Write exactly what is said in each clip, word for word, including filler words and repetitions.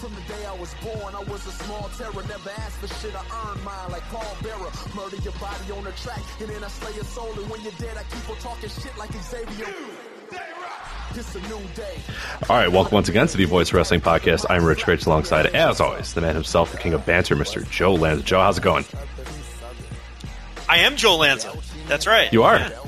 From the day I was born, I was a small terror. Never asked for shit, I earned mine like Paul Bearer. Murder your body on the track, and then I slay your soul. And when you're dead, I keep on talking shit like Xavier. It's a new day. All right, welcome once again to the Voice Wrestling Podcast. I'm Rich Critch, alongside, as always, the man himself, the king of banter, Mister Joe Lanza. Joe, how's it going? I am Joe Lanza. That's right. You are. Yeah.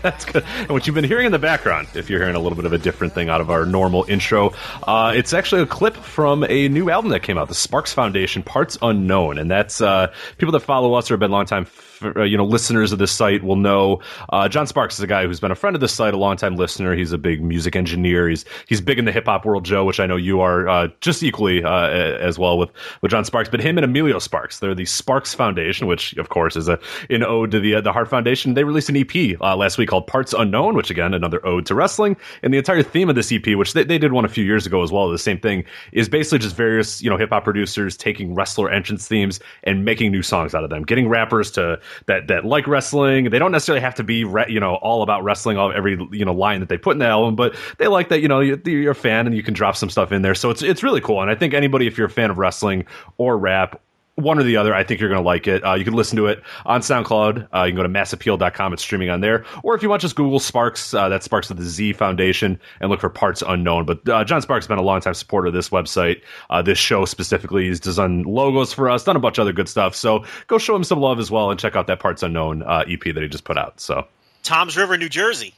That's good. And what you've been hearing in the background, if you're hearing a little bit of a different thing out of our normal intro, uh, it's actually a clip from a new album that came out, the Sparks Foundation, Parts Unknown. And that's uh, people that follow us or have been longtime f- you know, listeners of this site will know. Uh, John Sparks is a guy who's been a friend of this site, a longtime listener. He's a big music engineer. He's he's big in the hip-hop world, Joe, which I know you are uh, just equally uh, as well with, with John Sparks. But him and Emilio Sparks, they're the Sparks Foundation, which, of course, is a, an ode to the, uh, the Heart Foundation. They released an E P uh, last week called Parts Unknown, which again, another ode to wrestling. And the entire theme of this E P, which they, they did one a few years ago as well, the same thing, is basically just various, you know, hip hop producers taking wrestler entrance themes and making new songs out of them, getting rappers to that that like wrestling. They don't necessarily have to be re- you know all about wrestling, all every you know line that they put in the album, but they like that you know you're, you're a fan and you can drop some stuff in there. So it's it's really cool. And I think anybody, if you're a fan of wrestling or rap, one or the other, I think you're going to like it. Uh, you can listen to it on SoundCloud. Uh, you can go to mass appeal dot com. It's streaming on there. Or if you want, just Google Sparks. Uh, that's Sparks with the Z Foundation, and look for Parts Unknown. But uh, John Sparks has been a longtime supporter of this website, uh, this show specifically. He's designed logos for us, done a bunch of other good stuff. So go show him some love as well, and check out that Parts Unknown uh, E P that he just put out. So Toms River, New Jersey.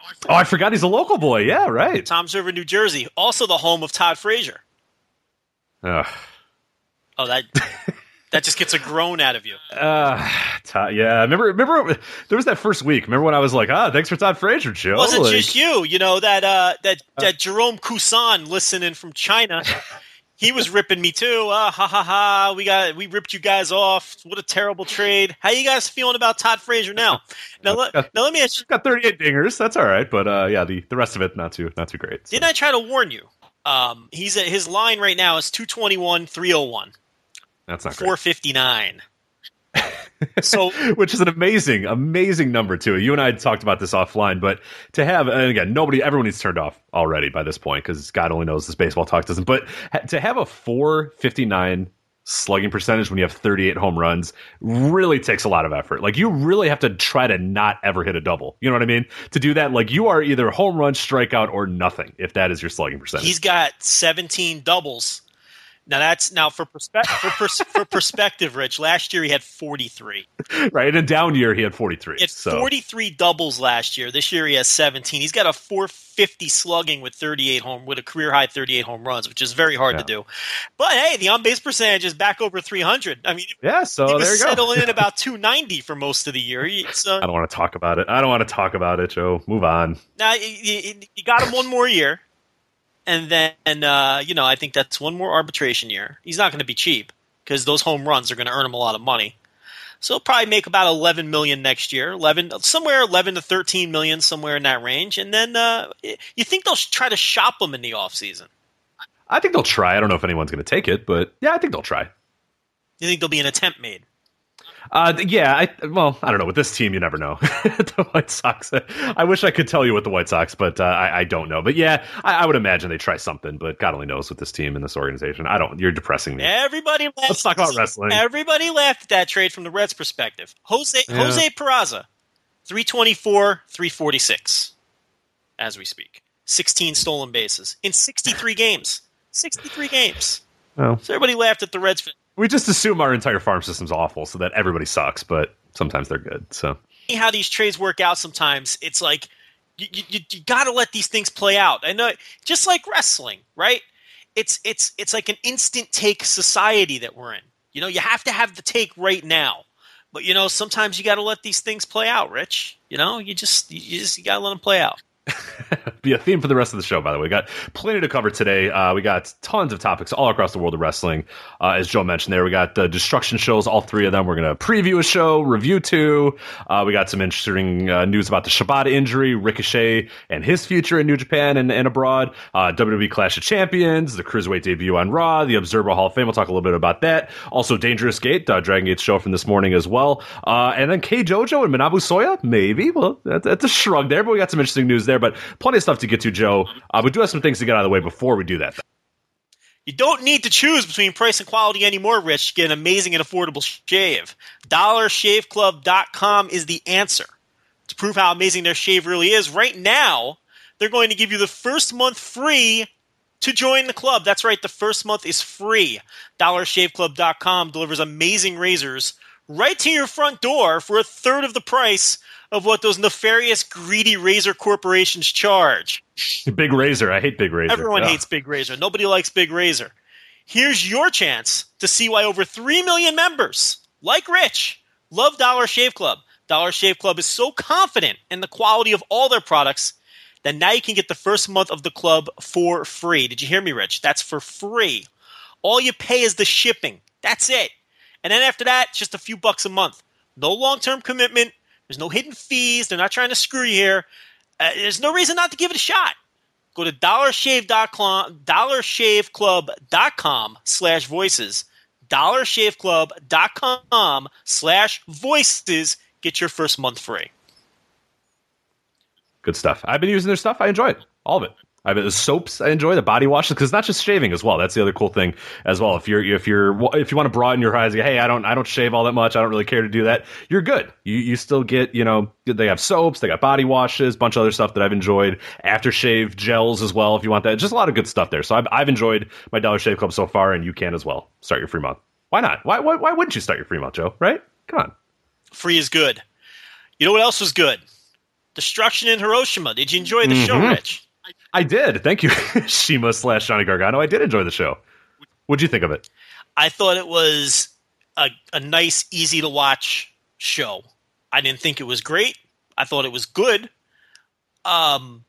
Oh I, oh, I forgot he's a local boy. Yeah, right. Toms River, New Jersey. Also the home of Todd Frazier. Ugh. Oh, that that just gets a groan out of you. Uh, Todd, yeah, remember, remember, there was that first week. Remember when I was like, ah, thanks for Todd Frazier, Joe. Wasn't like, just you, you know that uh, that that uh, Jerome Kusan listening from China. He was ripping me too. Uh, ha ha ha! We got we ripped you guys off. What a terrible trade. How you guys feeling about Todd Frazier now? Now, let, got, now let me ask you. Got thirty-eight dingers. That's all right, but uh, yeah, the, the rest of it not too not too great. So. Didn't I try to warn you? Um, he's at, his line right now is two twenty-one, three oh one. That's not great. four fifty-nine. So, which is an amazing, amazing number too. You and I had talked about this offline, but to have, and again, nobody, everyone is turned off already by this point because God only knows this baseball talk doesn't. But to have a four fifty-nine slugging percentage when you have thirty-eight home runs really takes a lot of effort. Like, you really have to try to not ever hit a double. You know what I mean? To do that, like, you are either home run, strikeout, or nothing if that is your slugging percentage. He's got seventeen doubles. Now that's now for perspective. For, pers- for perspective, Rich, last year he had forty-three. Right, in a down year he had forty-three. He had so. forty-three doubles last year. This year he has seventeen. He's got a four fifty slugging with thirty-eight home with a career high thirty-eight home runs, which is very hard yeah. to do. But hey, the on base percentage is back over three hundred. I mean, yeah, so he was there you settling go. in about two ninety for most of the year. He, so, I don't want to talk about it. I don't want to talk about it, Joe. Move on. Now you, you got him one more year. And then, uh, you know, I think that's one more arbitration year. He's not going to be cheap because those home runs are going to earn him a lot of money. So he'll probably make about eleven million dollars next year, eleven somewhere eleven to thirteen million dollars, somewhere in that range. And then uh, you think they'll try to shop him in the offseason. I think they'll try. I don't know if anyone's going to take it, but yeah, I think they'll try. You think there'll be an attempt made? Uh, yeah, I, well, I don't know. With this team, you never know. The White Sox. I wish I could tell you with the White Sox, but uh, I, I don't know. But yeah, I, I would imagine they try something, but God only knows with this team and this organization. I don't. You're depressing me. Everybody laughed. Let's talk about wrestling. Everybody laughed at that trade from the Reds' perspective. Jose yeah. Jose Peraza, three twenty-four, three forty-six, as we speak. sixteen stolen bases in sixty-three games. sixty-three games. Oh. So everybody laughed at the Reds. We just assume our entire farm system's awful, so that everybody sucks, but sometimes they're good. So how these trades work out sometimes, it's like you, you, you got to let these things play out. I know, just like wrestling, right? It's it's it's like an instant take society that we're in. You know, you have to have the take right now, but you know, sometimes you got to let these things play out, Rich. You know, you just you just you got to let them play out. Be a theme for the rest of the show, by the way. We got plenty to cover today. Uh, we got tons of topics all across the world of wrestling. Uh, as Joe mentioned there, we got the Destruction shows, all three of them. We're going to preview a show, review two. Uh, we got some interesting uh, news about the Shibata injury, Ricochet and his future in New Japan and, and abroad. Uh, W W E Clash of Champions, the Cruiserweight debut on Raw, the Observer Hall of Fame. We'll talk a little bit about that. Also, Dangerous Gate, uh, Dragon Gate's show from this morning as well. Uh, and then Kei Jojo and Manabu Soya, maybe. Well, that, that's a shrug there, but we got some interesting news there. But plenty of stuff to get to, Joe. Uh, we do have some things to get out of the way before we do that. You don't need to choose between price and quality anymore, Rich. Get an amazing and affordable shave. dollar shave club dot com is the answer. To prove how amazing their shave really is, right now, they're going to give you the first month free to join the club. That's right, the first month is free. dollar shave club dot com delivers amazing razors right to your front door for a third of the price of what those nefarious, greedy razor corporations charge. Big Razor. I hate Big Razor. Everyone yeah. hates Big Razor. Nobody likes Big Razor. Here's your chance to see why over three million members, like Rich, love Dollar Shave Club. Dollar Shave Club is so confident in the quality of all their products that now you can get the first month of the club for free. Did you hear me, Rich? That's for free. All you pay is the shipping. That's it. And then after that, just a few bucks a month. No long-term commitment. There's no hidden fees. They're not trying to screw you here. Uh, there's no reason not to give it a shot. Go to dollar shave dot com, dollar shave club dot com slash voices, dollar shave club dot com slash voices. Get your first month free. Good stuff. I've been using their stuff. I enjoy it. All of it. I mean, the soaps, I enjoy the body washes because it's not just shaving as well. That's the other cool thing as well. If you're if you're if you want to broaden your horizon, hey, I don't I don't shave all that much. I don't really care to do that. You're good. You you still get, you know, they have soaps, they got body washes, bunch of other stuff that I've enjoyed. Aftershave gels as well if you want that. Just a lot of good stuff there. So I've I've enjoyed my Dollar Shave Club so far, and you can as well. Start your free month. Why not? Why why why wouldn't you start your free month, Joe? Right? Come on. Free is good. You know what else was good? Destruction in Hiroshima. Did you enjoy the mm-hmm. show, Rich? I did. Thank you, Shima slash Johnny Gargano. I did enjoy the show. What'd you think of it? I thought it was a, a nice, easy-to-watch show. I didn't think it was great. I thought it was good. Um,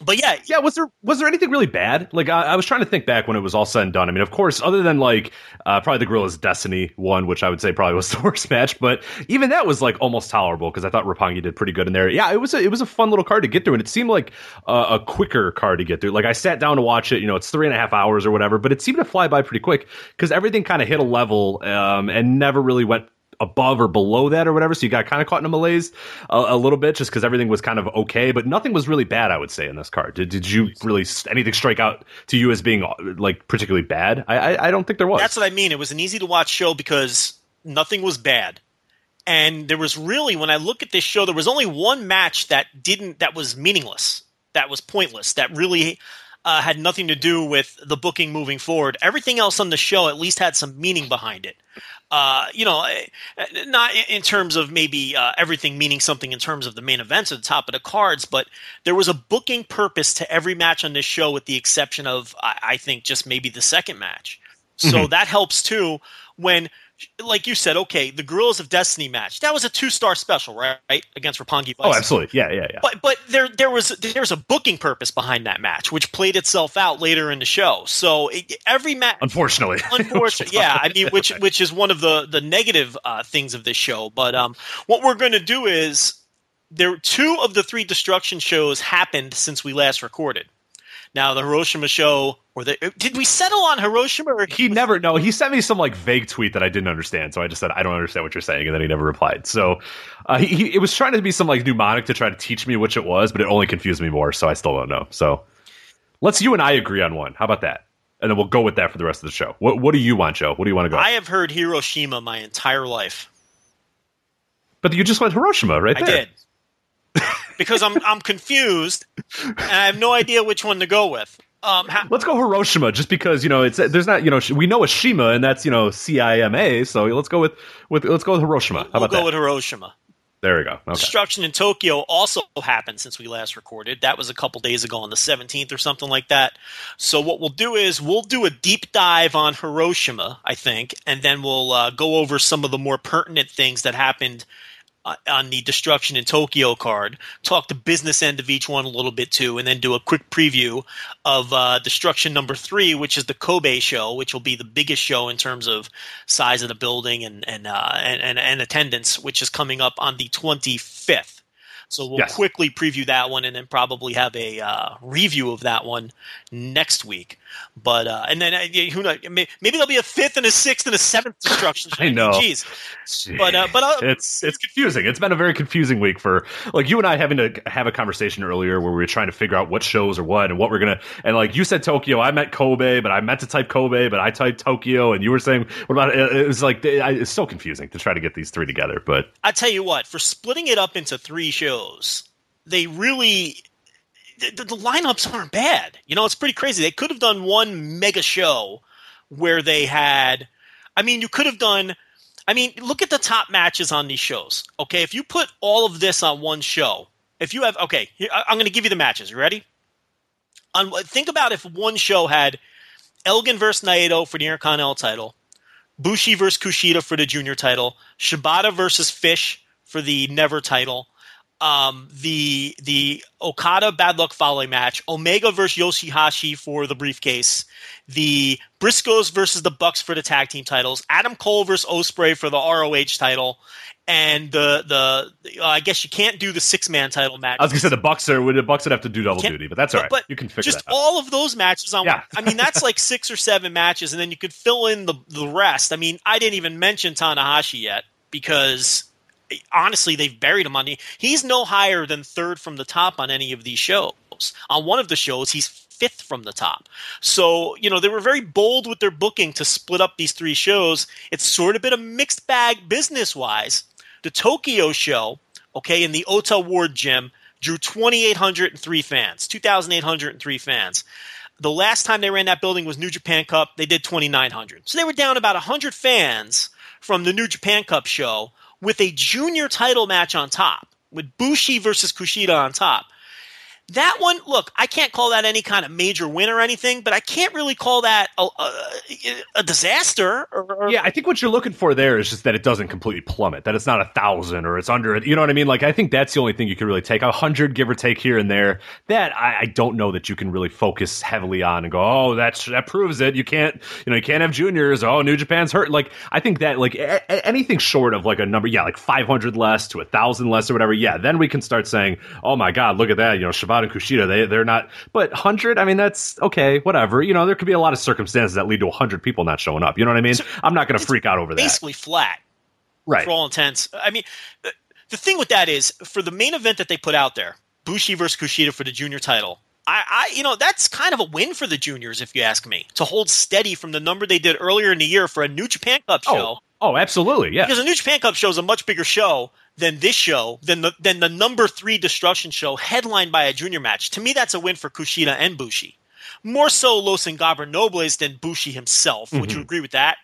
but yeah. Yeah, was there was there anything really bad? Like, I, I was trying to think back when it was all said and done. I mean, of course, other than, like, uh, probably the Guerrillas of Destiny one, which I would say probably was the worst match, but even that was, like, almost tolerable because I thought Roppongi did pretty good in there. Yeah, it was a, it was a fun little card to get through, and it seemed like uh, a quicker card to get through. Like, I sat down to watch it, you know, it's three and a half hours or whatever, but it seemed to fly by pretty quick because everything kind of hit a level um, and never really went above or below that or whatever, so you got kind of caught in a malaise a, a little bit just because everything was kind of okay, but nothing was really bad, I would say, in this card. Did, did you really anything strike out to you as being like particularly bad? I, I I don't think there was. That's what I mean. It was an easy to watch show because nothing was bad, and there was really, when I look at this show, there was only one match that didn't that was meaningless, that was pointless, that really uh, had nothing to do with the booking moving forward. Everything else on the show at least had some meaning behind it. Uh, you know, not in terms of maybe uh, everything meaning something in terms of the main events at the top of the cards, but there was a booking purpose to every match on this show with the exception of, I, I think, just maybe the second match. So mm-hmm. that helps, too, when, like you said, okay, the Guerrillas of Destiny match, that was a two-star special, right, right? Against Roppongi Vice. Oh, absolutely. Yeah, yeah, yeah. But, but there there was there was a booking purpose behind that match, which played itself out later in the show. So it, every match... Unfortunately. Unfortunately, yeah. I mean, which which is one of the, the negative uh, things of this show. But um, what we're going to do is, there two of the three Destruction shows happened since we last recorded. Now, the Hiroshima show, or the, did we settle on Hiroshima? Or he never, no, he sent me some like vague tweet that I didn't understand. So I just said, I don't understand what you're saying. And then he never replied. So uh, he, he, it was trying to be some like mnemonic to try to teach me which it was, but it only confused me more. So I still don't know. So let's you and I agree on one. How about that? And then we'll go with that for the rest of the show. What, what do you want, Joe? What do you want to go? I have heard Hiroshima my entire life. But you just went Hiroshima right I there. I did. Because I'm I'm confused, and I have no idea which one to go with. Um, how- let's go Hiroshima, just because you know it's there's not you know we know a Shima, and that's you know C I M A. So let's go with, with let's go with Hiroshima. How we'll about go that? with Hiroshima. There we go. Okay. Destruction in Tokyo also happened since we last recorded. That was a couple days ago on the seventeenth or something like that. So what we'll do is we'll do a deep dive on Hiroshima, I think, and then we'll uh, go over some of the more pertinent things that happened on the Destruction in Tokyo card, talk the business end of each one a little bit too, and then do a quick preview of uh, Destruction number three, which is the Kobe show, which will be the biggest show in terms of size of the building and and uh, and, and, and attendance, which is coming up on the twenty-fifth. So we'll yes. quickly preview that one, and then probably have a uh, review of that one next week. But uh, and then uh, who knows? Maybe there'll be a fifth and a sixth and a seventh Destruction. I know. Jeez. Jeez. But uh, but uh, it's it's confusing. It's been a very confusing week for like you and I having to have a conversation earlier where we were trying to figure out what shows are what and what we're gonna. And like you said, Tokyo. I meant Kobe, but I meant to type Kobe, but I typed Tokyo. And you were saying what about it? It was like it's so confusing to try to get these three together. But I tell you what, for splitting it up into three shows. They really the, the lineups aren't bad. You know, it's pretty crazy. They could have done one mega show where they had I mean, you could have done I mean, look at the top matches on these shows. Okay, if you put all of this on one show, if you have okay, I'm going to give you the matches. You ready? On think about if one show had Elgin versus Naito for the Intercontinental title, Bushi versus Kushida for the junior title, Shibata versus Fish for the Never title. Um, the the Okada Bad Luck Fale match, Omega versus Yoshi-Hashi for the briefcase, the Briscoes versus the Bucks for the tag team titles, Adam Cole versus Ospreay for the R O H title, and the the uh, I guess you can't do the six man title match. I was gonna say the Bucks are the Bucks would have to do double duty, but that's all right. But you can figure just that out. All of those matches on. Yeah. I mean, that's like six or seven matches, and then you could fill in the the rest. I mean, I didn't even mention Tanahashi yet because. Honestly, they've buried him on the – he's no higher than third from the top on any of these shows. On one of the shows, he's fifth from the top. So, you know, they were very bold with their booking to split up these three shows. It's sort of been a mixed bag business-wise. The Tokyo show, okay, in the Ota Ward Gym drew twenty-eight hundred three fans, two thousand eight hundred three fans. The last time they ran that building was New Japan Cup. They did twenty-nine hundred. So they were down about one hundred fans from the New Japan Cup show – with a junior title match on top, with Bushi versus Kushida on top. That one, look, I can't call that any kind of major win or anything, but I can't really call that a, a, a disaster. Or, or yeah, I think what you're looking for there is just that it doesn't completely plummet, that it's not a thousand or it's under it. You know what I mean? Like, I think that's the only thing you can really take. A hundred, give or take, here and there. That I, I don't know that you can really focus heavily on and go, oh, that's, that proves it. You can't, you know, you can't have juniors. Oh, New Japan's hurt. Like, I think that, like, a, a, anything short of like a number, yeah, like five hundred less to a thousand less or whatever. Yeah, then we can start saying, oh my God, look at that. You know, Shibata and Kushida, they, they're not, but one hundred, I mean, that's okay, whatever. You know, there could be a lot of circumstances that lead to one hundred people not showing up. You know what I mean? So I'm not going to freak out over that. Basically flat. Right. For all intents. I mean, the thing with that is, for the main event that they put out there, Bushi versus Kushida for the junior title, I, I, you know, that's kind of a win for the juniors, if you ask me, to hold steady from the number they did earlier in the year for a New Japan Cup show. Oh, oh absolutely, yeah. Because a New Japan Cup show is a much bigger show than this show, than the than the number three Destruction show headlined by a junior match. To me, that's a win for Kushida and Bushi. More so Los Ingobernables than Bushi himself. Mm-hmm. Would you agree with that?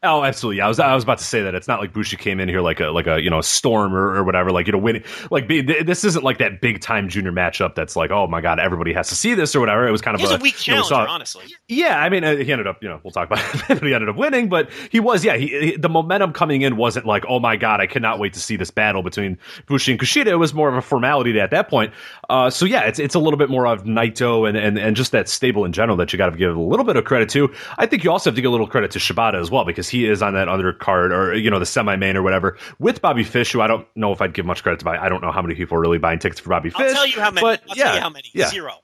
Oh, absolutely. Yeah. I was I was about to say that it's not like Bushi came in here like a like a you know a storm or, or whatever like you know winning like be, th- this isn't like that big time junior matchup that's like oh my God everybody has to see this or whatever. It was kind of it was a, a weak challenge, you know, we honestly. Yeah, I mean uh, he ended up you know we'll talk about it, but he ended up winning, but he was yeah he, he, the momentum coming in wasn't like oh my God I cannot wait to see this battle between Bushi and Kushida. It was more of a formality at that point. Uh, so yeah, it's it's a little bit more of Naito and and and just that stable in general that you got to give a little bit of credit to. I think you also have to give a little credit to Shibata as well because he is on that other card or, you know, the semi-main or whatever with Bobby Fish, who I don't know if I'd give much credit to. Buy. I don't know how many people are really buying tickets for Bobby Fish. I'll tell you how many. But, I'll yeah, tell you how many. Yeah. Zero.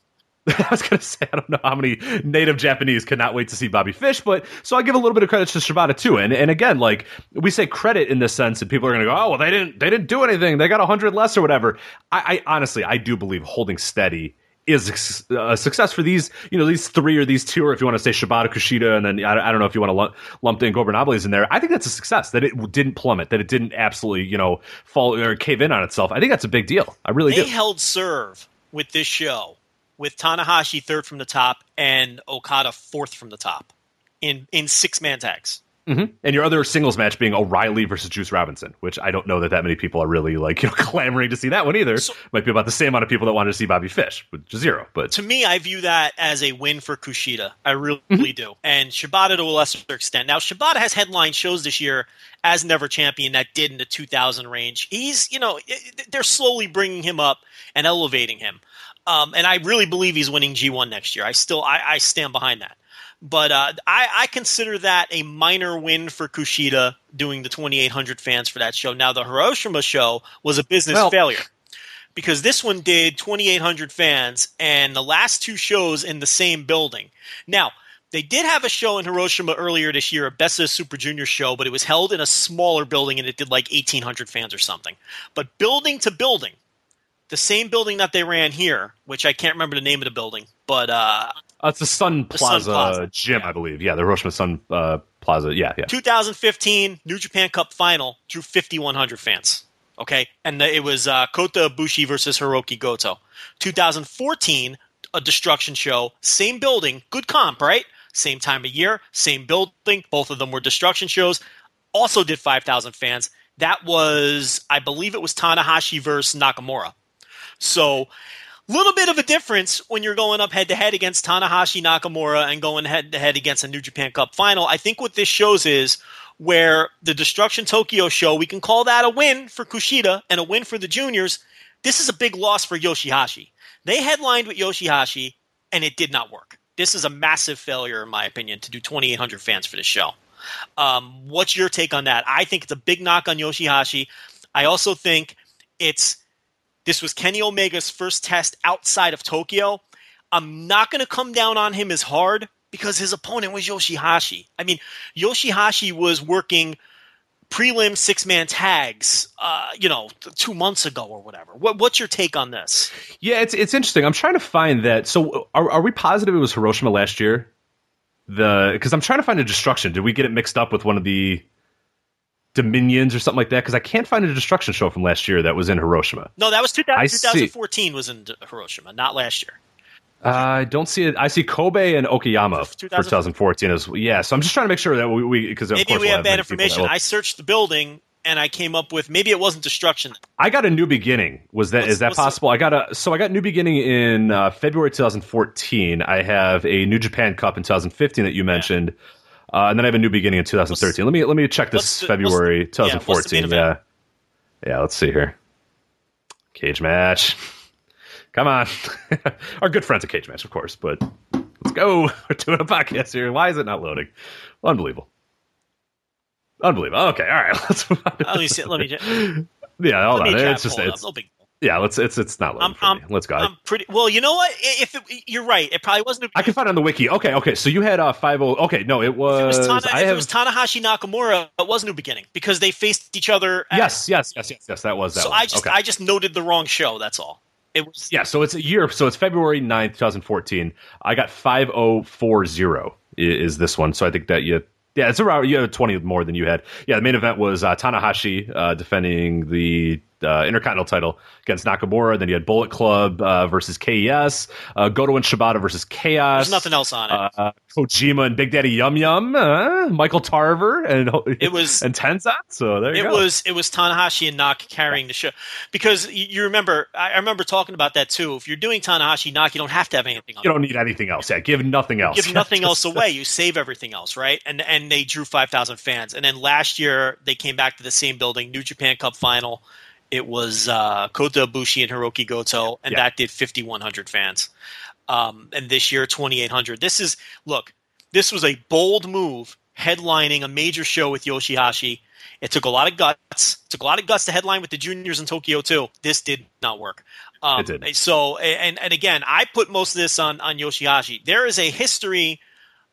I was going to say, I don't know how many native Japanese cannot wait to see Bobby Fish, but so I give a little bit of credit to Shibata too. And, and again, like we say credit in this sense, and people are going to go, oh, well, they didn't, they didn't do anything. They got a hundred less or whatever. I, I honestly, I do believe holding steady is a success for these, you know, these three or these two, or if you want to say Shibata, Kushida, and then I, I don't know if you want to lump, lump the Ingobernables in there. I think that's a success that it didn't plummet, that it didn't absolutely, you know, fall or cave in on itself. I think that's a big deal. I really they do. They held serve with this show, with Tanahashi third from the top and Okada fourth from the top in, in six-man tags. Mm-hmm. And your other singles match being O'Reilly versus Juice Robinson, which I don't know that that many people are really like, you know, clamoring to see that one either. So, might be about the same amount of people that wanted to see Bobby Fish, which is zero. But to me, I view that as a win for Kushida. I really mm-hmm. do. And Shibata to a lesser extent. Now, Shibata has headline shows this year as Never Champion that did in the two thousand range. He's, you know, they're slowly bringing him up and elevating him. Um, and I really believe he's winning G one next year. I still I, I stand behind that. But uh, I, I consider that a minor win for Kushida doing the twenty-eight hundred fans for that show. Now, the Hiroshima show was a business well, failure because this one did twenty-eight hundred fans and the last two shows in the same building. Now, they did have a show in Hiroshima earlier this year, a Best of Super Junior show, but it was held in a smaller building and it did like eighteen hundred fans or something. But building to building, the same building that they ran here, which I can't remember the name of the building, but uh, uh, it's the Sun Plaza, the Sun Plaza gym, yeah. I believe. Yeah, the Hiroshima Sun uh, Plaza. Yeah, yeah. twenty fifteen New Japan Cup final drew fifty-one hundred fans. Okay, and it was uh, Kota Ibushi versus Hiroki Goto. twenty fourteen a Destruction show, same building, good comp, right? Same time of year, same building. Both of them were Destruction shows. Also did five thousand fans. That was, I believe, it was Tanahashi versus Nakamura. So, little bit of a difference when you're going up head-to-head against Tanahashi, Nakamura, and going head-to-head against a New Japan Cup final. I think what this shows is where the Destruction Tokyo show, we can call that a win for Kushida and a win for the juniors. This is a big loss for Yoshi-Hashi. They headlined with Yoshi-Hashi, and it did not work. This is a massive failure, in my opinion, to do twenty-eight hundred fans for this show. Um, what's your take on that? I think it's a big knock on Yoshi-Hashi. I also think it's... This was Kenny Omega's first test outside of Tokyo. I'm not going to come down on him as hard because his opponent was Yoshi-Hashi. I mean, Yoshi-Hashi was working prelim six-man tags, uh, you know, two months ago or whatever. What, what's your take on this? Yeah, it's it's interesting. I'm trying to find that. So are, are we positive it was Hiroshima last year? The because I'm trying to find a Destruction. Did we get it mixed up with one of the... Dominions or something like that, because I can't find a Destruction show from last year that was in Hiroshima. No, that was two thousand fourteen was in Hiroshima, not last year. Uh, I don't see it. I see Kobe and Okayama for twenty fourteen as well. Yeah, so I'm just trying to make sure that we, because of course maybe we have bad information. I searched the building and I came up with maybe it wasn't Destruction. I got a New Beginning. Was that is that possible? I got a so I got New Beginning in uh, February two thousand fourteen. I have a New Japan Cup in two thousand fifteen that you mentioned. Yeah. Uh, and then I have a New Beginning in two thousand thirteen. What's, let me let me check this the, February the, twenty fourteen. Yeah, yeah, yeah. Let's see here. Cage Match. Come on, our good friends at Cage Match, of course. But let's go. We're doing a podcast here. Why is it not loading? Unbelievable. Unbelievable. Okay, all right. Let's. Move on. Let me see. Let me. Just, yeah, hold on. It's just it's. Up. Yeah, let's it's it's not loading. I'm, for me. Let's go. I'm pretty well. You know what? If it, you're right, it probably wasn't. A, I can find it on the wiki. Okay, okay. So you had a uh, five oh. Okay, no, it was. If it was, Tana, I if have, it was Tanahashi Nakamura. It was New Beginning because they faced each other. At, yes, yes, yes, yes, yes. That was that. So one. I just okay. I just noted the wrong show. That's all. It was. Yeah. So it's a year. So it's February ninth, twenty fourteen. I got five oh four zero is this one. So I think that you. Yeah, it's around. You had twenty more than you had. Yeah, the main event was uh, Tanahashi uh, defending the. Uh, Intercontinental title against Nakamura. Then you had Bullet Club uh, versus K E S. Uh, Goto and Shibata versus Chaos. There's nothing else on it. Uh, Kojima and Big Daddy Yum Yum. Uh, Michael Tarver and it was and Tenzan. So there you it go. It was it was Tanahashi and Nak carrying the show because you remember I remember talking about that too. If you're doing Tanahashi Nak, you don't have to have anything. You don't need anything else. Yeah, give nothing else. Give nothing else away. You save everything else, right? And and they drew five thousand fans. And then last year they came back to the same building, New Japan Cup final. It was uh, Kota Ibushi and Hiroki Goto, and yeah. that did fifty-one hundred fans. Um, and this year, twenty-eight hundred. This is – look, this was a bold move headlining a major show with Yoshi-Hashi. It took a lot of guts. It took a lot of guts to headline with the juniors in Tokyo, too. This did not work. Um, it did. So, and, and again, I put most of this on, on Yoshi-Hashi. There is a history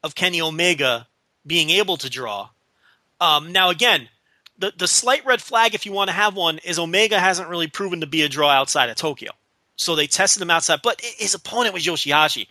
of Kenny Omega being able to draw. Um, now, again, the, the slight red flag, if you want to have one, is Omega hasn't really proven to be a draw outside of Tokyo. So they tested him outside, but his opponent was Yoshi-Hashi.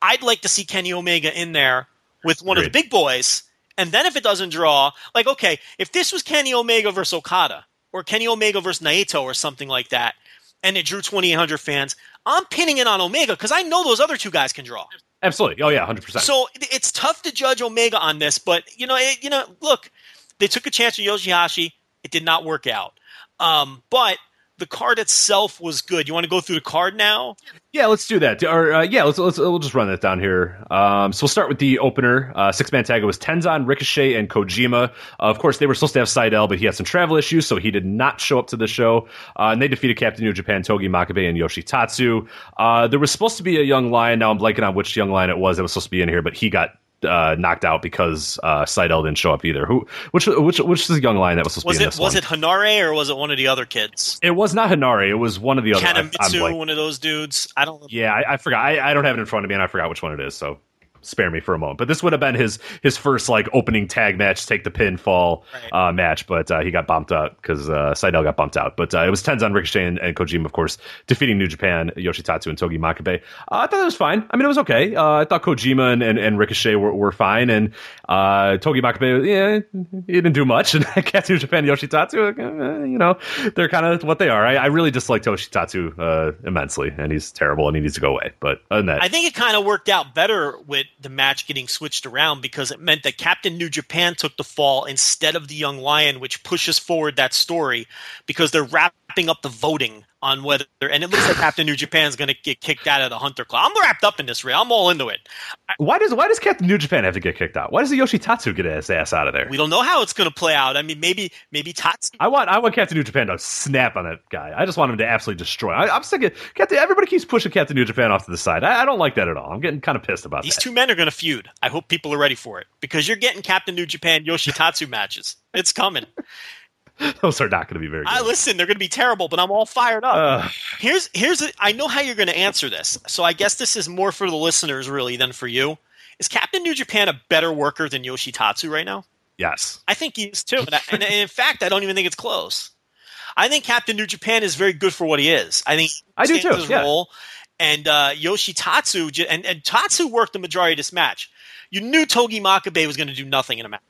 I'd like to see Kenny Omega in there with one Great. of the big boys, and then if it doesn't draw, like, okay, if this was Kenny Omega versus Okada, or Kenny Omega versus Naito or something like that, and it drew twenty-eight hundred fans, I'm pinning it on Omega because I know those other two guys can draw. Absolutely. Oh, yeah, one hundred percent. So it's tough to judge Omega on this, but, you know, it, you know, look, they took a chance with Yoshi-Hashi. It did not work out. Um, but the card itself was good. You want to go through the card now? Yeah, let's do that. Or uh, yeah, let's let's we'll just run that down here. Um, so we'll start with the opener. Uh, six man tag. It was Tenzan, Ricochet, and Kojima. Uh, of course, they were supposed to have Seidel, but he had some travel issues, so he did not show up to the show. Uh, and they defeated Captain New Japan, Togi Makabe, and Yoshitatsu. Uh, there was supposed to be a young lion. Now I'm blanking on which young lion it was that was supposed to be in here, but he got uh, knocked out because uh, Seidel didn't show up either. Who? Which? Which? Which is the young lion that was supposed was to be it, in this Was one? It Hinare or was it one of the other kids? It was not Hinare. It was one of the other. Kanamitsu, like, one of those dudes. I don't. Yeah, I, I forgot. I, I don't have it in front of me, and I forgot which one it is. So spare me for a moment. But this would have been his his first like opening tag match, take the pinfall right. uh, match. But uh, he got bumped out because uh, Seidel got bumped out. But uh, it was Tenzan, Ricochet, and, and Kojima, of course, defeating New Japan, Yoshitatsu, and Togi Makabe. Uh, I thought it was fine. I mean, it was okay. Uh, I thought Kojima and, and, and Ricochet were, were fine, and uh, Togi Makabe, yeah, he didn't do much. And Captain New Japan, Yoshitatsu, uh, you know, they're kind of what they are. I, I really disliked Yoshitatsu uh, immensely, and he's terrible, and he needs to go away. But other than that, I think it kind of worked out better with the match getting switched around because it meant that Captain New Japan took the fall instead of the Young Lion, which pushes forward that story because they're wrapping up the voting on whether – and it looks like Captain New Japan is going to get kicked out of the Hunter Club. I'm wrapped up in this, Ray. I'm all into it. I, why does why does Captain New Japan have to get kicked out? Why does the Yoshitatsu get his ass out of there? We don't know how it's going to play out. I mean, maybe maybe Tatsu – I want I want Captain New Japan to snap on that guy. I just want him to absolutely destroy. I, I'm sick of – Captain. Everybody keeps pushing Captain New Japan off to the side. I, I don't like that at all. I'm getting kind of pissed about These that. These two men are going to feud. I hope people are ready for it because you're getting Captain New Japan Yoshitatsu matches. It's coming. Those are not going to be very good. I listen, they're going to be terrible, but I'm all fired up. Uh, here's here's a, I know how you're going to answer this. So I guess this is more for the listeners really than for you. Is Captain New Japan a better worker than Yoshitatsu right now? Yes. I think he is too. And, I, and in fact, I don't even think it's close. I think Captain New Japan is very good for what he is. I think he I do too. His yeah. role and uh, Yoshitatsu and, and Tatsu worked the majority of this match. You knew Togi Makabe was going to do nothing in a match.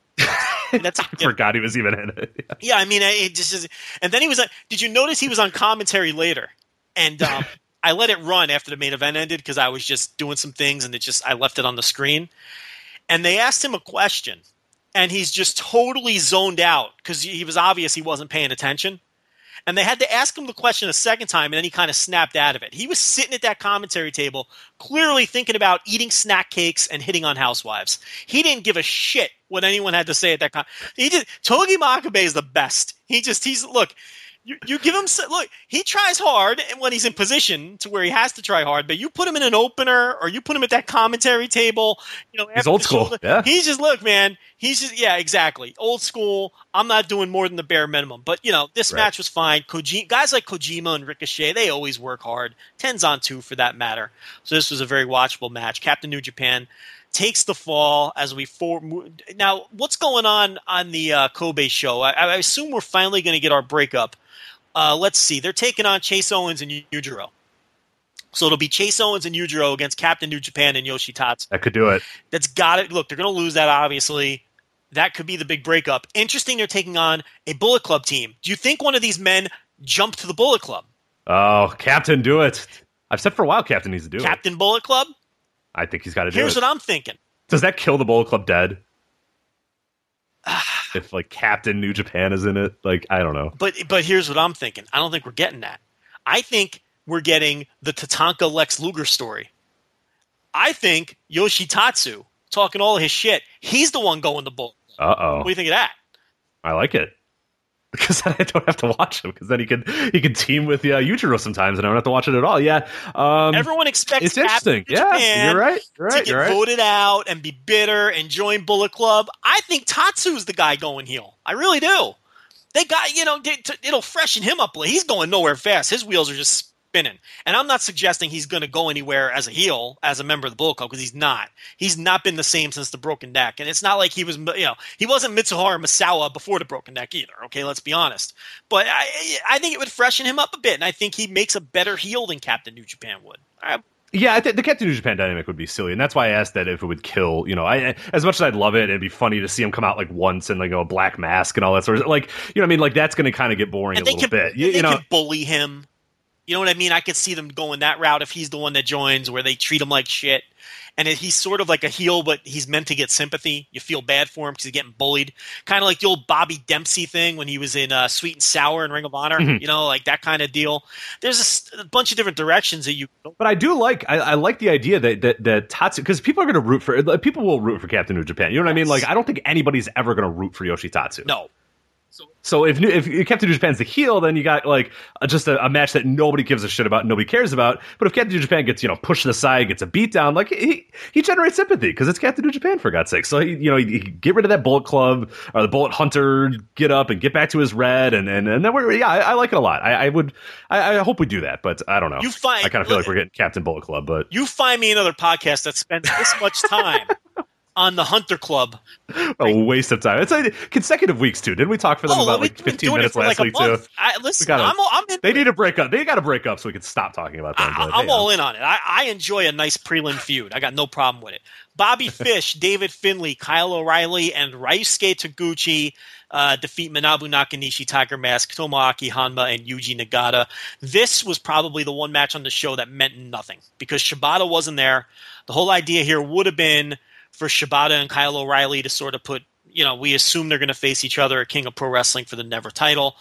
That's, I forgot he was even in it. Yeah, yeah I mean, it just is. And then he was. Uh, did you notice he was on commentary later? And um, I let it run after the main event ended because I was just doing some things, and it just I left it on the screen. And they asked him a question, and he's just totally zoned out because he was obvious he wasn't paying attention. And they had to ask him the question a second time, and then he kind of snapped out of it. He was sitting at that commentary table, clearly thinking about eating snack cakes and hitting on housewives. He didn't give a shit what anyone had to say at that con- He did. Togi Makabe is the best. He just, he's, look, you, you give him, look, he tries hard when he's in position to where he has to try hard, but you put him in an opener or you put him at that commentary table. You know, he's old school. Yeah. He's just, look, man, he's just, yeah, exactly. Old school. I'm not doing more than the bare minimum. But, you know, this right. match was fine. Koji- guys like Kojima and Ricochet, they always work hard. Tenzan too, for that matter. So this was a very watchable match. Captain New Japan takes the fall as we for now. What's going on on the uh, Kobe show? I, I assume we're finally going to get our breakup. Uh, let's see. They're taking on Chase Owens and Yujiro. So it'll be Chase Owens and Yujiro against Captain New Japan and Yoshitatsu. That could do it. That's got it. Look, they're going to lose that, obviously. That could be the big breakup. Interesting, they're taking on a Bullet Club team. Do you think one of these men jumped to the Bullet Club? Oh, Captain, do it. I've said for a while Captain needs to do Captain it. Captain Bullet Club? I think he's got to do Here's it. Here's what I'm thinking. Does that kill the Bullet Club dead? If, like, Captain New Japan is in it? Like, I don't know. But but here's what I'm thinking. I don't think we're getting that. I think we're getting the Tatanka Lex Luger story. I think Yoshitatsu, talking all his shit, he's the one going to Bullet Club. Uh-oh. What do you think of that? I like it. Because then I don't have to watch him. Because then he can he can team with uh, Yujiro sometimes, and I don't have to watch it at all. Yeah, um, everyone expects it's interesting. Yeah, Japan you're right. You're right. To get you're voted right. out and be bitter and join Bullet Club. I think Tatsu's the guy going heel. I really do. They got you know it'll freshen him up. He's going nowhere fast. His wheels are just spinning. And I'm not suggesting he's going to go anywhere as a heel as a member of the Bullet Club because he's not. He's not been the same since the broken neck. And it's not like he was you know he wasn't Mitsuharu Misawa before the broken neck either. Okay, let's be honest. But I I think it would freshen him up a bit, and I think he makes a better heel than Captain New Japan would. I, Yeah, I th- the Captain New Japan dynamic would be silly, and that's why I asked that if it would kill. You know, I as much as I'd love it, it'd be funny to see him come out like once in like a black mask and all that sort of like you know what I mean. Like that's going to kind of get boring and a little could, bit. You, they you know, could bully him. You know what I mean? I could see them going that route if he's the one that joins, where they treat him like shit, and he's sort of like a heel, but he's meant to get sympathy. You feel bad for him because he's getting bullied, kind of like the old Bobby Dempsey thing when he was in uh, Sweet and Sour and Ring of Honor. Mm-hmm. You know, like that kind of deal. There's a, a bunch of different directions that you. But I do like I, I like the idea that that, that Tatsu because people are going to root for people will root for Captain New Japan. You know what yes. I mean? Like I don't think anybody's ever going to root for Yoshitatsu. No. So if if Captain New Japan's the heel, then you got like a, just a, a match that nobody gives a shit about, nobody cares about. But if Captain New Japan gets you know pushed aside, gets a beat down, like he he generates sympathy because it's Captain New Japan for God's sake. So he, you know, he, he get rid of that Bullet Club or the Bullet Hunter, get up and get back to his red, and and, and then we're yeah, I, I like it a lot. I, I would I, I hope we do that, but I don't know. You find, I kind of feel like we're getting Captain Bullet Club, but you find me another podcast that spends this much time. On the Hunter Club. Right? A waste of time. It's like consecutive weeks, too. Didn't we talk for them oh, about like fifteen minutes last like week, month. Too? I, listen, we gotta, I'm, all, I'm in they need to break up. They got to break up so we can stop talking about them. I, but, I'm hey, all I'm. in on it. I, I enjoy a nice prelim feud. I got no problem with it. Bobby Fish, David Finlay, Kyle O'Reilly, and Ryusuke Taguchi uh, defeat Manabu Nakanishi, Tiger Mask, Tomoaki Hanma, and Yuji Nagata. This was probably the one match on the show that meant nothing because Shibata wasn't there. The whole idea here would have been for Shibata and Kyle O'Reilly to sort of put, you know, we assume they're going to face each other at King of Pro Wrestling for the Never title.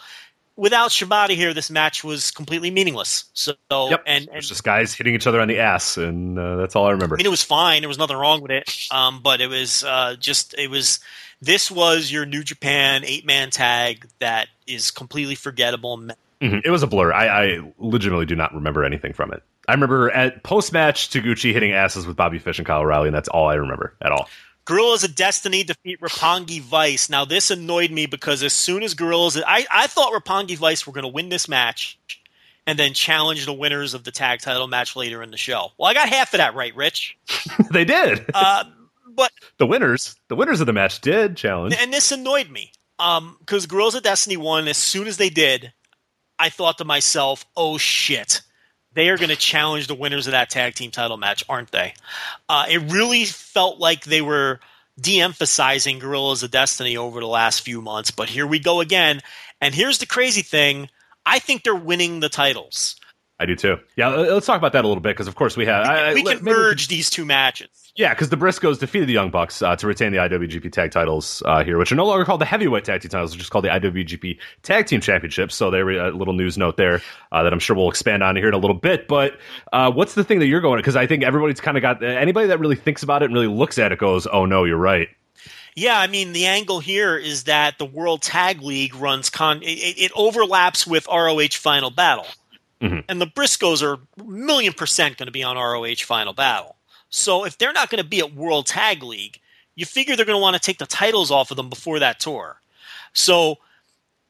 Without Shibata here, this match was completely meaningless. So, yep. and, and it was just guys hitting each other on the ass, and uh, that's all I remember. I mean, it was fine. There was nothing wrong with it. Um, but it was uh, just, it was, this was your New Japan eight-man tag that is completely forgettable. Mm-hmm. It was a blur. I, I legitimately do not remember anything from it. I remember at post-match, Taguchi hitting asses with Bobby Fish and Kyle O'Reilly, and that's all I remember at all. Guerrillas of Destiny defeat Roppongi Vice. Now, this annoyed me because as soon as Guerrillas... I, I thought Roppongi Vice were going to win this match and then challenge the winners of the tag title match later in the show. Well, I got half of that right, Rich. They did. Uh, but The winners the winners of the match did challenge. And this annoyed me because um, Guerrillas of Destiny won. As soon as they did, I thought to myself, oh, shit. They are going to challenge the winners of that tag team title match, aren't they? Uh, it really felt like they were de-emphasizing Guerrillas of Destiny over the last few months, but here we go again. And here's the crazy thing. I think they're winning the titles. I do too. Yeah, let's talk about that a little bit because, of course, we have... We, I, we I, can merge these two matches. Yeah, because the Briscoes defeated the Young Bucks uh, to retain the I W G P Tag Titles uh, here, which are no longer called the Heavyweight Tag Team Titles, they're just called the I W G P Tag Team Championships. So there, a uh, little news note there uh, that I'm sure we'll expand on here in a little bit. But uh, what's the thing that you're going to? Because I think everybody's kind of got anybody that really thinks about it and really looks at it goes, "Oh no, you're right." Yeah, I mean the angle here is that the World Tag League runs con. It, it overlaps with R O H Final Battle, mm-hmm. and the Briscoes are a million percent going to be on R O H Final Battle. So if they're not going to be at World Tag League, you figure they're going to want to take the titles off of them before that tour. So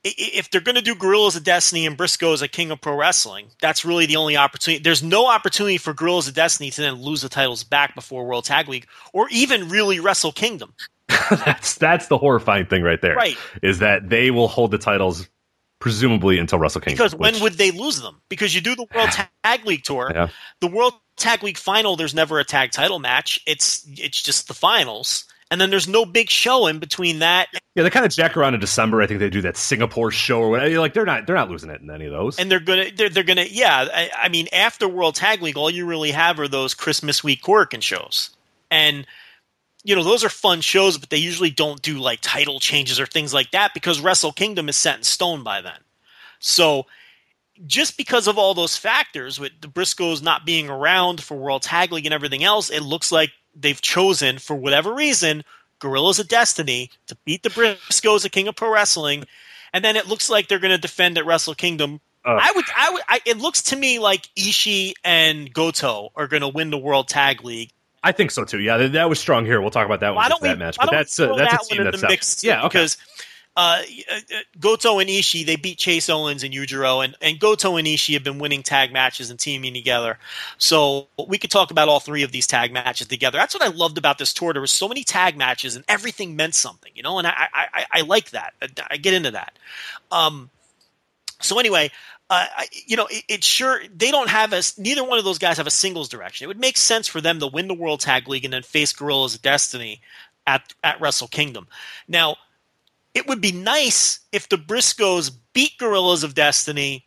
if they're going to do Guerrillas of Destiny and Briscoes at King of Pro Wrestling, that's really the only opportunity. There's no opportunity for Guerrillas of Destiny to then lose the titles back before World Tag League or even really Wrestle Kingdom. that's that's the horrifying thing right there. Right. Is that they will hold the titles presumably until Wrestle Kingdom. Because when which... would they lose them? Because you do the World Tag League tour, yeah. the World Tag League final, there's never a tag title match. It's it's just the finals. And then there's no big show in between that. Yeah, they kind of jack around in December. I think they do that Singapore show or whatever. Like they're not they're not losing it in any of those. And they're gonna they're they're gonna yeah. I, I mean, after World Tag League, all you really have are those Christmas week Korakuen shows, and you know those are fun shows, but they usually don't do like title changes or things like that because Wrestle Kingdom is set in stone by then. So. Just because of all those factors, with the Briscoes not being around for World Tag League and everything else, it looks like they've chosen, for whatever reason, Guerrillas of Destiny to beat the Briscoes at King of Pro Wrestling and then it looks like they're going to defend at Wrestle Kingdom. Uh, I would, I would, I, it looks to me like Ishii and Goto are going to win the World Tag League. I think so too. Yeah, that was strong here. We'll talk about that one after that match. But that's uh, that's a team that's mixed. Yeah, okay. Because uh, Goto and Ishii, they beat Chase Owens and Yujiro, and, and Goto and Ishii have been winning tag matches and teaming together. So we could talk about all three of these tag matches together. That's what I loved about this tour. There were so many tag matches, and everything meant something, you know. And I I, I like that. I, I get into that. Um. So anyway. Uh, you know, it, it sure they don't have a. Neither one of those guys have a singles direction. It would make sense for them to win the World Tag League and then face Guerrillas of Destiny at at Wrestle Kingdom. Now, it would be nice if the Briscoes beat Guerrillas of Destiny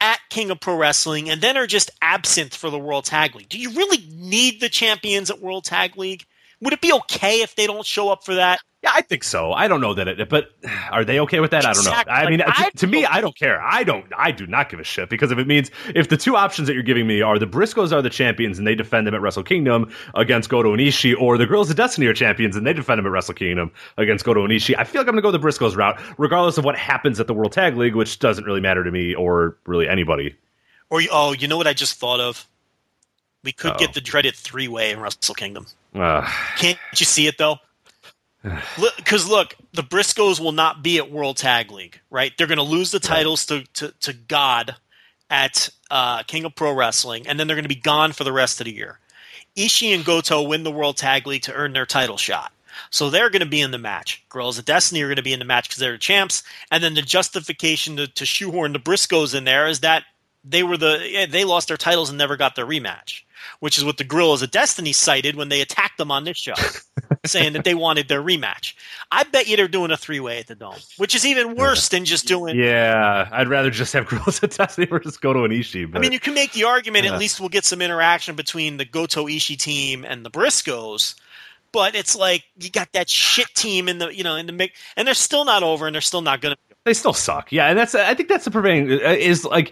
at King of Pro Wrestling and then are just absent for the World Tag League. Do you really need the champions at World Tag League? Would it be okay if they don't show up for that? Yeah, I think so. I don't know that it, but are they okay with that? Exactly. I don't know. I like, mean, I to, to me, I don't care. I don't, I do not give a shit, because if it means, if the two options that you're giving me are the Briscoes are the champions and they defend them at Wrestle Kingdom against Goto and Ishii, or the Guerrillas of Destiny are champions and they defend them at Wrestle Kingdom against Goto and Ishii, I feel like I'm going to go the Briscoes route, regardless of what happens at the World Tag League, which doesn't really matter to me or really anybody. Or, oh, you know what I just thought of? We could Uh-oh. get the dreaded three-way in Wrestle Kingdom. Uh. Can't you see it, though? Because look, the Briscoes will not be at World Tag League, right? They're going to lose the titles to, to, to God at uh, King of Pro Wrestling, and then they're going to be gone for the rest of the year. Ishii and Goto win the World Tag League to earn their title shot. So they're going to be in the match. Guerrillas of Destiny are going to be in the match because they're the champs, and then the justification to, to shoehorn the Briscoes in there is that they were the they lost their titles and never got their rematch, which is what the Guerrillas of Destiny cited when they attacked them on this show, saying that they wanted their rematch. I bet you they're doing a three-way at the Dome, which is even worse than just doing... Yeah, I'd rather just have Guerrillas of Destiny or just Goto and Ishii. But, I mean, you can make the argument, yeah. At least we'll get some interaction between the Goto-Ishii team and the Briscoes, but it's like you got that shit team in the, you know, in the mix, and they're still not over, and they're still not going to... They still suck. Yeah, and that's I think that's the prevailing is like,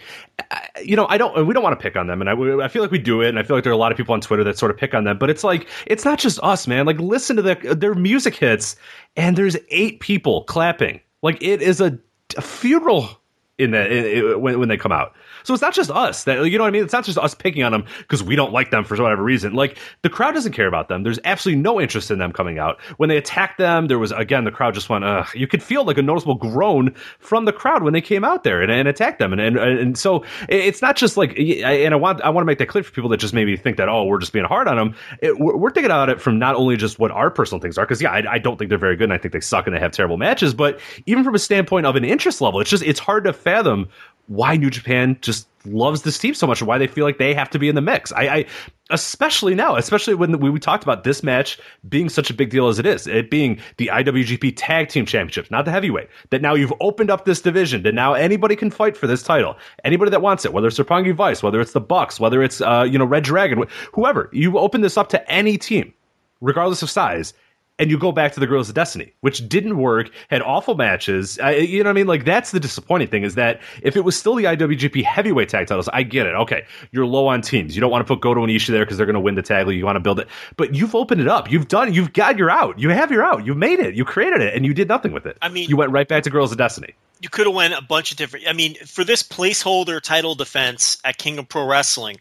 you know, I don't we don't want to pick on them, and I, I feel like we do it, and I feel like there are a lot of people on Twitter that sort of pick on them, but it's like it's not just us, man. Like, listen to the their music hits, and there's eight people clapping. Like, it is a, a funeral in that when when they come out. So it's not just us that, you know what I mean? It's not just us picking on them because we don't like them for whatever reason. Like, the crowd doesn't care about them. There's absolutely no interest in them coming out. When they attacked them, there was, again, the crowd just went, ugh. You could feel like a noticeable groan from the crowd when they came out there and, and attacked them. And, and and so it's not just like, and I want I want to make that clear for people that just maybe think that, oh, we're just being hard on them. It, we're thinking about it from not only just what our personal things are, because, yeah, I, I don't think they're very good, and I think they suck and they have terrible matches, but even from a standpoint of an interest level, it's just, it's hard to fathom why New Japan just loves this team so much and why they feel like they have to be in the mix. I, I especially now, especially when we, we talked about this match being such a big deal as it is, it being the I W G P Tag Team Championships, not the heavyweight, that now you've opened up this division, that now anybody can fight for this title. Anybody that wants it, whether it's Roppongi Vice, whether it's the Bucks, whether it's uh, you know Red Dragon, whoever, you open this up to any team, regardless of size. And you go back to the Guerrillas of Destiny, which didn't work, had awful matches. I, you know what I mean? Like, that's the disappointing thing, is that if it was still the I W G P heavyweight tag titles, I get it. Okay, you're low on teams. You don't want to put Goto and Ishii there because they're going to win the tag league. You want to build it. But you've opened it up. You've done You've got your out. You have your out. You made it. You created it. And you did nothing with it. I mean, you went right back to Guerrillas of Destiny. You could have went a bunch of different – I mean, for this placeholder title defense at King of Pro Wrestling,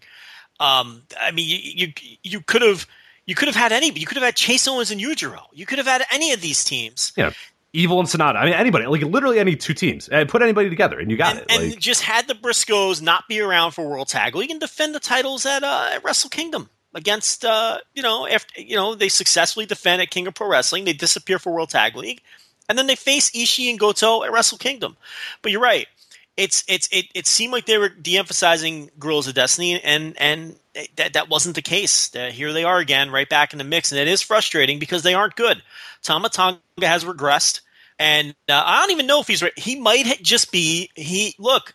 um, I mean, you you, you could have – You could have had any. You could have had Chase Owens and Yujiro. You could have had any of these teams. Yeah, Evil and Sonata. I mean, anybody. Like, literally any two teams. And put anybody together, and you got and, it. And like, just had the Briscoes not be around for World Tag League and defend the titles at, uh, at Wrestle Kingdom against. Uh, you know, after you know they successfully defend at King of Pro Wrestling, they disappear for World Tag League, and then they face Ishii and Goto at Wrestle Kingdom. But you're right. It's it's it. It seemed like they were de-emphasizing Guerrillas of Destiny, and and. That that wasn't the case. Uh, here they are again, right back in the mix, and it is frustrating because they aren't good. Tama Tonga has regressed, and uh, I don't even know if he's right. He might ha- just be he. Look,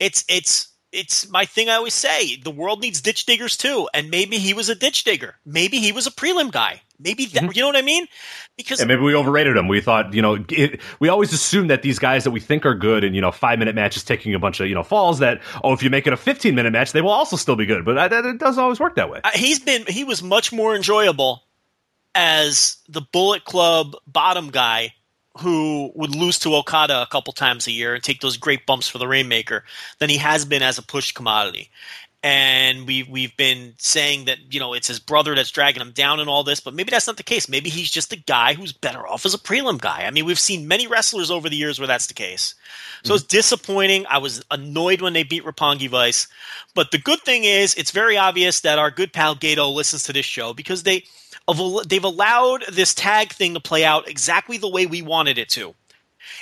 it's it's it's my thing. I always say the world needs ditch diggers too, and maybe he was a ditch digger. Maybe he was a prelim guy. Maybe that, mm-hmm. You know what I mean? Because and maybe we overrated them. We thought, you know, it, we always assume that these guys that we think are good and, you know, five minute matches taking a bunch of, you know, falls that, oh, if you make it a fifteen minute match, they will also still be good. But I, it doesn't always work that way. Uh, he's been, he was much more enjoyable as the Bullet Club bottom guy who would lose to Okada a couple times a year and take those great bumps for the Rainmaker than he has been as a push commodity. And we, we've been saying that, you know, it's his brother that's dragging him down and all this, but maybe that's not the case. Maybe he's just a guy who's better off as a prelim guy. I mean, we've seen many wrestlers over the years where that's the case. So mm-hmm. It's disappointing. I was annoyed when they beat Roppongi Vice. But the good thing is it's very obvious that our good pal Gato listens to this show, because they – they've allowed this tag thing to play out exactly the way we wanted it to.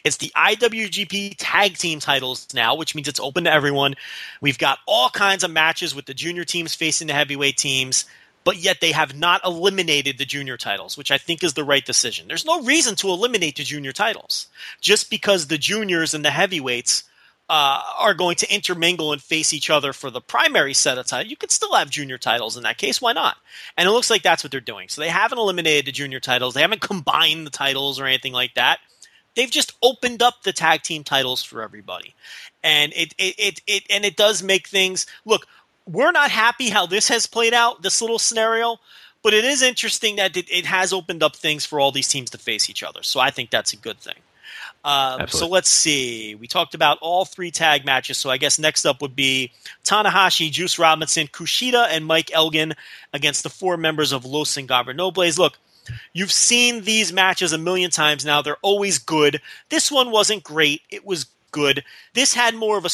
It's the I W G P tag team titles now, which means it's open to everyone. We've got all kinds of matches with the junior teams facing the heavyweight teams, but yet they have not eliminated the junior titles, which I think is the right decision. There's no reason to eliminate the junior titles just because the juniors and the heavyweights uh, are going to intermingle and face each other for the primary set of titles. You could still have junior titles in that case. Why not? And it looks like that's what they're doing. So they haven't eliminated the junior titles. They haven't combined the titles or anything like that. They've just opened up the tag team titles for everybody. And it, it, it, it, and it does make things look, we're not happy how this has played out, this little scenario, but it is interesting that it, it has opened up things for all these teams to face each other. So I think that's a good thing. Um, so let's see. We talked about all three tag matches. So I guess next up would be Tanahashi, Juice Robinson, Kushida, and Mike Elgin against the four members of Los Ingobernables. Look, you've seen these matches a million times now. They're always good. This one wasn't great. It was good. This had more of a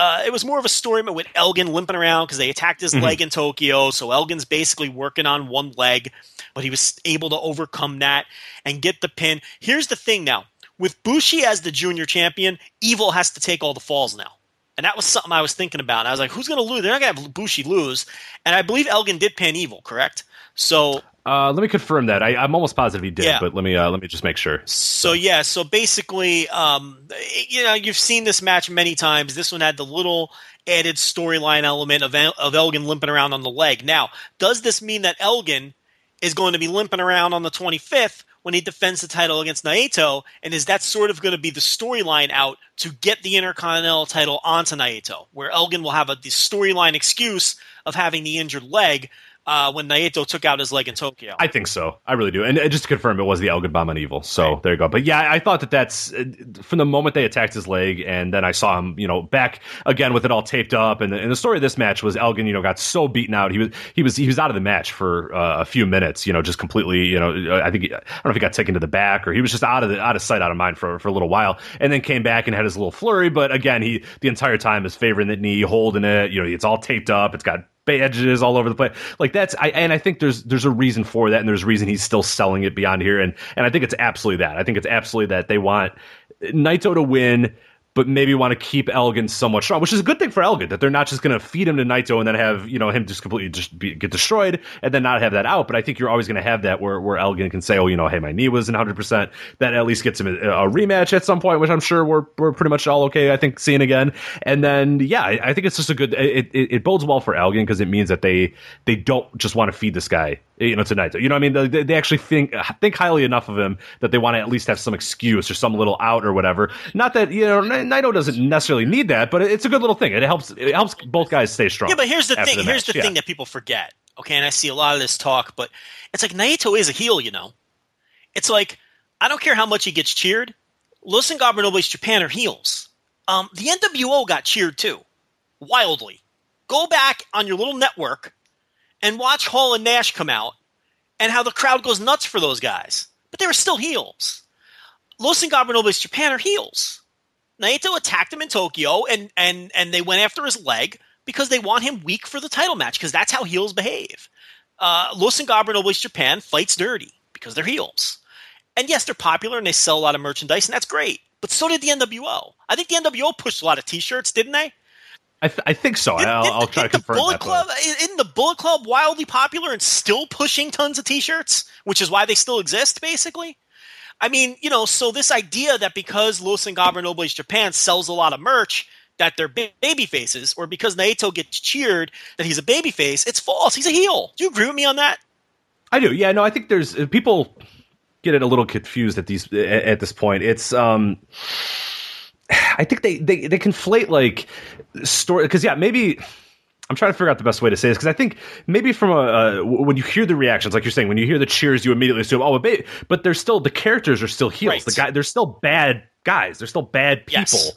uh, it was more of a story with Elgin limping around because they attacked his mm-hmm. leg in Tokyo. So Elgin's basically working on one leg, but he was able to overcome that and get the pin. Here's the thing now. With Bushi as the junior champion, Evil has to take all the falls now. And that was something I was thinking about. I was like, who's going to lose? They're not going to have Bushi lose. And I believe Elgin did pin Evil, correct? So uh, let me confirm that. I, I'm almost positive he did, yeah. but let me uh, let me just make sure. So, so. yeah, so basically, um, you know, you've seen this match many times. This one had the little added storyline element of, El- of Elgin limping around on the leg. Now, does this mean that Elgin is going to be limping around on the twenty-fifth when he defends the title against Naito, and is that sort of going to be the storyline out to get the Intercontinental title onto Naito, where Elgin will have a the storyline excuse of having the injured leg uh, when Naito took out his leg in Tokyo? I think so. I really do. And just to confirm, it was the Elgin Bomb on Evil. So right. There you go. But yeah, I thought that that's from the moment they attacked his leg, and then I saw him, you know, back again with it all taped up. And the, and the story of this match was Elgin, you know, got so beaten out. He was he was he was out of the match for uh, a few minutes, you know, just completely, you know, I think he, I don't know if he got taken to the back or he was just out of the, out of sight, out of mind for for a little while, and then came back and had his little flurry. But again, he the entire time is favoring the knee, holding it. You know, it's all taped up. It's got badges all over the place. Like that's I and I think there's there's a reason for that, and there's a reason he's still selling it beyond here, and and I think it's absolutely that. I think it's absolutely that they want Naito to win, but maybe want to keep Elgin somewhat strong, which is a good thing for Elgin, that they're not just going to feed him to Naito and then have, you know, him just completely just be, get destroyed and then not have that out. But I think you're always going to have that where, where Elgin can say, oh, you know, hey, my knee wasn't one hundred percent. That at least gets him a, a rematch at some point, which I'm sure we're we're pretty much all okay, I think, seeing again. And then, yeah, I, I think it's just a good it, – it, it bodes well for Elgin because it means that they they don't just want to feed this guy, you know, to Naito. You know what I mean? They, they actually think think highly enough of him that they want to at least have some excuse or some little out or whatever. Not that, you know – Naito doesn't necessarily need that, but it's a good little thing. It helps It helps both guys stay strong. Yeah, but here's the thing. The here's match. the yeah. thing that people forget. Okay, and I see a lot of this talk, but it's like Naito is a heel, you know. It's like, I don't care how much he gets cheered. Los Ingobernables Japan are heels. Um, the N W O got cheered too, wildly. Go back on your little network and watch Hall and Nash come out and how the crowd goes nuts for those guys. But they were still heels. Los Ingobernables Japan are heels. Naito attacked him in Tokyo, and, and, and they went after his leg because they want him weak for the title match because that's how heels behave. Uh, Los Ingobernables Japan fights dirty because they're heels. And yes, they're popular and they sell a lot of merchandise, and that's great. But so did the N W O. I think the N W O pushed a lot of T-shirts, didn't they? I, th- I think so. Did, I'll, did, I'll try to confirm Bullet that. Club, isn't the Bullet Club wildly popular and still pushing tons of T-shirts, which is why they still exist, basically? I mean, you know, so this idea that because Los Ingobernables Japan sells a lot of merch that they're baby faces, or because Naito gets cheered that he's a baby face, it's false. He's a heel. Do you agree with me on that? I do. Yeah, no, I think there's – people get it a little confused at these at this point. It's – um I think they, they, they conflate like – story because, yeah, maybe – I'm trying to figure out the best way to say this, because I think maybe from a, uh, when you hear the reactions, like you're saying, when you hear the cheers, you immediately assume, oh, but they're still, the characters are still heels. Right. The guy, they're still bad guys. They're still bad people. Yes.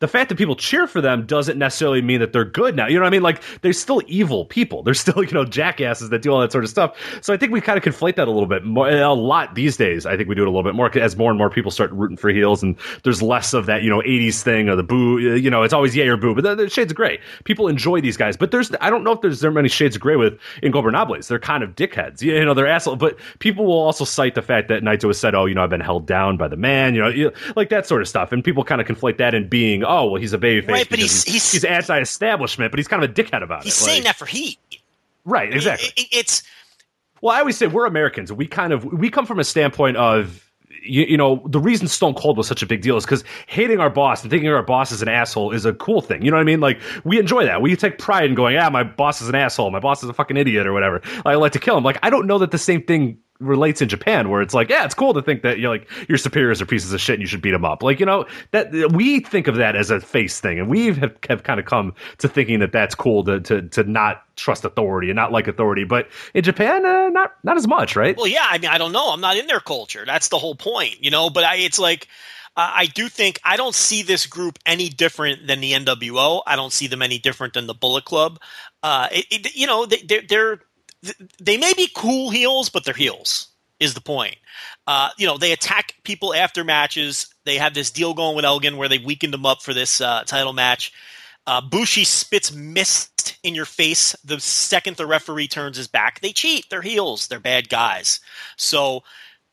The fact that people cheer for them doesn't necessarily mean that they're good now. You know what I mean? Like, they're still evil people. They're still, you know, jackasses that do all that sort of stuff. So I think we kind of conflate that a little bit more. A lot these days, I think we do it a little bit more as more and more people start rooting for heels, and there's less of that, you know, eighties thing or the boo. You know, it's always yay or boo, but the shades of gray. People enjoy these guys, but there's, I don't know if there's there many shades of gray with Ingobernables. They're kind of dickheads. You know, they're assholes. But people will also cite the fact that Naito has said, oh, you know, I've been held down by the man, you know, like that sort of stuff. And people kind of conflate that in being, oh, well, he's a babyface. Right, but he's, he's, he's anti-establishment, but he's kind of a dickhead about he's it. He's saying like, that for heat. Right, exactly. It, it, it's Well, I always say we're Americans. We kind of we come from a standpoint of, you, you know, the reason Stone Cold was such a big deal is because hating our boss and thinking our boss is an asshole is a cool thing. You know what I mean? Like, we enjoy that. We take pride in going, ah, my boss is an asshole. My boss is a fucking idiot or whatever. I like to kill him. Like, I don't know that the same thing relates in Japan, where it's like, yeah, it's cool to think that you're like your superiors are pieces of shit and you should beat them up. Like, you know, that we think of that as a face thing, and we have, have kind of come to thinking that that's cool to to to not trust authority and not like authority. But in Japan, uh, not not as much, right? Well, yeah, I mean, I don't know, I'm not in their culture. That's the whole point, you know. But I, it's like uh, I do think I don't see this group any different than the N W O. I don't see them any different than the Bullet Club. Uh, it, it, you know, they, they're. they're They may be cool heels, but they're heels, is the point. Uh, you know, they attack people after matches. They have this deal going with Elgin where they weakened him up for this uh, title match. Uh, Bushi spits mist in your face the second the referee turns his back. They cheat. They're heels. They're bad guys. So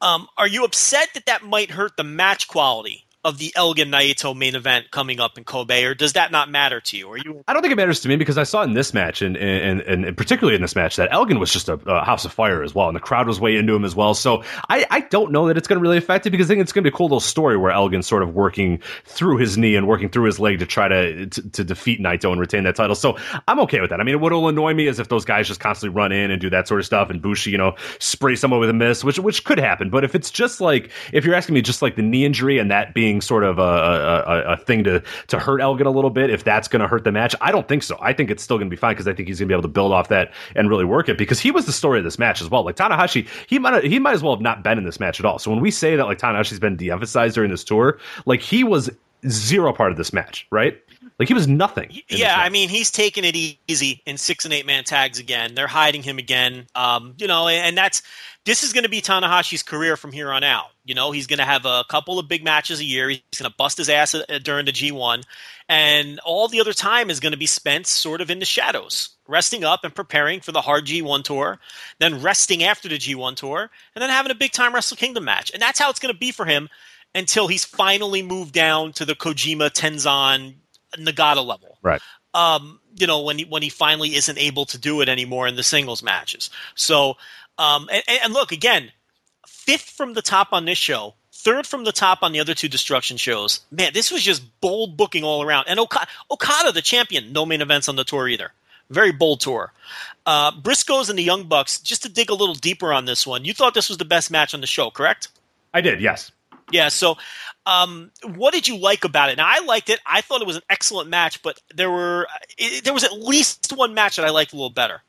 um, are you upset that that might hurt the match quality of the Elgin Naito main event coming up in Kobe, or does that not matter to you? Or you? I don't think it matters to me, because I saw in this match, and and, and, and particularly in this match, that Elgin was just a, a house of fire as well, and the crowd was way into him as well. So I, I don't know that it's going to really affect it, because I think it's going to be a cool little story where Elgin's sort of working through his knee and working through his leg to try to, to to defeat Naito and retain that title. So I'm okay with that. I mean, what will annoy me is if those guys just constantly run in and do that sort of stuff, and Bushi, you know, spray someone with a miss, which which could happen. But if it's just like, if you're asking me just like the knee injury and that being sort of a, a, a thing to, to hurt Elgin a little bit, if that's going to hurt the match, I don't think so. I think it's still going to be fine, because I think he's going to be able to build off that and really work it, because he was the story of this match as well. Like, Tanahashi, he might he might as well have not been in this match at all. So when we say that, like, Tanahashi's been de-emphasized during this tour, like, he was zero part of this match, right? Like, he was nothing. Yeah, I mean, he's taking it easy in six and eight man tags again. They're hiding him again. Um, you know, and that's this is going to be Tanahashi's career from here on out. You know, he's going to have a couple of big matches a year. He's going to bust his ass during the G one, and all the other time is going to be spent sort of in the shadows, resting up and preparing for the hard G one tour, then resting after the G one tour, and then having a big time Wrestle Kingdom match. And that's how it's going to be for him until he's finally moved down to the Kojima, Tenzan, Nagata level. Right. Um, you know, when he, when he finally isn't able to do it anymore in the singles matches. So, um, and, and look, again, fifth from the top on this show, third from the top on the other two Destruction shows. Man, this was just bold booking all around. And Okada, Okada the champion, no main events on the tour either. Very bold tour. Uh, Briscoes and the Young Bucks, just to dig a little deeper on this one, you thought this was the best match on the show, correct? I did, yes. Yeah, so um, what did you like about it? Now, I liked it. I thought it was an excellent match, but there were it, there was at least one match that I liked a little better.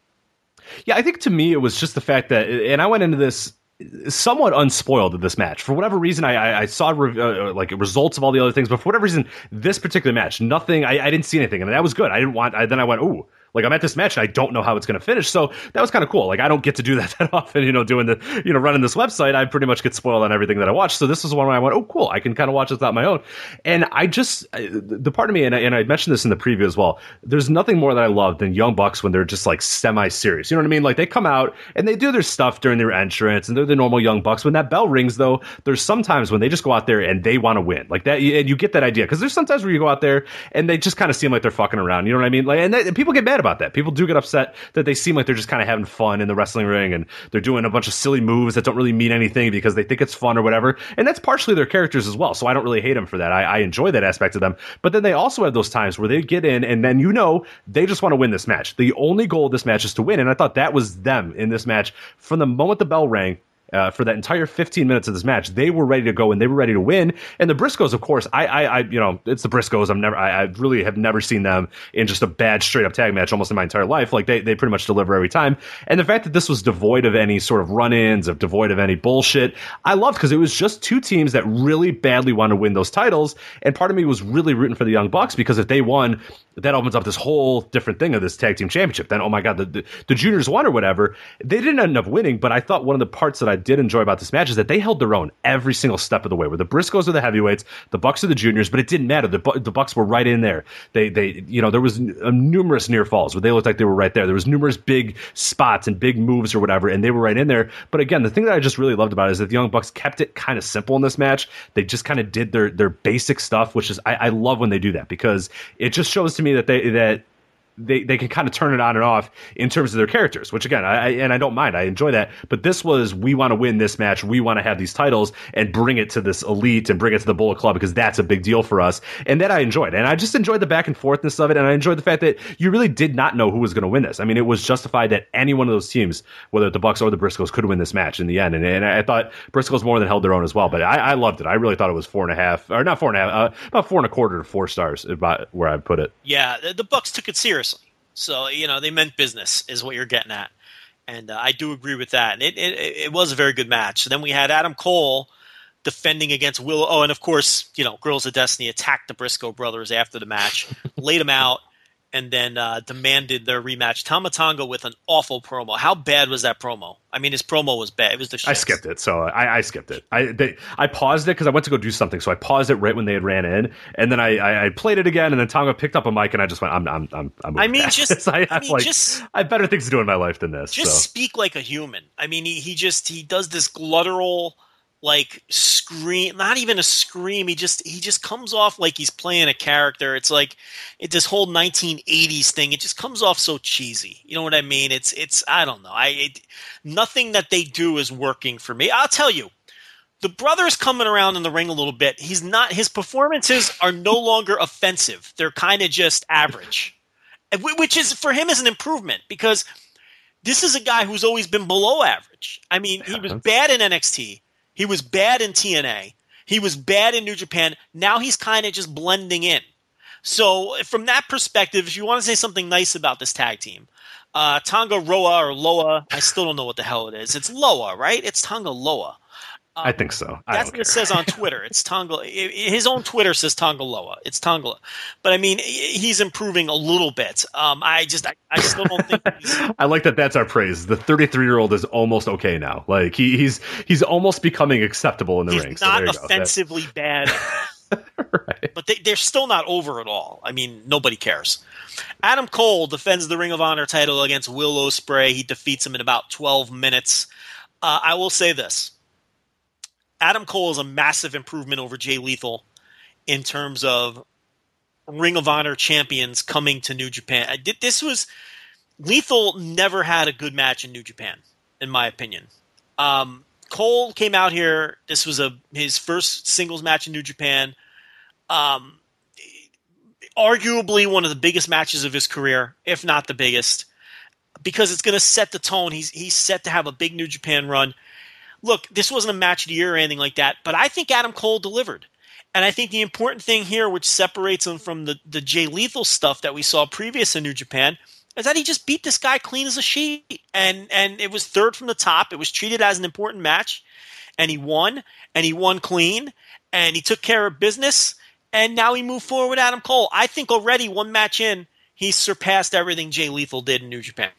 Yeah, I think to me it was just the fact that – and I went into this – somewhat unspoiled of this match. For whatever reason, I, I saw uh, like results of all the other things, but for whatever reason, this particular match, nothing. I, I didn't see anything, and that was good. I didn't want. I, then I went, ooh, like, I'm at this match, and I don't know how it's going to finish. So that was kind of cool. Like, I don't get to do that that often, you know, doing the, you know, running this website. I pretty much get spoiled on everything that I watch. So this was one where I went, oh, cool, I can kind of watch this on my own. And I just, the part of me, and I, and I mentioned this in the preview as well, there's nothing more that I love than Young Bucks when they're just like semi-serious. You know what I mean? Like, they come out and they do their stuff during their entrance, and they're the normal Young Bucks. When that bell rings, though, there's sometimes when they just go out there and they want to win. Like that, and you get that idea. Because there's sometimes where you go out there and they just kind of seem like they're fucking around. You know what I mean? Like, and, that, and people get mad about that. People do get upset that they seem like they're just kind of having fun in the wrestling ring, and they're doing a bunch of silly moves that don't really mean anything because they think it's fun or whatever, and that's partially their characters as well, so I don't really hate them for that. I, I enjoy that aspect of them, but then they also have those times where they get in and then, you know, they just want to win this match. The only goal of this match is to win, and I thought that was them in this match. From the moment the bell rang, Uh, for that entire fifteen minutes of this match, they were ready to go and they were ready to win. And the Briscoes, of course, I, I, I you know, it's the Briscoes. I'm never, I, I really have never seen them in just a bad straight up tag match almost in my entire life. Like they, they pretty much deliver every time. And the fact that this was devoid of any sort of run-ins, of devoid of any bullshit, I loved, because it was just two teams that really badly wanted to win those titles. And part of me was really rooting for the Young Bucks, because if they won, that opens up this whole different thing of this tag team championship. Then, oh my God, the, the, the juniors won or whatever. They didn't end up winning, but I thought one of the parts that I did enjoy about this match is that they held their own every single step of the way, where the Briscoes are the heavyweights, the Bucks are the juniors, but it didn't matter. The, Bu- the Bucks were right in there. They, they, you know, there was n- numerous near falls where they looked like they were right there. There was numerous big spots and big moves or whatever, and they were right in there. But again, the thing that I just really loved about it is that the Young Bucks kept it kind of simple in this match. They just kind of did their, their basic stuff, which is, I, I love when they do that, because it just shows to me that they, that, They they can kind of turn it on and off in terms of their characters, which again, I, I and I don't mind. I enjoy that. But this was, we want to win this match. We want to have these titles and bring it to this elite and bring it to the Bullet Club, because that's a big deal for us. And that I enjoyed. And I just enjoyed the back and forthness of it. And I enjoyed the fact that you really did not know who was going to win this. I mean, it was justified that any one of those teams, whether the Bucks or the Briscoes, could win this match in the end. And, and I thought Briscoes more than held their own as well. But I, I loved it. I really thought it was four and a half, or not four and a half, uh, about four and a quarter to four stars, about where I put it. Yeah, the Bucks took it seriously. So, you know, they meant business is what you're getting at. And uh, I do agree with that. And it, it, it was a very good match. So then we had Adam Cole defending against Will. Oh, and of course, you know, Guerrillas of Destiny attacked the Briscoe brothers after the match, laid them out, and then uh, demanded their rematch. Tama Tonga with an awful promo. How bad was that promo? I mean, his promo was bad. It was the shit. I skipped it, so I, I skipped it. I they, I paused it because I went to go do something, so I paused it right when they had ran in, and then I, I, I played it again, and then Tonga picked up a mic, and I just went, I'm I'm I'm I'm. I mean, back. just I, I mean, like, just I have better things to do in my life than this. Just so. Speak like a human. I mean, he he just he does this gluttural like scream, not even a scream. He just he just comes off like he's playing a character. It's like it this whole nineteen eighties thing. It just comes off so cheesy. You know what I mean? It's it's I don't know. I it, nothing that they do is working for me. I'll tell you, the brother's coming around in the ring a little bit. He's not. His performances are no longer offensive. They're kind of just average, which is for him is an improvement, because this is a guy who's always been below average. I mean, he was bad in N X T. He was bad in T N A. He was bad in New Japan. Now he's kind of just blending in. So from that perspective, if you want to say something nice about this tag team, uh, Tonga Roa or Loa, I still don't know what the hell it is. It's Loa, right? It's Tonga Loa. Um, I think so. I that's what care. It says on Twitter. It's Tonga. His own Twitter says Tonga Loa. It's Tonga. But I mean, he's improving a little bit. Um, I just, I, I still don't think. He's... I like that. That's our praise. The thirty-three year old is almost okay now. Like he, he's he's almost becoming acceptable in the he's ring. He's not so offensively bad. Right. But they, they're still not over at all. I mean, nobody cares. Adam Cole defends the Ring of Honor title against Will Ospreay. He defeats him in about twelve minutes. Uh, I will say this. Adam Cole is a massive improvement over Jay Lethal in terms of Ring of Honor champions coming to New Japan. I did, this was Lethal never had a good match in New Japan, in my opinion. Um, Cole came out here. This was a his first singles match in New Japan. Um, arguably one of the biggest matches of his career, if not the biggest, because it's going to set the tone. He's he's set to have a big New Japan run. Look, this wasn't a match of the year or anything like that, but I think Adam Cole delivered. And I think the important thing here, which separates him from the, the Jay Lethal stuff that we saw previous in New Japan, is that he just beat this guy clean as a sheet. And and it was third from the top. It was treated as an important match. And he won. And he won clean. And he took care of business. And now he moved forward with Adam Cole. I think already one match in, he surpassed everything Jay Lethal did in New Japan.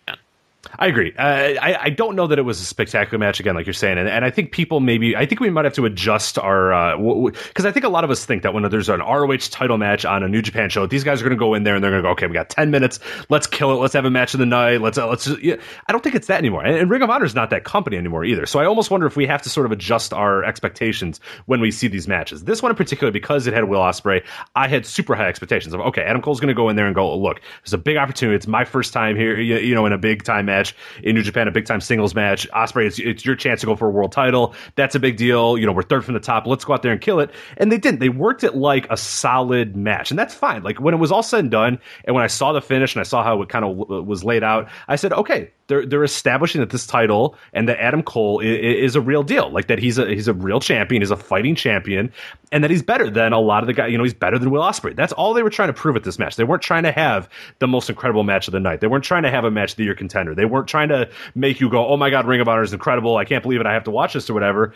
I agree. Uh, I, I don't know that it was a spectacular match, again, like you're saying. And, and I think people maybe – I think we might have to adjust our uh, – w- because I think a lot of us think that when there's an R O H title match on a New Japan show, these guys are going to go in there and they're going to go, okay, we got ten minutes. Let's kill it. Let's have a match of the night. Let's uh, – let's. Just, yeah. I don't think it's that anymore. And, and Ring of Honor is not that company anymore either. So I almost wonder if we have to sort of adjust our expectations when we see these matches. This one in particular, because it had Will Ospreay, I had super high expectations of, okay, Adam Cole's going to go in there and go, look, there's a big opportunity. It's my first time here, you, you know, in a big time match in New Japan, a big time singles match. Ospreay, it's, it's your chance to go for a world title. That's a big deal. You know, we're third from the top. Let's go out there and kill it. And they didn't. They worked it like a solid match, and that's fine. Like when it was all said and done, and when I saw the finish and I saw how it kind of w- was laid out, I said, okay, they're they're establishing that this title and that Adam Cole is, is a real deal, like that he's a he's a real champion, he's a fighting champion, and that he's better than a lot of the guys. You know, he's better than Will Ospreay. That's all they were trying to prove at this match. They weren't trying to have the most incredible match of the night. They weren't trying to have a match of the year contender. They weren't trying to make you go, oh my God, Ring of Honor is incredible. I can't believe it. I have to watch this or whatever.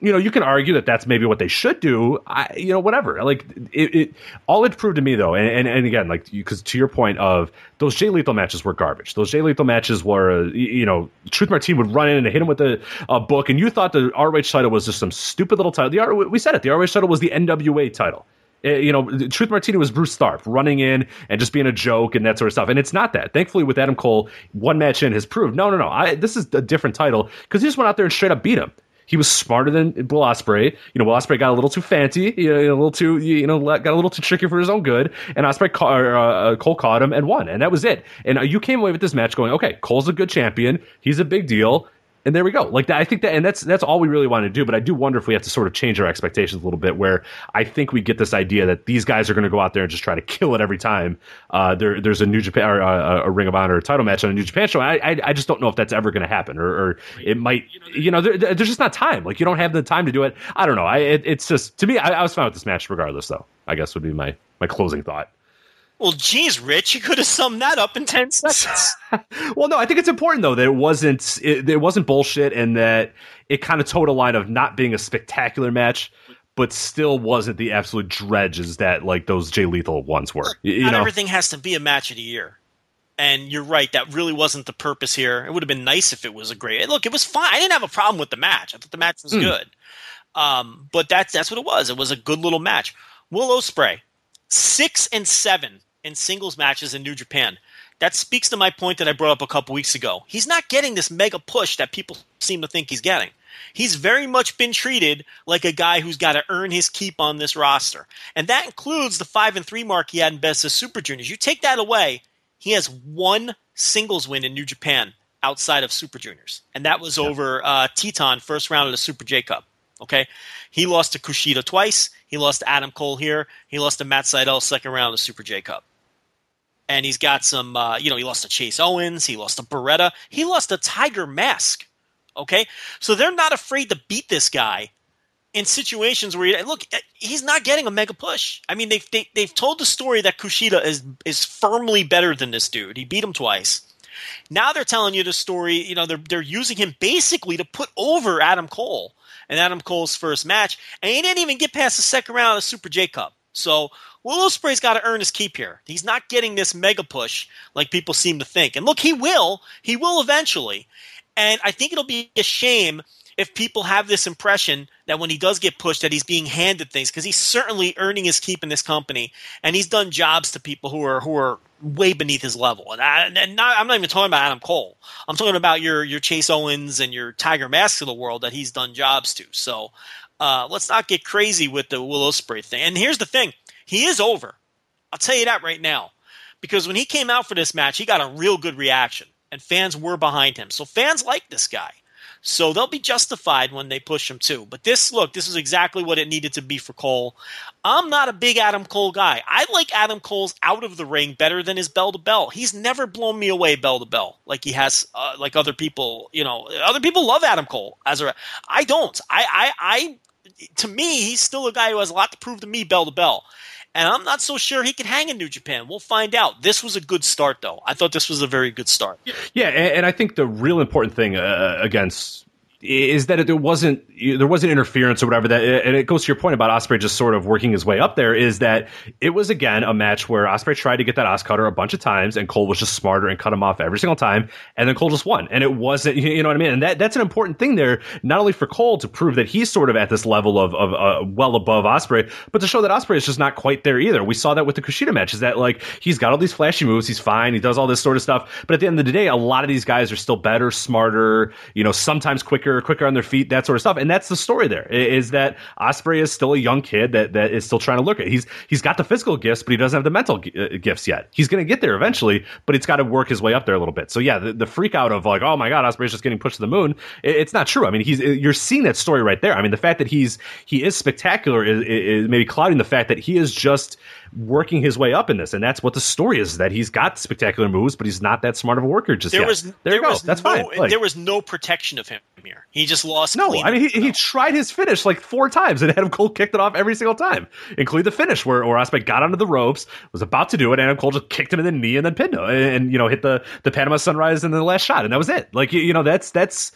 You know, you can argue that that's maybe what they should do. I, you know, whatever. Like, it, it all it proved to me, though, and, and, and again, like, because to your point of those Jay Lethal matches were garbage. Those Jay Lethal matches were, uh, you know, Truth Martin would run in and hit him with a, a book, and you thought the R O H title was just some stupid little title. The R, we said it. The R O H title was the N W A title. You know, Truth Martina was Bruce Tharp running in and just being a joke and that sort of stuff. And it's not that. Thankfully, with Adam Cole, one match in has proved, no, no, no, I, this is a different title, because he just went out there and straight up beat him. He was smarter than Will Ospreay. You know, Will Ospreay got a little too fancy, you know, a little too, you know, got a little too tricky for his own good. And Ospreay ca- or, uh, Cole caught him and won, and that was it. And uh, you came away with this match going, okay, Cole's a good champion. He's a big deal. And there we go. Like that, I think that, and that's that's all we really want to do. But I do wonder if we have to sort of change our expectations a little bit, where I think we get this idea that these guys are going to go out there and just try to kill it every time. Uh, there, there's a New Japan or a, a Ring of Honor title match on a New Japan show. I, I, I just don't know if that's ever going to happen, or, or it might. You know, there, there's just not time. Like you don't have the time to do it. I don't know. I, it, it's just to me, I, I was fine with this match regardless, though. I guess would be my my closing thought. Well, geez, Rich, you could have summed that up in ten seconds. Well, no, I think it's important, though, that it wasn't it, it wasn't bullshit, and that it kind of towed a line of not being a spectacular match, but still wasn't the absolute dredges that like those Jay Lethal ones were. You, you not know? Everything has to be a match of the year. And you're right, that really wasn't the purpose here. It would have been nice if it was a great – look, it was fine. I didn't have a problem with the match. I thought the match was mm. good. Um, but that's, that's what it was. It was a good little match. Will Ospreay, six and seven in singles matches in New Japan. That speaks to my point that I brought up a couple weeks ago. He's not getting this mega push that people seem to think he's getting. He's very much been treated like a guy who's got to earn his keep on this roster. And that includes the five and three mark he had in Best of Super Juniors. You take that away, he has one singles win in New Japan outside of Super Juniors. And that was yeah. over uh, Teton, first round of the Super J Cup. Okay, he lost to Kushida twice. He lost to Adam Cole here. He lost to Matt Sydal second round of the Super J Cup. And he's got some, uh, you know, he lost to Chase Owens. He lost to Beretta. He lost to Tiger Mask. Okay? So they're not afraid to beat this guy in situations where, he, look, he's not getting a mega push. I mean, they've, they, they've told the story that Kushida is, is firmly better than this dude. He beat him twice. Now they're telling you the story, you know, they're, they're using him basically to put over Adam Cole and Adam Cole's first match. And he didn't even get past the second round of the Super J Cup. So Will Ospreay's got to earn his keep here. He's not getting this mega push like people seem to think. And look, he will. He will eventually. And I think it'll be a shame if people have this impression that when he does get pushed that he's being handed things, because he's certainly earning his keep in this company. And he's done jobs to people who are who are way beneath his level. And, I, and not, I'm not even talking about Adam Cole. I'm talking about your, your Chase Owens and your Tiger Mask of the world that he's done jobs to. So uh, let's not get crazy with the Will Ospreay thing. And here's the thing. He is over. I'll tell you that right now. Because when he came out for this match, he got a real good reaction. And fans were behind him. So fans like this guy. So they'll be justified when they push him too. But this, look, this is exactly what it needed to be for Cole. I'm not a big Adam Cole guy. I like Adam Cole's out of the ring better than his bell-to-bell. He's never blown me away bell-to-bell like he has uh, – like other people. You know, other people love Adam Cole. As a, I don't. I, I, I, to me, he's still a guy who has a lot to prove to me bell-to-bell. And I'm not so sure he can hang in New Japan. We'll find out. This was a good start, though. I thought this was a very good start. Yeah, and, and I think the real important thing uh, against is that it, there wasn't there wasn't interference or whatever. That and it goes to your point about Ospreay just sort of working his way up there. Is that it was again a match where Ospreay tried to get that Os Cutter a bunch of times, and Cole was just smarter and cut him off every single time, and then Cole just won. And it wasn't, you know what I mean. And that that's an important thing there, not only for Cole to prove that he's sort of at this level of of uh, well above Ospreay, but to show that Ospreay is just not quite there either. We saw that with the Kushida match. Is that like he's got all these flashy moves, he's fine, he does all this sort of stuff, but at the end of the day, a lot of these guys are still better, smarter, you know, sometimes quicker. bigger, quicker on their feet, that sort of stuff. And that's the story there, is that Ospreay is still a young kid that, that is still trying to look at. He's He's got the physical gifts, but he doesn't have the mental g- gifts yet. He's going to get there eventually, but it's got to work his way up there a little bit. So yeah, the, the freak out of like, oh my God, Ospreay's just getting pushed to the moon. It, it's not true. I mean, he's you're seeing that story right there. I mean, the fact that he's he is spectacular is, is maybe clouding the fact that he is just working his way up in this, and that's what the story is, that he's got spectacular moves, but he's not that smart of a worker just there yet. Was, there there was that's no, fine. Like, there was no protection of him here. He just lost. No, I mean, he, he tried his finish like four times, and Adam Cole kicked it off every single time, including the finish where Ospreay got onto the ropes, was about to do it, and Adam Cole just kicked him in the knee and then pinned him, and, and you know, hit the, the Panama Sunrise in the last shot, and that was it. Like, you, you know, that's that's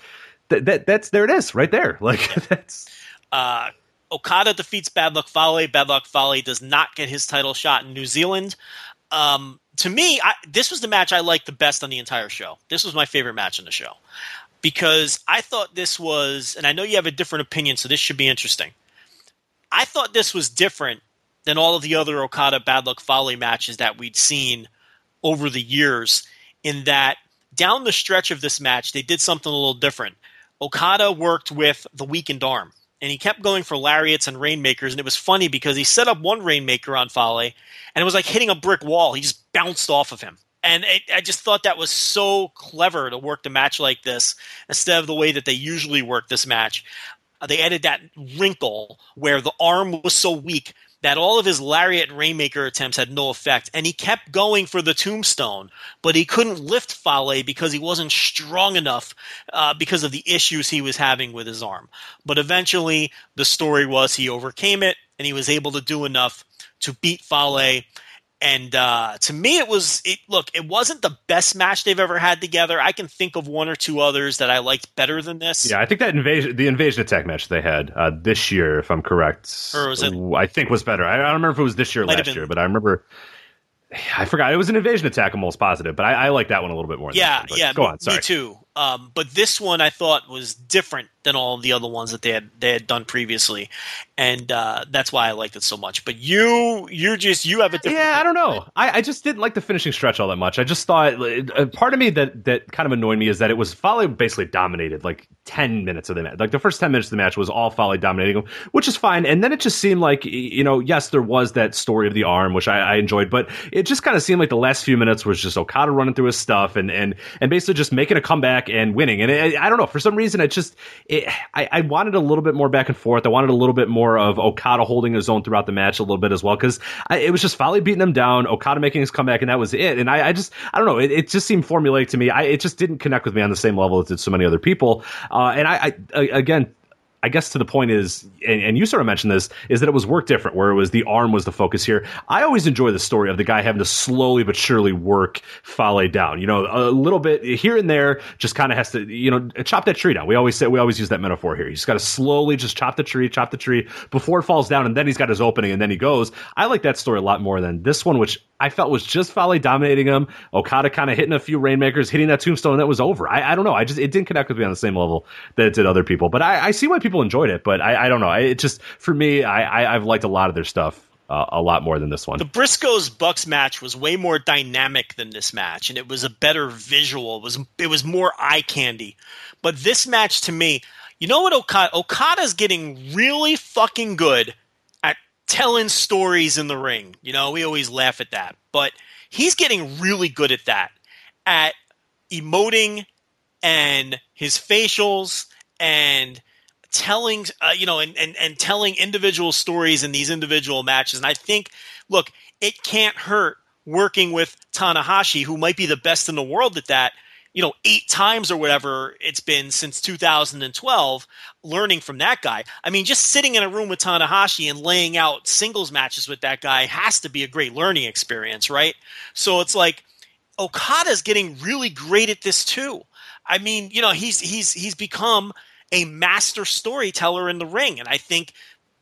that, that that's there it is right there. Like that's. Uh, Okada defeats Bad Luck Fale. Bad Luck Fale does not get his title shot in New Zealand. Um, to me, I, this was the match I liked the best on the entire show. This was my favorite match on the show because I thought this was, and I know you have a different opinion, so this should be interesting. I thought this was different than all of the other Okada Bad Luck Fale matches that we'd seen over the years, in that down the stretch of this match, they did something a little different. Okada worked with the weakened arm. And he kept going for lariats and rainmakers, and it was funny because he set up one rainmaker on Fale, and it was like hitting a brick wall. He just bounced off of him. And it, I just thought that was so clever to work the match like this instead of the way that they usually work this match. They added that wrinkle where the arm was so weak that all of his lariat and rainmaker attempts had no effect, and he kept going for the tombstone, but he couldn't lift Fale because he wasn't strong enough uh, because of the issues he was having with his arm. But eventually, the story was he overcame it, and he was able to do enough to beat Fale. And uh, to me, it was it, – look, it wasn't the best match they've ever had together. I can think of one or two others that I liked better than this. Yeah, I think that invasion, the Invasion Attack match they had uh, this year, if I'm correct, or was it, I think was better. I, I don't remember if it was this year or last year, but I remember – I forgot. It was an Invasion Attack, I'm almost positive, but I, I like that one a little bit more. Yeah, than yeah. Go on, sorry. Me too. Um, but this one I thought was different than all of the other ones that they had they had done previously, and uh, that's why I liked it so much. But you, you just you have a different yeah. I don't know. I, I just didn't like the finishing stretch all that much. I just thought a part of me that, that kind of annoyed me is that it was Fale basically dominated like ten minutes of the match. Like the first ten minutes of the match was all Fale dominating him, which is fine. And then it just seemed like, you know, yes, there was that story of the arm, which I, I enjoyed, but it just kind of seemed like the last few minutes was just Okada running through his stuff and and, and basically just making a comeback and winning. And it, I don't know, for some reason, it just, it, I, I wanted a little bit more back and forth. I wanted a little bit more of Okada holding his own throughout the match a little bit as well, because it was just Fale beating him down, Okada making his comeback, and that was it. And I, I just, I don't know, it, it just seemed formulaic to me. I, it just didn't connect with me on the same level as did so many other people. Uh, and I, I again, I guess to the point is, and, and you sort of mentioned this, is that it was worked different, where it was the arm was the focus here. I always enjoy the story of the guy having to slowly but surely work Fale down, you know, a little bit here and there, just kind of has to, you know, chop that tree down. We always say, we always use that metaphor here. You just got to slowly just chop the tree, chop the tree before it falls down, and then he's got his opening, and then he goes. I like that story a lot more than this one, which I felt was just Fale dominating him, Okada kind of hitting a few rainmakers, hitting that tombstone, and that was over. I, I don't know. I just, it didn't connect with me on the same level that it did other people, but I, I see why people people enjoyed it, but I, I don't know. I, it just, for me, I, I, I've liked a lot of their stuff uh, a lot more than this one. The Briscoes Bucks match was way more dynamic than this match, and it was a better visual. It was it was more eye candy. But this match, to me, you know what, Okada Okada's getting really fucking good at telling stories in the ring. You know, we always laugh at that, but he's getting really good at that, at emoting and his facials and telling, uh, you know, and, and, and telling individual stories in these individual matches. And I think, look, it can't hurt working with Tanahashi, who might be the best in the world at that, you know, eight times or whatever it's been since two thousand twelve, learning from that guy. I mean, just sitting in a room with Tanahashi and laying out singles matches with that guy has to be a great learning experience, right? So it's like Okada's getting really great at this too. I mean, you know, he's he's he's become – a master storyteller in the ring. And I think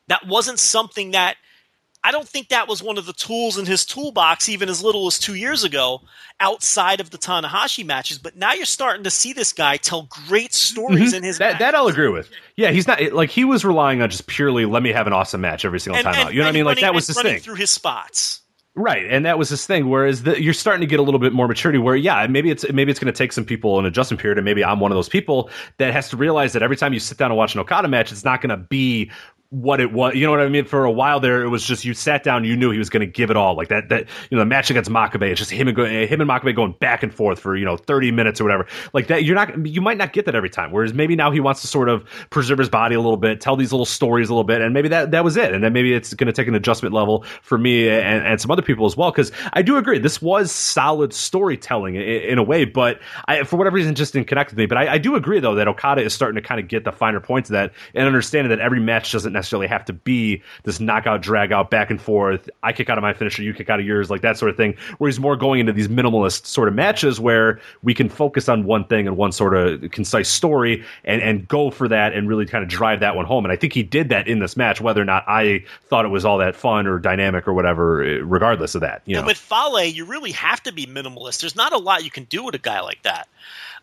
that wasn't something that – I don't think that was one of the tools in his toolbox even as little as two years ago outside of the Tanahashi matches. But now you're starting to see this guy tell great stories mm-hmm. in his that, matches. That I'll agree with. Yeah, he's not – like he was relying on just purely let me have an awesome match every single and, time and, out. You know what I mean? Running, like that was his thing. Through his spots. Right, and that was this thing. Whereas the, you're starting to get a little bit more maturity, where yeah, maybe it's maybe it's going to take some people an adjustment period, and maybe I'm one of those people that has to realize that every time you sit down and watch an Okada match, it's not going to be what it was. You know what I mean? For a while there, it was just you sat down, you knew he was going to give it all, like that. That you know, the match against Makabe, it's just him and go, him and Makabe going back and forth for you know thirty minutes or whatever. Like that, you're not you might not get that every time. Whereas maybe now he wants to sort of preserve his body a little bit, tell these little stories a little bit, and maybe that that was it. And then maybe it's going to take an adjustment level for me and, and some other people as well, because I do agree this was solid storytelling in, in a way, but I, for whatever reason just didn't connect with me. But I, I do agree though that Okada is starting to kind of get the finer points of that and understanding that every match doesn't necessarily have to be this knockout drag out back and forth, I kick out of my finisher, you kick out of yours, like that sort of thing, where he's more going into these minimalist sort of matches where we can focus on one thing and one sort of concise story and, and go for that and really kind of drive that one home. And I think he did that in this match, whether or not I thought it was all that fun or dynamic or whatever, regardless of that. You know? And with Fale, you really have to be minimalist. There's not a lot you can do with a guy like that.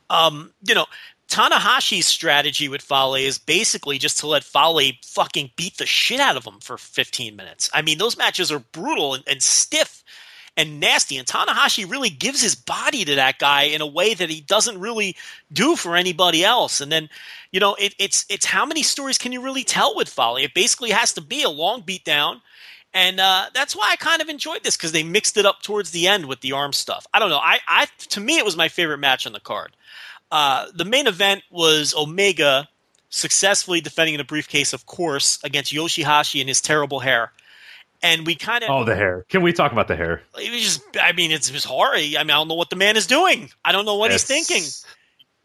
Um, you know, Tanahashi's strategy with Fale is basically just to let Fale fucking beat the shit out of him for fifteen minutes. I mean, those matches are brutal and, and stiff and nasty, and Tanahashi really gives his body to that guy in a way that he doesn't really do for anybody else. And then, you know, it, it's, it's how many stories can you really tell with Fale? It basically has to be a long beatdown. And uh, that's why I kind of enjoyed this, because they mixed it up towards the end with the arm stuff. I don't know. I, I to me, it was my favorite match on the card. Uh, the main event was Omega successfully defending the briefcase, of course, against Yoshi-Hashi and his terrible hair. And we kind of oh the hair. Can we talk about the hair? It was just. I mean, it's just horror. I mean, I don't know what the man is doing. I don't know what it's, he's thinking.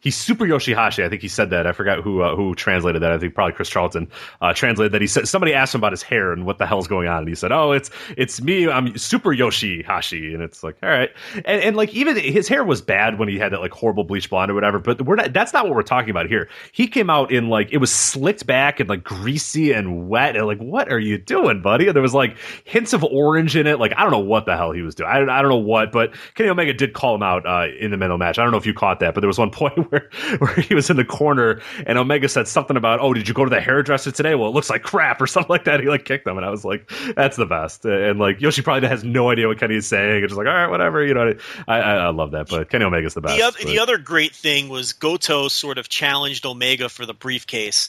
He's super Yoshi-Hashi. I think he said that. I forgot who uh, who translated that. I think probably Chris Charlton uh, translated that. He said somebody asked him about his hair and what the hell's going on, and he said, "Oh, it's it's me. I'm super Yoshi-Hashi." And it's like, all right, and and like even his hair was bad when he had that like horrible bleach blonde or whatever. But we're not. That's not what we're talking about here. He came out in like it was slicked back and like greasy and wet and like, what are you doing, buddy? And there was like hints of orange in it. Like I don't know what the hell he was doing. I don't, I don't know what. But Kenny Omega did call him out uh, in the middle of the match. I don't know if you caught that, but there was one point Where, where he was in the corner and Omega said something about, oh, did you go to the hairdresser today? Well, it looks like crap or something like that. He like kicked them, and I was like, that's the best. And like Yoshi probably has no idea what Kenny is saying. It's just like, all right, whatever. You know, I, I, I love that. But Kenny Omega's the best. The other, the other great thing was Goto sort of challenged Omega for the briefcase,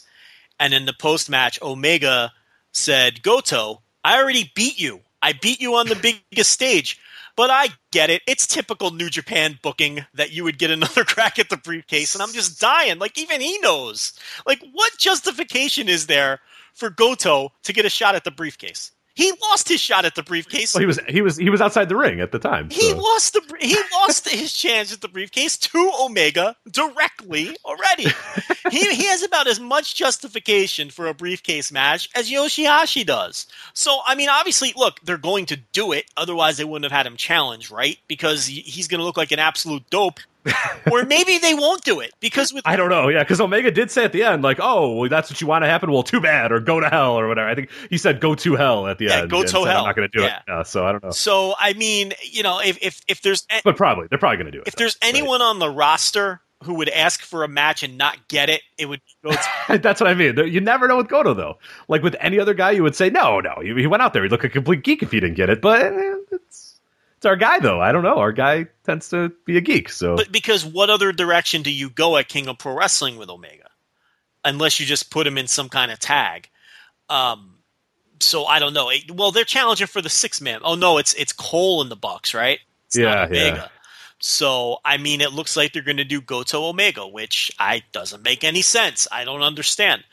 and in the post match, Omega said, Goto, I already beat you. I beat you on the biggest stage. But I get it. It's typical New Japan booking that you would get another crack at the briefcase, and I'm just dying. Like, even he knows. Like, what justification is there for Goto to get a shot at the briefcase? He lost his shot at the briefcase. Well, he was he was he was outside the ring at the time. So. He lost the he lost his chance at the briefcase to Omega directly already. he he has about as much justification for a briefcase match as Yoshi-Hashi does. So, I mean, obviously, look, they're going to do it. Otherwise, they wouldn't have had him challenge, right? Because he's going to look like an absolute dope. Or maybe they won't do it, because with I don't know, yeah, because Omega did say at the end, like, oh, well, that's what you want to happen? Well, too bad, or go to hell, or whatever. I think he said go to hell at the yeah, end. Go to hell. I'm not going to do yeah. it. Uh, so I don't know. So, I mean, you know, if if, if there's... A- but probably. They're probably going to do it. If though, there's anyone right? on the roster who would ask for a match and not get it, it would go to- That's what I mean. You never know with Goto, though. Like, with any other guy, you would say, no, no. He went out there. He'd look a complete geek if he didn't get it, but it's... It's our guy, though. I don't know. Our guy tends to be a geek. So, but because what other direction do you go at King of Pro Wrestling with Omega? Unless you just put him in some kind of tag. Um, so I don't know. It, well, they're challenging for the six-man. Oh, no, it's it's Cole in the Bucks, right? It's yeah, not Omega. Yeah. So, I mean, it looks like they're going to do Goto Omega, which I doesn't make any sense. I don't understand.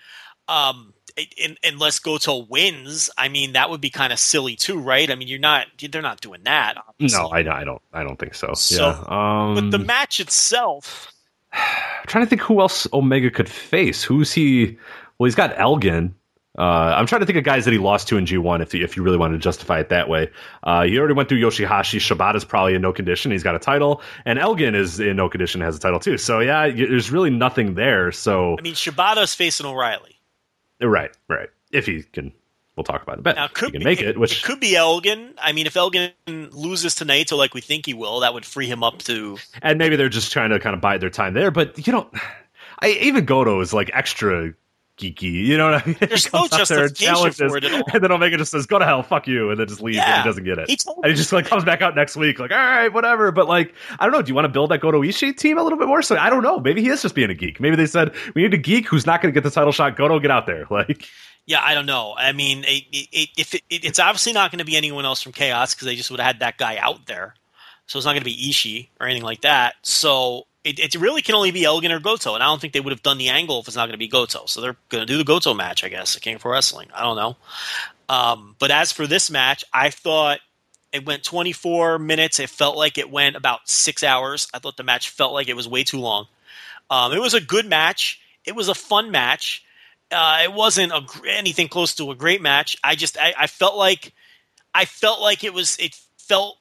Um In, unless Goto wins, I mean that would be kind of silly too, right? I mean, you're not—they're not doing that. Obviously. No, I, I don't. I don't think so. So, yeah. um, but the match itself. I'm trying to think who else Omega could face. Who's he? Well, he's got Elgin. Uh, I'm trying to think of guys that he lost to in G one. If he, if you really want to justify it that way, uh, he already went through Yoshi-Hashi. Shibata's probably in no condition. He's got a title, and Elgin is in no condition. Has a title too. So yeah, y- there's really nothing there. So I mean, Shibata's facing O'Reilly. Right, right. If he can, we'll talk about it. But now, could he can be, make it, which it could be Elgin. I mean, if Elgin loses to Naito like we think he will, that would free him up to. And maybe they're just trying to kind of bide their time there. But you know, I, even Goto is like extra geeky. You know what I mean? There's no justification for it at all. And then Omega just says, go to hell, fuck you, and then just leaves, yeah, and he doesn't get it. He and he just like comes back out next week like, all right, whatever. But like, I don't know, do you want to build that Goto Ishii team a little bit more? So I don't know. Maybe he is just being a geek. Maybe they said, we need a geek who's not going to get the title shot. Goto, get out there. Like, yeah, I don't know. I mean, it, it, if it, it, it's obviously not going to be anyone else from Chaos because they just would have had that guy out there. So it's not going to be Ishii or anything like that. So it, it really can only be Elgin or Goto, and I don't think they would have done the angle if it's not going to be Goto. So they're going to do the Goto match, I guess, at King of Pro Wrestling. I don't know. Um, but as for this match, I thought it went twenty-four minutes. It felt like it went about six hours. I thought the match felt like it was way too long. Um, it was a good match. It was a fun match. Uh, it wasn't a, anything close to a great match. I just I, I felt like I felt like it was it felt.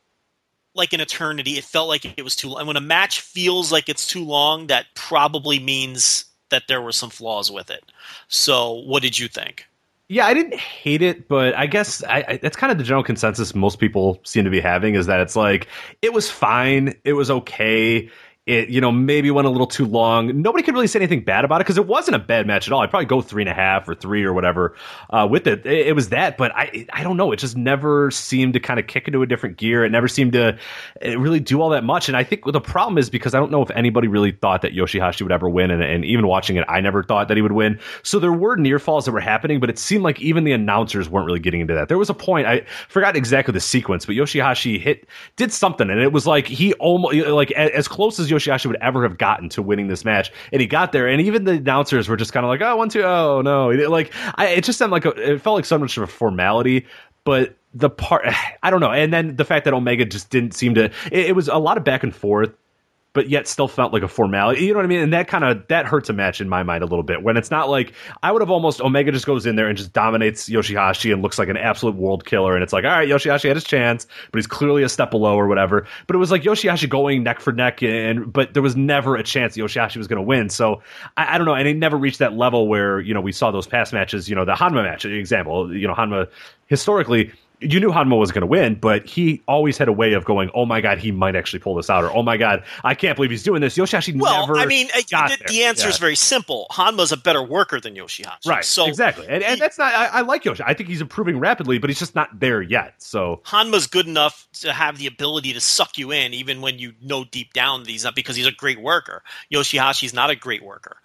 like an eternity. It felt like it was too long. And when a match feels like it's too long, that probably means that there were some flaws with it. So what did you think? Yeah, I didn't hate it, but I guess I, I, that's kind of the general consensus most people seem to be having, is that it's like, it was fine. It was okay. It, you know, maybe went a little too long. Nobody could really say anything bad about it because it wasn't a bad match at all. I'd probably go three and a half or three or whatever uh, with it. it. It was that, but I I don't know. It just never seemed to kind of kick into a different gear. It never seemed to really do all that much. And I think the problem is because I don't know if anybody really thought that Yoshi-Hashi would ever win. And, and even watching it, I never thought that he would win. So there were near falls that were happening, but it seemed like even the announcers weren't really getting into that. There was a point, I forgot exactly the sequence, but Yoshi-Hashi hit, did something. And it was like he almost, like as close as Yoshi-Hashi would ever have gotten to winning this match, and he got there, and even the announcers were just kind of like, oh, one, two, oh, no. Like, I, it just sounded like a, it felt like so much of a formality, but the part, I don't know. And then the fact that Omega just didn't seem to, it, it was a lot of back and forth, but yet still felt like a formality. You know what I mean? And that kind of, that hurts a match in my mind a little bit, when it's not like, I would have almost, Omega just goes in there and just dominates Yoshi-Hashi and looks like an absolute world killer. And it's like, all right, Yoshi-Hashi had his chance, but he's clearly a step below or whatever. But it was like Yoshi-Hashi going neck for neck, and but there was never a chance Yoshi-Hashi was going to win. So I, I don't know. And it never reached that level where, you know, we saw those past matches, you know, the Hanma match, example, you know, Hanma historically, you knew Hanma was going to win, but he always had a way of going, oh my God, he might actually pull this out, or oh my God, I can't believe he's doing this. Yoshi-Hashi well, never I mean, got the, there. The answer yeah. is very simple. Hanma's a better worker than Yoshi-Hashi. Right, so exactly. And, he, and that's not, I, I like Yoshi. I think he's improving rapidly, but he's just not there yet. So Hanma's good enough to have the ability to suck you in, even when you know deep down that he's not, because he's a great worker. Yoshi-Hashi's not a great worker.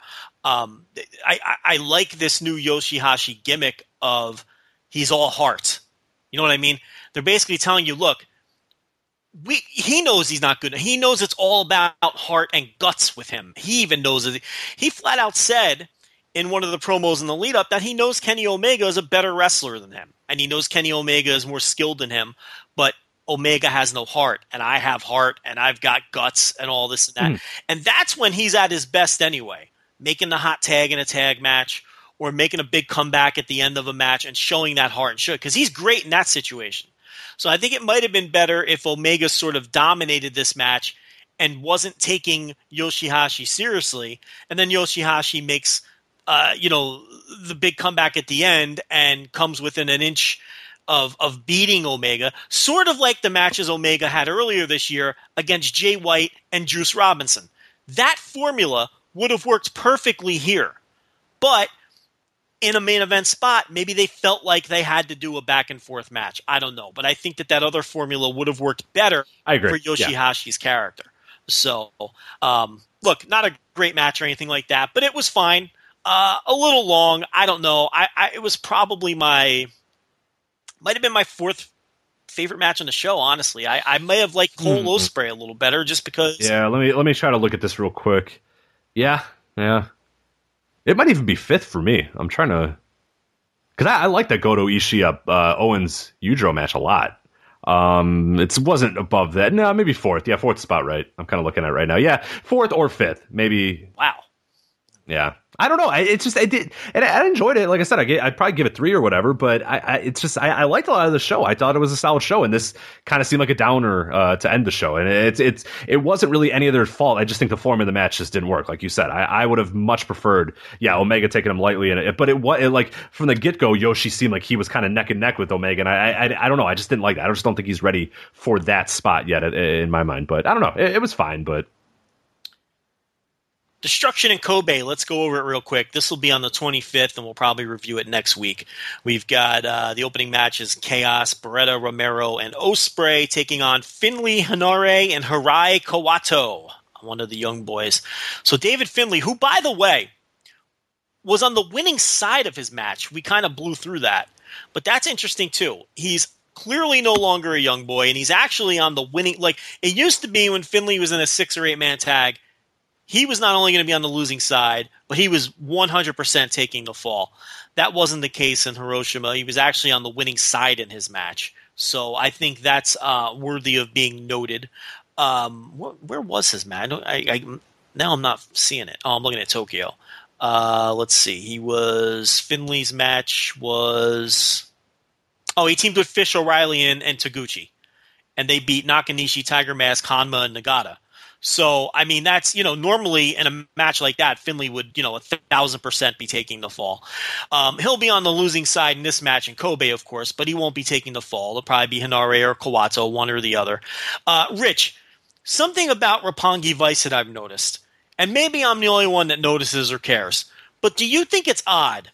Um, I, I, I like this new Yoshi-Hashi gimmick of he's all heart. You know what I mean? They're basically telling you, look, we, he knows he's not good. He knows it's all about heart and guts with him. He even knows it. He flat out said in one of the promos in the lead up that he knows Kenny Omega is a better wrestler than him. And he knows Kenny Omega is more skilled than him. But Omega has no heart. And I have heart. And I've got guts and all this and that. Mm. And that's when he's at his best anyway, making the hot tag in a tag match, or making a big comeback at the end of a match and showing that heart and shit, because he's great in that situation. So I think it might have been better if Omega sort of dominated this match and wasn't taking Yoshi-Hashi seriously, and then Yoshi-Hashi makes uh, you know, the big comeback at the end and comes within an inch of of beating Omega, sort of like the matches Omega had earlier this year against Jay White and Juice Robinson. That formula would have worked perfectly here, but in a main event spot, maybe they felt like they had to do a back and forth match. I don't know, but I think that that other formula would have worked better I agree. for Yoshi-Hashi's yeah. character. So, um, look, not a great match or anything like that, but it was fine. Uh, a little long. I don't know. I, I it was probably my might have been my fourth favorite match on the show. Honestly, I, I may have liked Cole mm-hmm. Ospreay a little better just because. Yeah, let me let me try to look at this real quick. Yeah, yeah. It might even be fifth for me. I'm trying to, because I, I like that Goto Ishii up uh, Owens Yujiro match a lot. Um, it wasn't above that. No, maybe fourth. Yeah, fourth spot, right? I'm kind of looking at it right now. Yeah, fourth or fifth, maybe. Wow. Yeah, I don't know. I, it's just I did, and I, I enjoyed it. Like I said, I get, I'd probably give it three or whatever. But I, I it's just I, I liked a lot of the show. I thought it was a solid show, and this kind of seemed like a downer uh, to end the show. And it's it's it wasn't really any of their fault. I just think the form of the match just didn't work. Like you said, I, I would have much preferred, yeah, Omega taking him lightly, and it, but it was like from the get go, Yoshi seemed like he was kind of neck and neck with Omega, and I, I I don't know. I just didn't like that. I just don't think he's ready for that spot yet in my mind. But I don't know. It, it was fine, but. Destruction and Kobe, let's go over it real quick. This will be on the twenty-fifth, and we'll probably review it next week. We've got uh, the opening matches, Chaos, Beretta, Romero, and Ospreay taking on Finley Hanare and Hirai Kawato, one of the young boys. So David Finley, who, by the way, was on the winning side of his match. We kind of blew through that. But that's interesting, too. He's clearly no longer a young boy, and he's actually on the winning – like it used to be when Finley was in a six- or eight-man tag – he was not only going to be on the losing side, but he was one hundred percent taking the fall. That wasn't the case in Hiroshima. He was actually on the winning side in his match. So I think that's uh, worthy of being noted. Um, wh- where was his match? I, I, now I'm not seeing it. Oh, I'm looking at Tokyo. Uh, let's see. He was – Finley's match was – oh, he teamed with Fish, O'Reilly, and, and Taguchi. And they beat Nakanishi, Tiger Mask, Hanma, and Nagata. So, I mean, that's, you know, normally in a match like that, Finley would, you know, a thousand percent be taking the fall. Um, he'll be on the losing side in this match in Kobe, of course, but he won't be taking the fall. It'll probably be Hinare or Kawato, one or the other. Uh, Rich, something about Roppongi Vice that I've noticed, and maybe I'm the only one that notices or cares, but do you think it's odd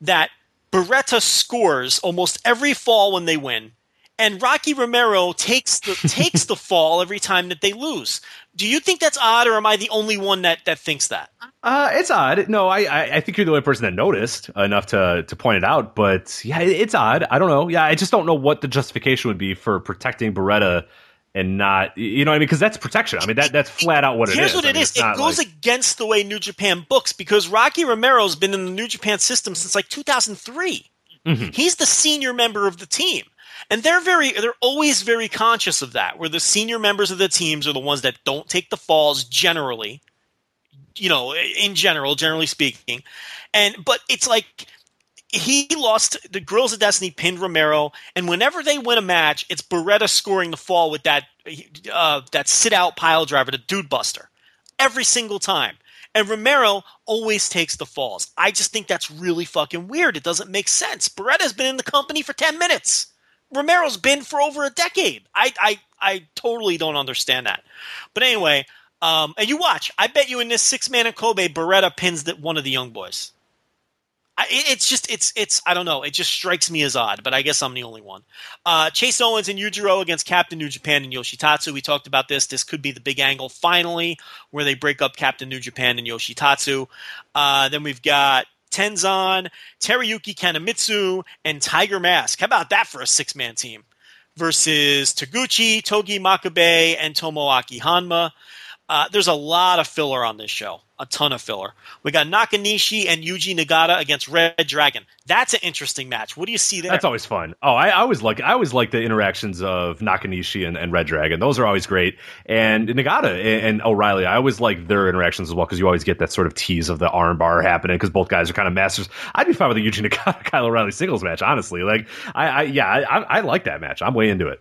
that Beretta scores almost every fall when they win, and Rocky Romero takes the takes the fall every time that they lose? Do you think that's odd, or am I the only one that, that thinks that? Uh, it's odd. No, I, I I think you're the only person that noticed enough to to point it out. But yeah, it's odd. I don't know. Yeah, I just don't know what the justification would be for protecting Beretta and not, you know what I mean? Because that's protection. I mean, that that's flat out what it is. Here's what it is. It goes against the way New Japan books, because Rocky Romero's been in the New Japan system since like two thousand three. Mm-hmm. He's the senior member of the team. And they're very, they're always very conscious of that, where the senior members of the teams are the ones that don't take the falls generally, you know, in general, generally speaking. And, but it's like he lost, the Guerrillas of Destiny pinned Romero, and whenever they win a match, it's Beretta scoring the fall with that, uh, that sit out pile driver, the dude buster, every single time. And Romero always takes the falls. I just think that's really fucking weird. It doesn't make sense. Beretta's been in the company for ten minutes. Romero's been for over a decade. I I, I totally don't understand that. But anyway, um, and you watch. I bet you in this six-man in Kobe, Beretta pins that one of the young boys. I, it, it's just, it's, it's, I don't know. It just strikes me as odd, but I guess I'm the only one. Uh, Chase Owens and Yujiro against Captain New Japan and Yoshitatsu. We talked about this. This could be the big angle finally where they break up Captain New Japan and Yoshitatsu. Uh, then we've got Tenzan, Teruyuki Kanemitsu, and Tiger Mask. How about that for a six-man team? Versus Taguchi, Togi Makabe, and Tomoaki Hanma. Uh, there's a lot of filler on this show. A ton of filler. We got Nakanishi and Yuji Nagata against Red Dragon. That's an interesting match. What do you see there? That's always fun. Oh, I, I always like I always like the interactions of Nakanishi and, and Red Dragon. Those are always great. And Nagata and, and O'Reilly, I always like their interactions as well, because you always get that sort of tease of the arm bar happening, because both guys are kind of masters. I'd be fine with a Yuji Nagata Kyle O'Reilly singles match, honestly. Like I, I yeah, I, I like that match. I'm way into it.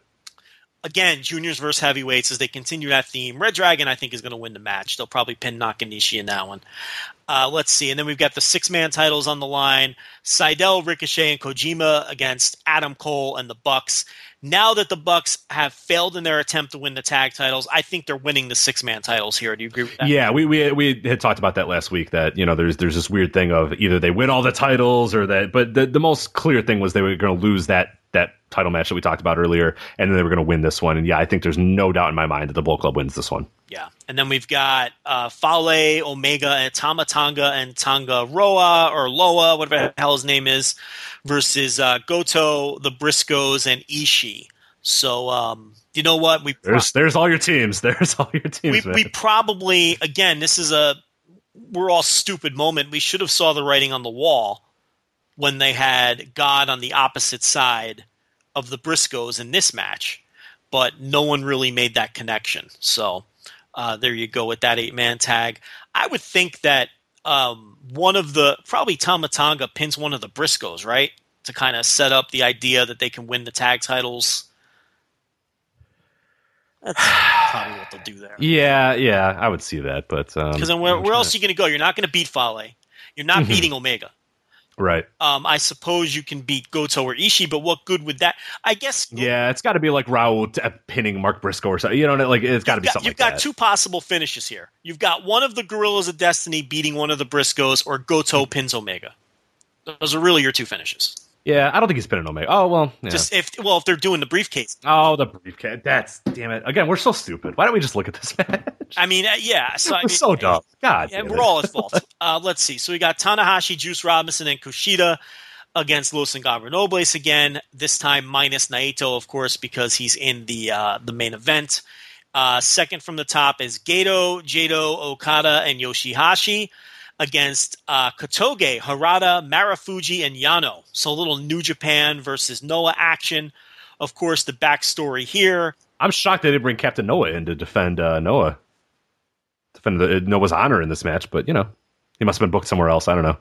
Again, juniors versus heavyweights, as they continue that theme. Red Dragon, I think, is going to win the match. They'll probably pin Nakanishi in that one. Uh, let's see. And then we've got the six-man titles on the line. Seidel, Ricochet, and Kojima against Adam Cole and the Bucks. Now that the Bucks have failed in their attempt to win the tag titles, I think they're winning the six-man titles here. Do you agree with that? Yeah, we we we had talked about that last week, that, you know, there's there's this weird thing of either they win all the titles or that, but the, the most clear thing was they were going to lose that that title match that we talked about earlier, and then they were going to win this one. And yeah, I think there's no doubt in my mind that the Bullet Club wins this one. Yeah. And then we've got uh, Fale, Omega, and Tama Tonga, and Tonga Roa, or Loa, whatever the hell his name is, versus uh, Goto, the Briscoes, and Ishii. So, um, you know what? We pro- there's, there's all your teams. There's all your teams, we, we probably, again, this is a we're all stupid moment. We should have saw the writing on the wall when they had God on the opposite side of the Briscoes in this match, but no one really made that connection. So uh, there you go with that eight-man tag. I would think that um, one of the – probably Tama Tonga pins one of the Briscoes, right, to kind of set up the idea that they can win the tag titles. That's probably what they'll do there. Yeah, yeah, I would see that. But because um, then where, where else are you going to go? You're not going to beat Fale. You're not beating Omega. Right. Um, I suppose you can beat Goto or Ishii, but what good would that? I guess. Yeah, it's got to be like Raul t- pinning Mark Briscoe or something. You know, like it's gotta got to be something. You've like got that. Two possible finishes here. You've got one of the Guerrillas of Destiny beating one of the Briscoes, or Goto pins Omega. Those are really your two finishes. Yeah, I don't think he's pinning Omega. Oh well, yeah. just if well if they're doing the briefcase. Oh, the briefcase. That's damn it. Again, we're so stupid. Why don't we just look at this match? I mean, uh, yeah, so, I we're mean, so dumb. God, and we're all at fault. Uh, let's see. So we got Tanahashi, Juice Robinson, and Kushida against Los Ingobernables again. This time minus Naito, of course, because he's in the uh, the main event. Uh, second from the top is Gato, Jado, Okada, and Yoshi-Hashi against uh, Kotoge, Harada, Marufuji, and Yano. So a little New Japan versus Noah action. Of course, the backstory here. I'm shocked they didn't bring Captain Noah in to defend uh, Noah. Defend the, Noah's honor in this match, but, you know, he must have been booked somewhere else. I don't know.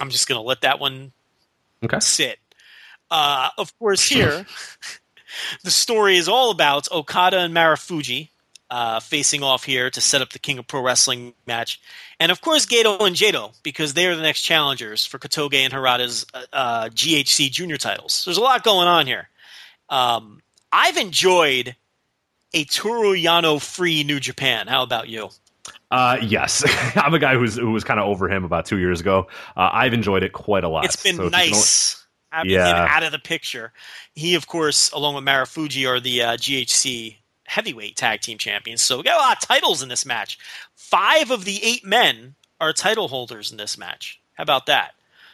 I'm just going to let that one okay. sit. Uh, of course, here, the story is all about Okada and Marufuji. Uh, facing off here to set up the King of Pro Wrestling match. And, of course, Gato and Jado, because they are the next challengers for Kotoge and Harada's uh, G H C junior titles. There's a lot going on here. Um, I've enjoyed a Toru Yano-free New Japan. How about you? Uh, yes. I'm a guy who's, who was kind of over him about two years ago. Uh, I've enjoyed it quite a lot. It's been so nice having yeah. him out of the picture. He, of course, along with Marufuji, are the uh, G H C heavyweight tag team champions. So we got a lot of titles in this match. Five of the eight men are title holders in this match. How about that?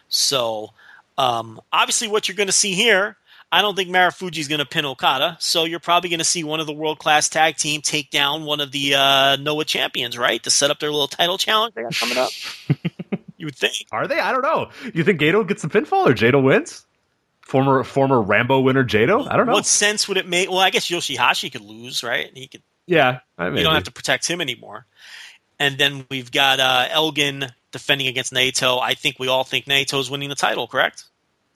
So um, obviously what you're going to see here, I don't think Marufuji's going to pin Okada. So you're probably going to see one of the world-class tag team take down one of the uh, Noah champions, right? To set up their little title challenge they got coming up. You would think. Are they? I don't know. You think Gato gets the pinfall or Jado wins? Former former Rambo winner Jado? I don't know. What sense would it make? Well, I guess Yoshi-Hashi could lose, right? He could. Yeah, I mean, you don't have to protect him anymore. And then we've got uh, Elgin defending against Naito. I think we all think Naito's winning the title, correct?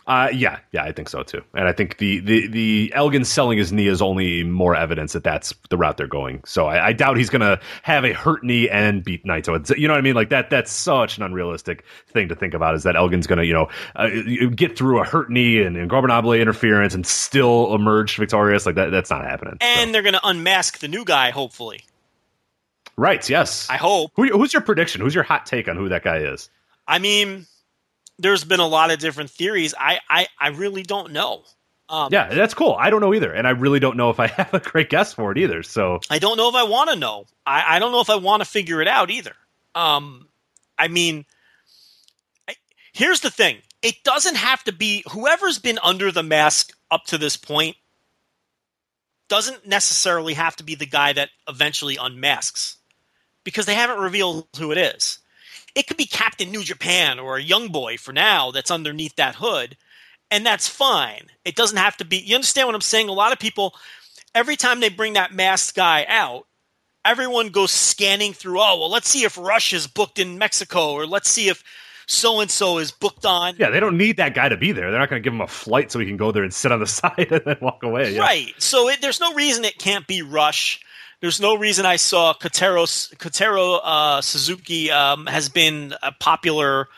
Uh, yeah, yeah, I think so too. And I think the the the Elgin selling his knee is only more evidence that that's the route they're going. So I, I doubt he's gonna have a hurt knee and beat Naito. It's, you know what I mean? Like that. That's such an unrealistic thing to think about. Is that Elgin's gonna you know uh, get through a hurt knee and, and Ingobernables interference and still emerge victorious? Like that. That's not happening. And so. They're gonna unmask the new guy, hopefully. Right. Yes. I hope. Who, who's your prediction? Who's your hot take on who that guy is? I mean. There's been a lot of different theories. I, I, I really don't know. Um, yeah, that's cool. I don't know either. And I really don't know if I have a great guess for it either. So I don't know if I want to know. I, I don't know if I want to figure it out either. Um, I mean, I, here's the thing. It doesn't have to be – whoever's been under the mask up to this point doesn't necessarily have to be the guy that eventually unmasks because they haven't revealed who it is. It could be Captain New Japan or a young boy for now that's underneath that hood, and that's fine. It doesn't have to be – you understand what I'm saying? A lot of people, every time they bring that masked guy out, everyone goes scanning through, oh, well, let's see if Rush is booked in Mexico or let's see if so-and-so is booked on – yeah, they don't need that guy to be there. They're not going to give him a flight so he can go there and sit on the side and then walk away. Right. Yeah. So it, there's no reason it can't be Rush. There's no reason I saw Kotaro, Kotaro uh, Suzuki um, has been a popular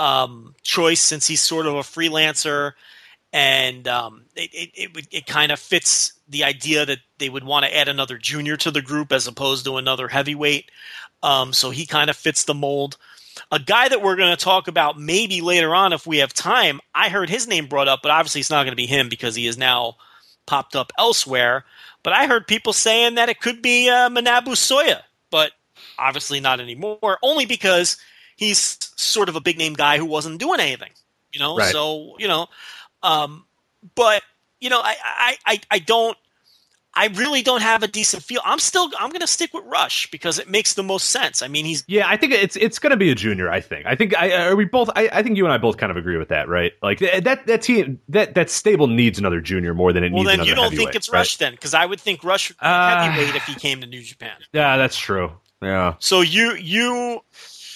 um, choice since he's sort of a freelancer, and um, it it, it, would, it kind of fits the idea that they would want to add another junior to the group as opposed to another heavyweight. Um, so he kind of fits the mold. A guy that we're going to talk about maybe later on if we have time, I heard his name brought up, but obviously it's not going to be him because he is now popped up elsewhere. But I heard people saying that it could be uh, Manabu Soya, but obviously not anymore, only because he's sort of a big-name guy who wasn't doing anything, you know? Right. So, you know, um, but, you know, I, I, I, I don't – I really don't have a decent feel. I'm still – I'm going to stick with Rush because it makes the most sense. I mean, he's – yeah, I think it's it's going to be a junior, I think. I think I, – are we both I, – I think you and I both kind of agree with that, right? Like that that team – that that stable needs another junior more than it well, needs another heavyweight. Well, then you don't think it's Rush right? then because I would think Rush would be uh, heavyweight if he came to New Japan. Yeah, that's true. Yeah. So you – you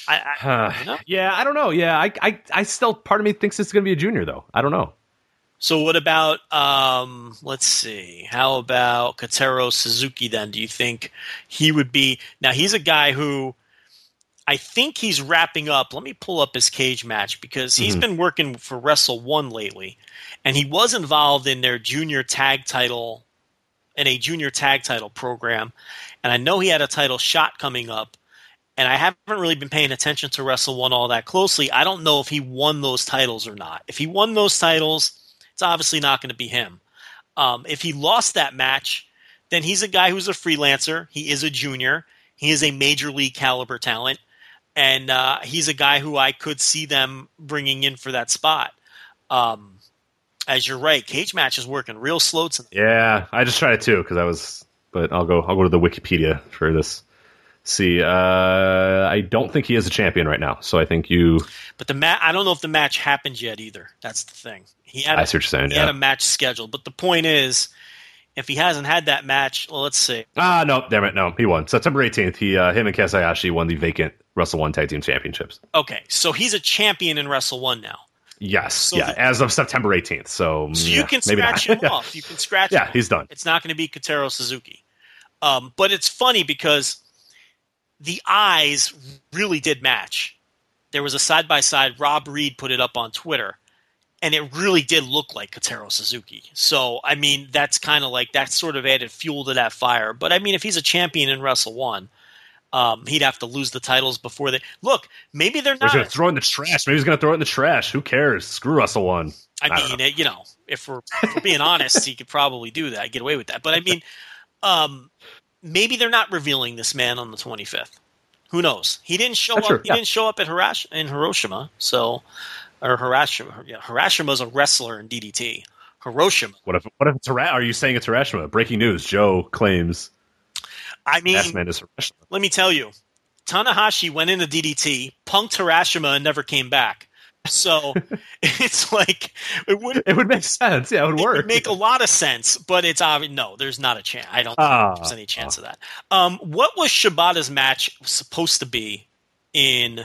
I, I, uh, you know? Yeah, I don't know. Yeah, I, I, I still – part of me thinks it's going to be a junior though. I don't know. So what about, um, let's see, how about Kotaro Suzuki then? Do you think he would be – now he's a guy who I think he's wrapping up. Let me pull up his cage match because he's mm-hmm. been working for Wrestle One lately, and he was involved in their junior tag title, in a junior tag title program, and I know he had a title shot coming up, and I haven't really been paying attention to Wrestle One all that closely. I don't know if he won those titles or not. If he won those titles, it's obviously not going to be him. Um, if he lost that match, then he's a guy who's a freelancer. He is a junior. He is a major league caliber talent. And uh, he's a guy who I could see them bringing in for that spot. Um, as you're right, cage match is working real slow tonight. Yeah, I just tried it too because I was. But I'll go. I'll go to the Wikipedia for this. See, uh, I don't think he is a champion right now. So I think you. But the ma- I don't know if the match happened yet either. That's the thing. He had. A, I see what you're saying. He yeah. had a match scheduled, but the point is, if he hasn't had that match, well, let's see. Ah, no, damn it, no, he won. September eighteenth, he, uh, him and Kesayashi won the vacant Wrestle One Tag Team Championships. Okay, so he's a champion in Wrestle One now. Yes, so yeah, the, as of September eighteenth. So, so yeah, you can scratch him off. You can scratch yeah, him off. Yeah, he's done. It's not going to be Kotaro Suzuki. Um, but it's funny because the eyes really did match. There was a side-by-side. Rob Reed put it up on Twitter. And it really did look like Kotaro Suzuki. So, I mean, that's kind of like – that sort of added fuel to that fire. But, I mean, if he's a champion in Wrestle One, um, he'd have to lose the titles before they – look, maybe they're not – he's going to throw it in the trash. Maybe he's going to throw it in the trash. Who cares? Screw Wrestle One. I, I mean, know. It, you know, if we're, if we're being honest, he could probably do that, get away with that. But, I mean, um, maybe they're not revealing this man on the twenty-fifth. Who knows? He didn't show that's up. True. He yeah. didn't show up at Hirash- in Hiroshima, so – or Hiroshima. Yeah, Hiroshima's a wrestler in D D T. Hiroshima. What if? What if it's Hiroshima? Are you saying it's Hiroshima? Breaking news: Joe claims. I mean, Bassman is Hiroshima. Let me tell you, Tanahashi went into D D T, punked Hiroshima, and never came back. So it's like it would. It would make sense. Yeah, it would it work. Would make a lot of sense, but it's obvious. No, there's not a chance. I don't uh, think there's any chance uh. of that. Um, what was Shibata's match supposed to be in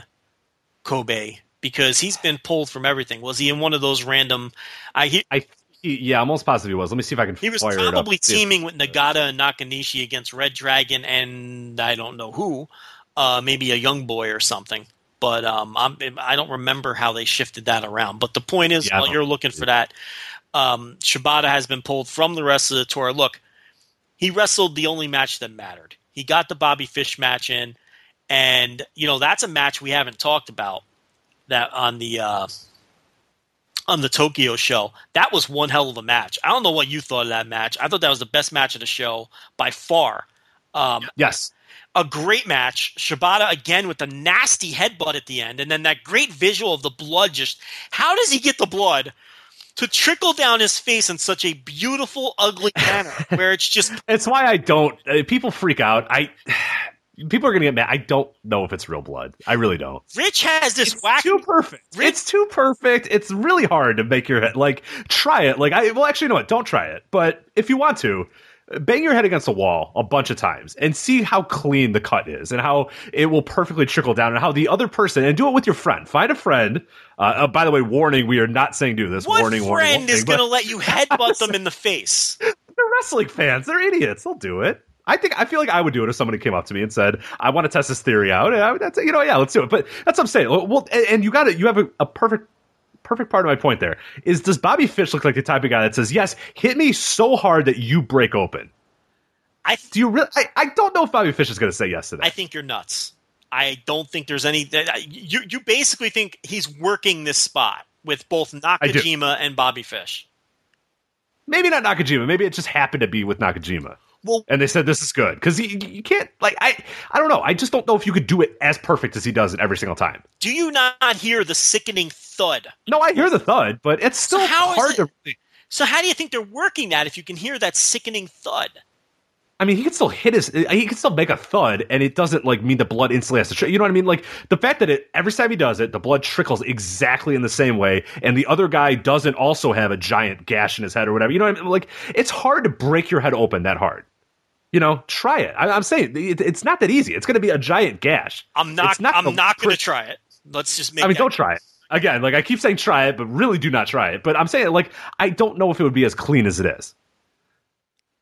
Kobe? Because he's been pulled from everything. Was he in one of those random? I, he, I he, yeah, I'm almost positive he was. Let me see if I can. He was probably teaming with Nagata and Nakanishi against Red Dragon and I don't know who, uh, maybe a young boy or something. But um, I'm, I don't remember how they shifted that around. But the point is, yeah, while you're looking for that, um, Shibata has been pulled from the rest of the tour. Look, he wrestled the only match that mattered. He got the Bobby Fish match in, and you know that's a match we haven't talked about. That on the uh, on the Tokyo show, that was one hell of a match. I don't know what you thought of that match. I thought that was the best match of the show by far. Um, yes, a great match. Shibata again with the nasty headbutt at the end, and then that great visual of the blood. Just how does he get the blood to trickle down his face in such a beautiful, ugly manner? Where it's just it's why I don't. Uh, people freak out. I. People are going to get mad. I don't know if it's real blood. I really don't. Rich has this it's wacky. Too perfect. Rich- it's too perfect. It's really hard to make your head. Like, try it. Like, I. Well, actually, no, what? Don't try it. But if you want to, bang your head against a wall a bunch of times and see how clean the cut is and how it will perfectly trickle down and how the other person. And do it with your friend. Find a friend. Uh, uh, by the way, warning, we are not saying do this. What warning, friend warning, warning, is going to let you headbutt them in the face? They're wrestling fans. They're idiots. They'll do it. I think I feel like I would do it if somebody came up to me and said, "I want to test this theory out." And I would, that's, you know, yeah, let's do it. But that's what I'm saying. Well, and you got it. You have a, a perfect, perfect part of my point. There is, does Bobby Fish look like the type of guy that says, "Yes, hit me so hard that you break open"? I th- do you really? I, I don't know if Bobby Fish is going to say yes to that. I think you're nuts. I don't think there's any. You you basically think he's working this spot with both Nakajima and Bobby Fish. Maybe not Nakajima. Maybe it just happened to be with Nakajima. Well, and they said this is good because you, you can't like I I don't know. I just don't know if you could do it as perfect as he does it every single time. Do you not hear the sickening thud? No, I hear the thud, but it's still so how hard to. So how do you think they're working that if you can hear that sickening thud? I mean, he can still hit his. He can still make a thud, and it doesn't like mean the blood instantly has to. Tr- you know what I mean? Like the fact that it every time he does it, the blood trickles exactly in the same way, and the other guy doesn't also have a giant gash in his head or whatever. You know what I mean? Like it's hard to break your head open that hard. You know, try it. I, I'm saying it, it's not that easy. It's going to be a giant gash. I'm not. not I'm not going to try it. Let's just make. I mean, that don't try it. Again, like I keep saying, try it, but really do not try it. But I'm saying, like, I don't know if it would be as clean as it is.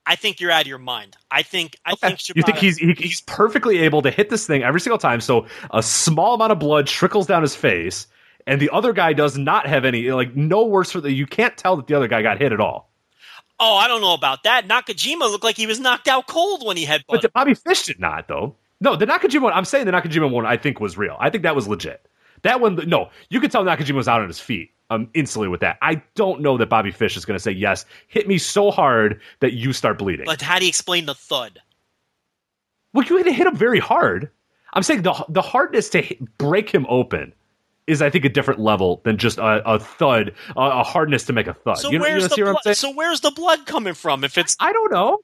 I think you're out of your mind. I think I okay. think Shibata, you think he's he, he's perfectly able to hit this thing every single time. So a small amount of blood trickles down his face, and the other guy does not have any, like, no worse for the. You can't tell that the other guy got hit at all. Oh, I don't know about that. Nakajima looked like he was knocked out cold when he had. But the Bobby Fish did not, though. No, the Nakajima one. I'm saying the Nakajima one. I think was real. I think that was legit. That one, no, you could tell Nakajima was out on his feet. Um, instantly with that. I don't know that Bobby Fish is going to say, yes, hit me so hard that you start bleeding. But how do you explain the thud? Well, you had to hit him very hard. I'm saying the the hardness to hit, break him open is, I think, a different level than just a, a thud, a, a hardness to make a thud. So, you know, where's you know, the blo- what I'm saying? So where's the blood coming from? If it's I, I don't know.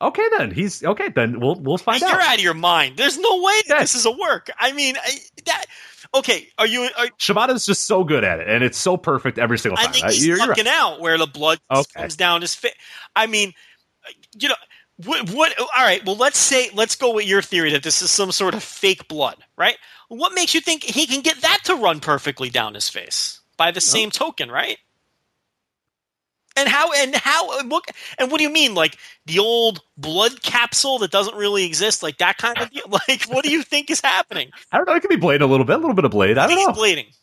Okay, then he's okay. Then we'll we'll find You're out. You're out of your mind. There's no way that yes. this is a work. I mean, I, that. Okay, are you? Are, Shibata's just so good at it, and it's so perfect every single time. I think he's fucking right. out where the blood okay. comes down his face. I mean, you know, what, what? All right, well, let's say let's go with your theory that this is some sort of fake blood, right? What makes you think he can get that to run perfectly down his face? By the same okay. token, right? And how? And how? What? And what do you mean, like the old blood capsule that doesn't really exist, like that kind of deal? Like, what do you think is happening? I don't know. It could be Blade a little bit, a little bit of Blade. I, I don't think know. He's blading.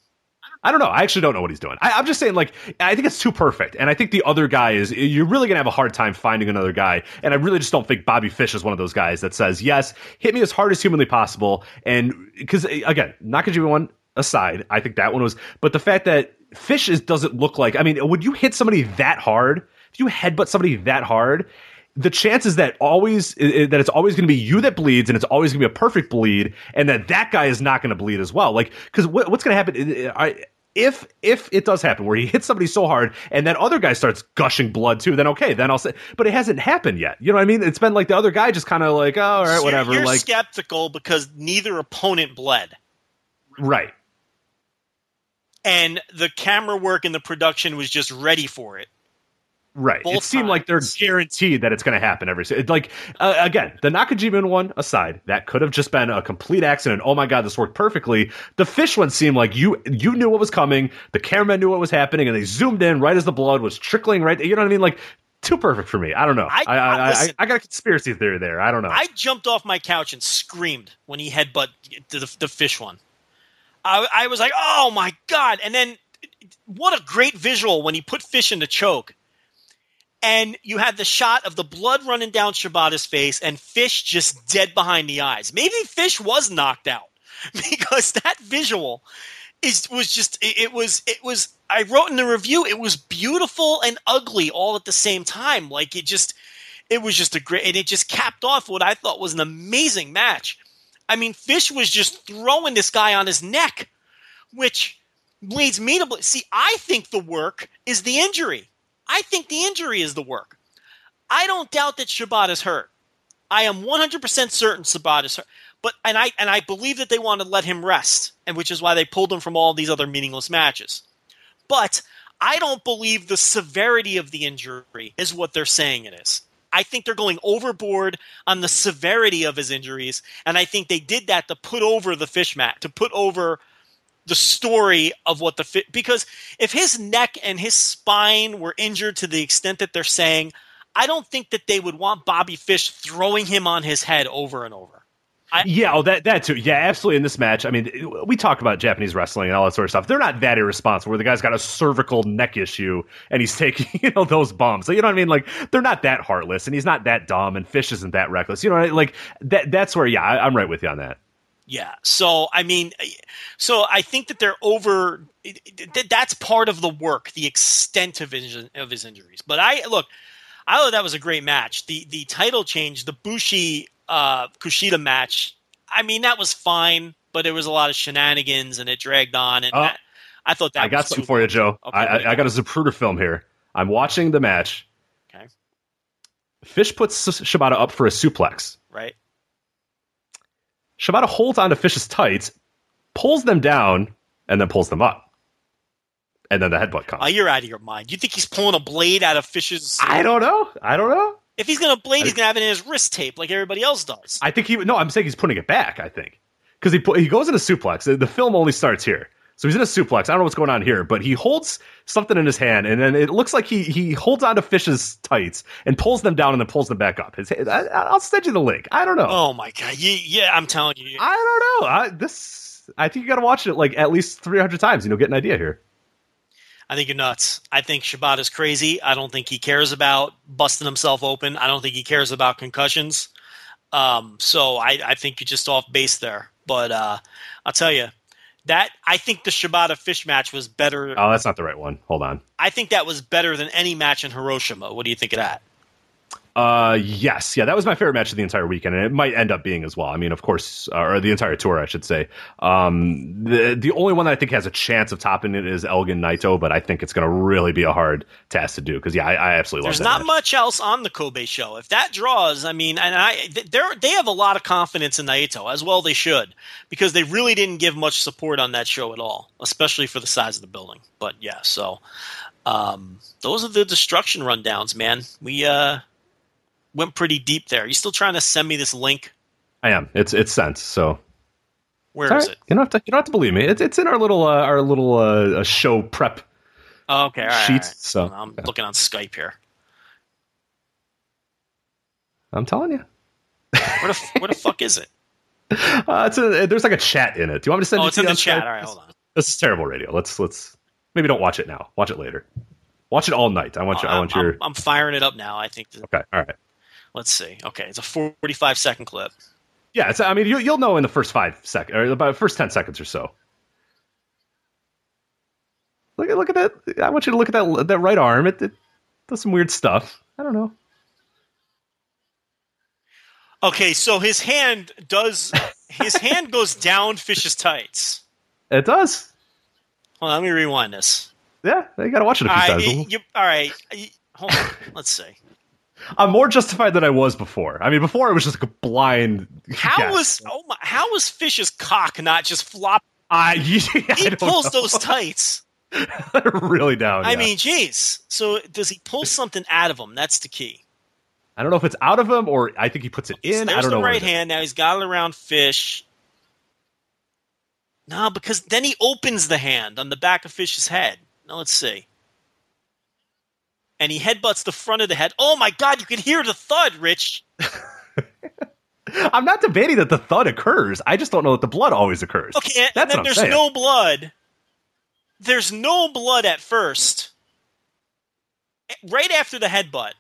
I don't know. I actually don't know what he's doing. I, I'm just saying, like, I think it's too perfect. And I think the other guy is, you're really going to have a hard time finding another guy. And I really just don't think Bobby Fish is one of those guys that says, yes, hit me as hard as humanly possible. And because, again, Nakajima one aside, I think that one was, but the fact that Fish is, doesn't look like, I mean, would you hit somebody that hard? If you headbutt somebody that hard, the chances that always that it's always going to be you that bleeds, and it's always going to be a perfect bleed, and that that guy is not going to bleed as well. Like, because what, what's going to happen? I, if if it does happen where he hits somebody so hard and that other guy starts gushing blood too, then okay, then I'll say. But it hasn't happened yet. You know what I mean? It's been like the other guy just kind of like, oh, all right, so whatever. You're like, skeptical because neither opponent bled. Right. And the camera work and the production was just ready for it. Right. Both it seemed times. Like they're guaranteed that it's going to happen every – like, uh, again, the Nakajima one aside, that could have just been a complete accident. Oh, my God, this worked perfectly. The Fish one seemed like you you knew what was coming. The cameraman knew what was happening, and they zoomed in right as the blood was trickling right – you know what I mean? Like, too perfect for me. I don't know. I I, I, listen, I I got a conspiracy theory there. I don't know. I jumped off my couch and screamed when he headbutted the, the Fish one. I, I was like, oh, my God. And then what a great visual when he put Fish in the choke. And you had the shot of the blood running down Shibata's face and Fish just dead behind the eyes. Maybe Fish was knocked out because that visual is was just – it was it was. I wrote in the review, it was beautiful and ugly all at the same time. Like it just – it was just a great – and it just capped off what I thought was an amazing match. I mean, Fish was just throwing this guy on his neck, which leads me to – see, I think the work is the injury. I think the injury is the work. I don't doubt that Shibata's hurt. I am one hundred percent certain Shibata's hurt. But and I and I believe that they want to let him rest, and which is why they pulled him from all these other meaningless matches. But I don't believe the severity of the injury is what they're saying it is. I think they're going overboard on the severity of his injuries, and I think they did that to put over the Fish match, to put over the story of what the fi- because if his neck and his spine were injured to the extent that they're saying, I don't think that they would want Bobby Fish throwing him on his head over and over. I- yeah, oh, that that too. Yeah, absolutely. In this match, I mean, we talk about Japanese wrestling and all that sort of stuff. They're not that irresponsible where the guy's got a cervical neck issue and he's taking, you know, those bumps. You know what I mean? Like, they're not that heartless, and he's not that dumb, and Fish isn't that reckless. You know what I mean? Like that. That's where, yeah, I, I'm right with you on that. Yeah, so I mean, so I think that they're over. That's part of the work, the extent of his, of his injuries. But I look, I thought that was a great match. The the title change, the Bushi uh, Kushida match. I mean, that was fine, but there was a lot of shenanigans and it dragged on. And oh, that, I thought that I was got something for you, Joe. Okay, I, I, I got a Zapruder film here. I'm watching the match. Okay. Fish puts Shibata up for a suplex. Right. Shibata holds onto Fish's tights, pulls them down, and then pulls them up. And then the headbutt comes. Oh, you're out of your mind. You think he's pulling a blade out of Fish's... I don't know. I don't know. If he's going to blade, I... he's going to have it in his wrist tape like everybody else does. I think he... No, I'm saying he's putting it back, I think. Because he, he goes in a suplex. The film only starts here. So he's in a suplex. I don't know what's going on here, but he holds something in his hand, and then it looks like he he holds onto Fish's tights and pulls them down and then pulls them back up. His, I, I'll send you the link. I don't know. Oh, my God. You, yeah, I'm telling you. I don't know. I, this, I think you got to watch it like at least three hundred times, you know, get an idea here. I think you're nuts. I think Shibata's crazy. I don't think he cares about busting himself open. I don't think he cares about concussions. Um, so I, I think you're just off base there. But uh, I'll tell you. That I think the Shibata Fish match was better. Oh, that's not the right one. Hold on. I think that was better than any match in Hiroshima. What do you think of that? Uh, yes, yeah, that was my favorite match of the entire weekend, and it might end up being as well. I mean, of course, uh, or the entire tour, I should say. Um, the the only one that I think has a chance of topping it is Elgin Naito, but I think it's going to really be a hard task to do because yeah, I, I absolutely love that. There's not match. much else on the Kobe show. If that draws, I mean, and I they they have a lot of confidence in Naito as well. They should because they really didn't give much support on that show at all, especially for the size of the building. But yeah, so um, those are the Destruction rundowns, man. We uh. Went pretty deep there. You still trying to send me this link? I am. It's it's sent. So where it's is right. it? You don't have to. You don't have to believe me. It's it's in our little uh, our little uh, show prep. Oh, okay. All right, sheet. All right. So I'm yeah. looking on Skype here. I'm telling you. Where the where the fuck is it? Uh, it's a, there's like a chat in it. Do you want me to send? Oh, it it's to in you the chat. Skype? All right, hold on. This is terrible radio. Let's let's maybe don't watch it now. Watch it later. Watch it all night. I want oh, you. I'm, I want your. I'm firing it up now. I think. Okay. All right. Let's see. Okay, it's a forty-five second clip. Yeah, it's, I mean, you, you'll know in the first five seconds, or about the first ten seconds or so. Look at look at that. I want you to look at that that right arm. It, it does some weird stuff. I don't know. Okay, so his hand does. His hand goes down Fish's tights. It does. Hold on, let me rewind this. Yeah, you got to watch it a few all times. Right, you, all right, hold on. Let's see. I'm more justified than I was before. I mean, before it was just like a blind. How guess. was oh my? How was Fish's cock not just flop? I yeah, he I pulls know. those tights. They're really down. I yeah. mean, jeez. So does he pull something out of him? That's the key. I don't know if it's out of him or I think he puts it in. So I don't know. There's the right hand now. He's got it around Fish. No, because then he opens the hand on the back of Fish's head. Now let's see. And he headbutts the front of the head. Oh, my God, you can hear the thud, Rich. I'm not debating that the thud occurs. I just don't know that the blood always occurs. Okay, and, and then there's saying. no blood. There's no blood at first. Right after the headbutt.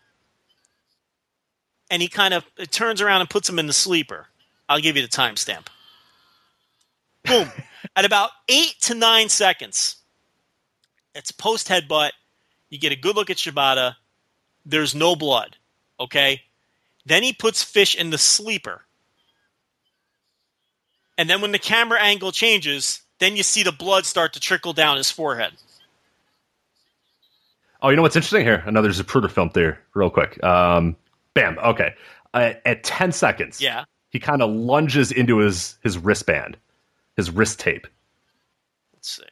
And he kind of turns around and puts him in the sleeper. I'll give you the timestamp. Boom. At about eight to nine seconds. It's post-headbutt. You get a good look at Shibata. There's no blood, okay? Then he puts Fish in the sleeper. And then when the camera angle changes, then you see the blood start to trickle down his forehead. Oh, you know what's interesting here? Another Zapruder film theory, real quick. Um, bam, okay. Uh, at ten seconds, yeah, he kind of lunges into his, his wristband, his wrist tape. Let's see.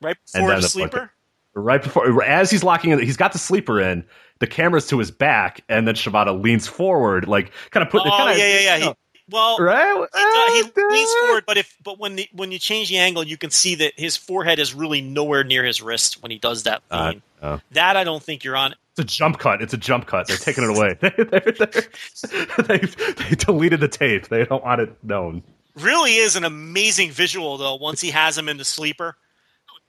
Right before the sleeper? Bucket. Right before, as he's locking in, he's got the sleeper in, the camera's to his back, and then Shibata leans forward, like, kind of putting oh, it kind yeah, of. Oh, yeah, yeah, yeah. You know, well, right? he, does, he leans forward, but if but when the, when you change the angle, you can see that his forehead is really nowhere near his wrist when he does that lean. Uh, uh, that I don't think you're on. It's a jump cut. It's a jump cut. They're taking it away. they, they're, they're, they, they deleted the tape. They don't want it known. Really is an amazing visual, though, once he has him in the sleeper.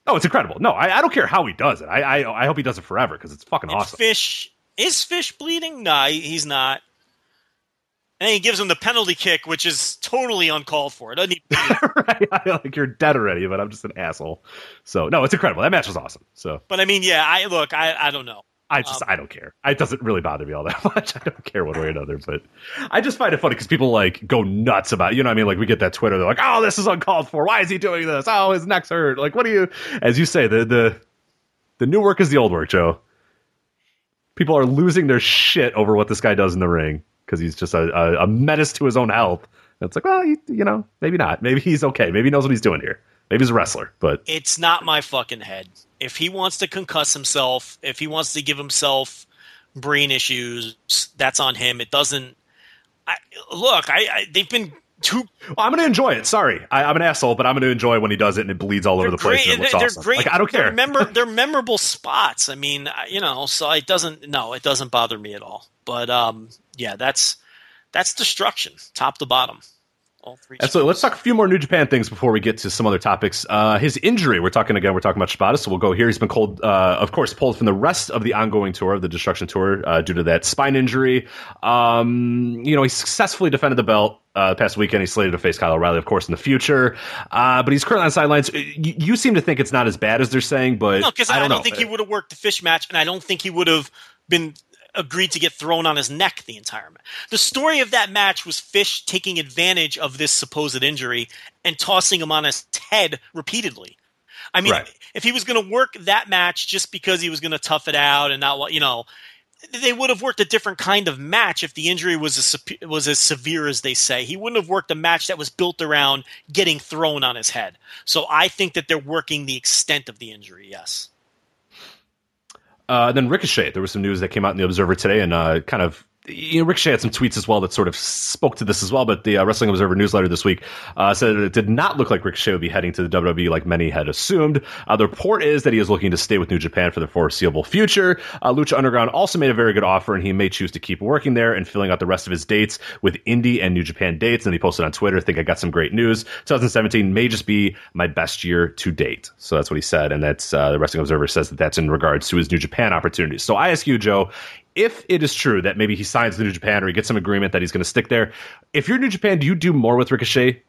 Oh, it's incredible. No, I, I don't care how he does it. I I, I hope he does it forever because it's fucking and awesome. Fish Is Fish bleeding? No, he, he's not. And then he gives him the penalty kick, which is totally uncalled for. It doesn't even right? I feel like you're dead already, but I'm just an asshole. So, no, it's incredible. That match was awesome. So, But, I mean, yeah, I look, I, I don't know. I just, um, I don't care. It doesn't really bother me all that much. I don't care one way or another, but I just find it funny because people like go nuts about it. You know what I mean? Like we get that Twitter. They're like, oh, this is uncalled for. Why is he doing this? Oh, his neck's hurt. Like, what do you, as you say, the, the, the new work is the old work, Joe. People are losing their shit over what this guy does in the ring because he's just a, a, a menace to his own health. And it's like, well, you, you know, maybe not. Maybe he's okay. Maybe he knows what he's doing here. Maybe he's a wrestler, but it's not my fucking head. If he wants to concuss himself, if he wants to give himself brain issues, that's on him. It doesn't. I, look, I, I they've been too. I'm going to enjoy it. Sorry, I, I'm an asshole, but I'm going to enjoy when he does it and it bleeds all they're over the place. Great, and it looks they're awesome. Great. Like, I don't care. They're, memor- they're memorable spots. I mean, you know, so it doesn't. No, it doesn't bother me at all. But um, yeah, that's that's Destruction, top to bottom. All three Absolutely. Shows. Let's talk a few more New Japan things before we get to some other topics. Uh, his injury, we're talking again, we're talking about Shibata, so we'll go here. He's been, cold, uh, of course, pulled from the rest of the ongoing tour, of the Destruction Tour, uh, due to that spine injury. Um, you know, he successfully defended the belt uh, the past weekend. He's slated to face Kyle O'Reilly, of course, in the future. Uh, but he's currently on sidelines. You, you seem to think it's not as bad as they're saying, but no, because I don't, I don't know. think he would have worked the Fish match, and I don't think he would have been agreed to get thrown on his neck the entire match. The story of that match was Fish taking advantage of this supposed injury and tossing him on his head repeatedly. I mean, right. if he was going to work that match just because he was going to tough it out and not, you know, they would have worked a different kind of match if the injury was as, was as severe as they say. He wouldn't have worked a match that was built around getting thrown on his head. So I think that they're working the extent of the injury, yes. Uh, then Ricochet, there was some news that came out in the Observer today, and uh, kind of you know, Ricochet had some tweets as well that sort of spoke to this as well. But the uh, Wrestling Observer newsletter this week uh, said that it did not look like Ricochet would be heading to the W W E like many had assumed. Uh, the report is that he is looking to stay with New Japan for the foreseeable future. Uh, Lucha Underground also made a very good offer, and he may choose to keep working there and filling out the rest of his dates with indie and New Japan dates. And he posted on Twitter, I think I got some great news. twenty seventeen may just be my best year to date. So that's what he said, and that's uh, the Wrestling Observer says that that's in regards to his New Japan opportunities. So I ask you, Joe, if it is true that maybe he signs the New Japan or he gets some agreement that he's going to stick there, if you're New Japan, do you do more with Ricochet?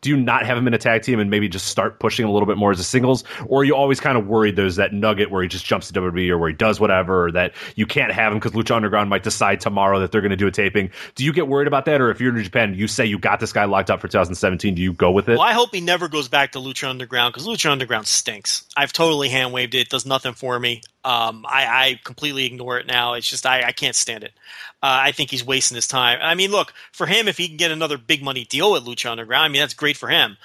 Do you not have him in a tag team and maybe just start pushing him a little bit more as a singles? Or are you always kind of worried there's that nugget where he just jumps to W W E or where he does whatever, or that you can't have him because Lucha Underground might decide tomorrow that they're going to do a taping? Do you get worried about that? Or if you're New Japan, you say you got this guy locked up for two thousand seventeen, do you go with it? Well, I hope he never goes back to Lucha Underground because Lucha Underground stinks. I've totally hand-waved it. It does nothing for me. Um, I, I completely ignore it now. It's just I, I can't stand it. Uh, I think he's wasting his time. I mean, look, for him, if he can get another big money deal with Lucha Underground, I mean, that's great for him.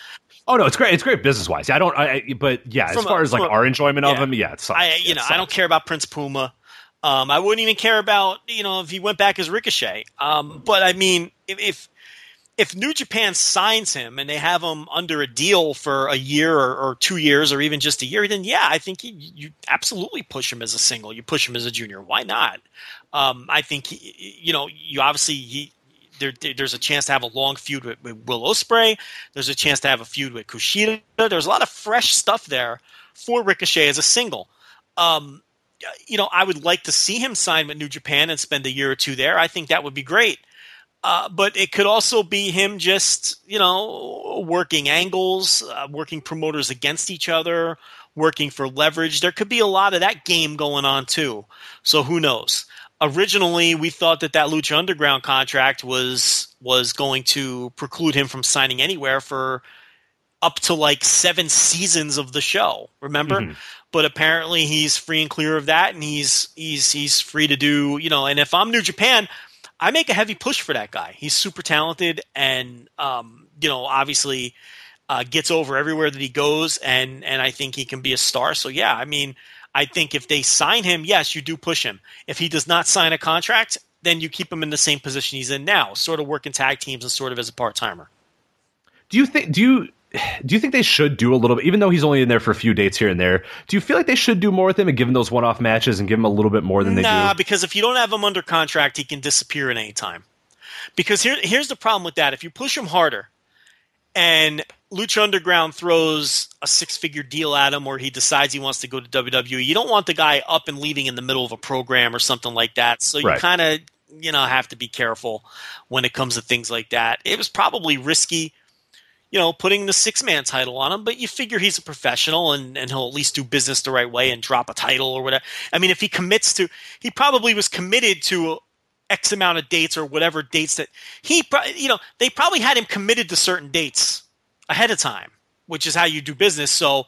Oh no, it's great. It's great business wise. I don't. I, but yeah, from as far a, as like a, our enjoyment yeah, of him, yeah, it sucks. I, you yeah, know, sucks. I don't care about Prince Puma. Um, I wouldn't even care about you know if he went back as Ricochet. Um, but I mean, if, if if New Japan signs him and they have him under a deal for a year or, or two years or even just a year, then yeah, I think he, you absolutely push him as a single. You push him as a junior. Why not? Um, I think he, you know you obviously he. There, there's a chance to have a long feud with, with Will Ospreay. There's a chance to have a feud with Kushida. There's a lot of fresh stuff there for Ricochet as a single. Um, you know, I would like to see him sign with New Japan and spend a year or two there. I think that would be great. Uh, but it could also be him just, you know, working angles, uh, working promoters against each other, working for leverage. There could be a lot of that game going on too. So who knows? Originally, we thought that that Lucha Underground contract was was going to preclude him from signing anywhere for up to like seven seasons of the show. Remember, mm-hmm. But apparently he's free and clear of that, and he's he's he's free to do you know. And if I'm New Japan, I make a heavy push for that guy. He's super talented, and um, you know, obviously uh, gets over everywhere that he goes, and and I think he can be a star. So yeah, I mean. I think if they sign him, yes, you do push him. If he does not sign a contract, then you keep him in the same position he's in now, sort of working tag teams and sort of as a part-timer. Do you think do you do you think they should do a little bit, even though he's only in there for a few dates here and there, do you feel like they should do more with him and give him those one-off matches and give him a little bit more than they nah, do? Nah, because if you don't have him under contract, he can disappear at any time. Because here, here's the problem with that. If you push him harder and Lucha Underground throws a six-figure deal at him or he decides he wants to go to W W E, you don't want the guy up and leaving in the middle of a program or something like that. So you right. kind of you know, have to be careful when it comes to things like that. It was probably risky you know, putting the six-man title on him, but you figure he's a professional and, and he'll at least do business the right way and drop a title or whatever. I mean, if he commits to – he probably was committed to – X amount of dates or whatever dates that he, you know, they probably had him committed to certain dates ahead of time, which is how you do business. So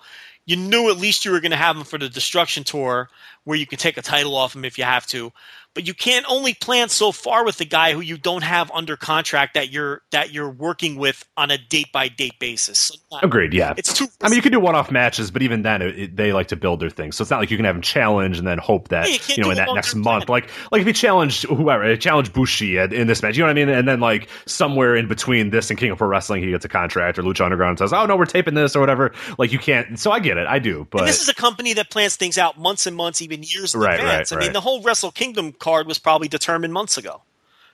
you knew at least you were going to have him for the Destruction Tour where you can take a title off him if you have to. But you can only plan so far with the guy who you don't have under contract that you're that you're working with on a date by date basis. So not, Agreed. Yeah, it's too. I mean, you can do one off matches, but even then, it, it, they like to build their things. So it's not like you can have him challenge and then hope that yeah, you, you know in that next month, plan. like like if he challenged whoever, challenge Bushi in this match, you know what I mean? And then like somewhere in between this and King of Pro Wrestling, he gets a contract, or Lucha Underground says, "Oh no, we're taping this" or whatever. Like you can't. So I get it. I do. But and this is a company that plans things out months and months, even years in right, advance. Right, I mean, right. the whole Wrestle Kingdom card was probably determined months ago,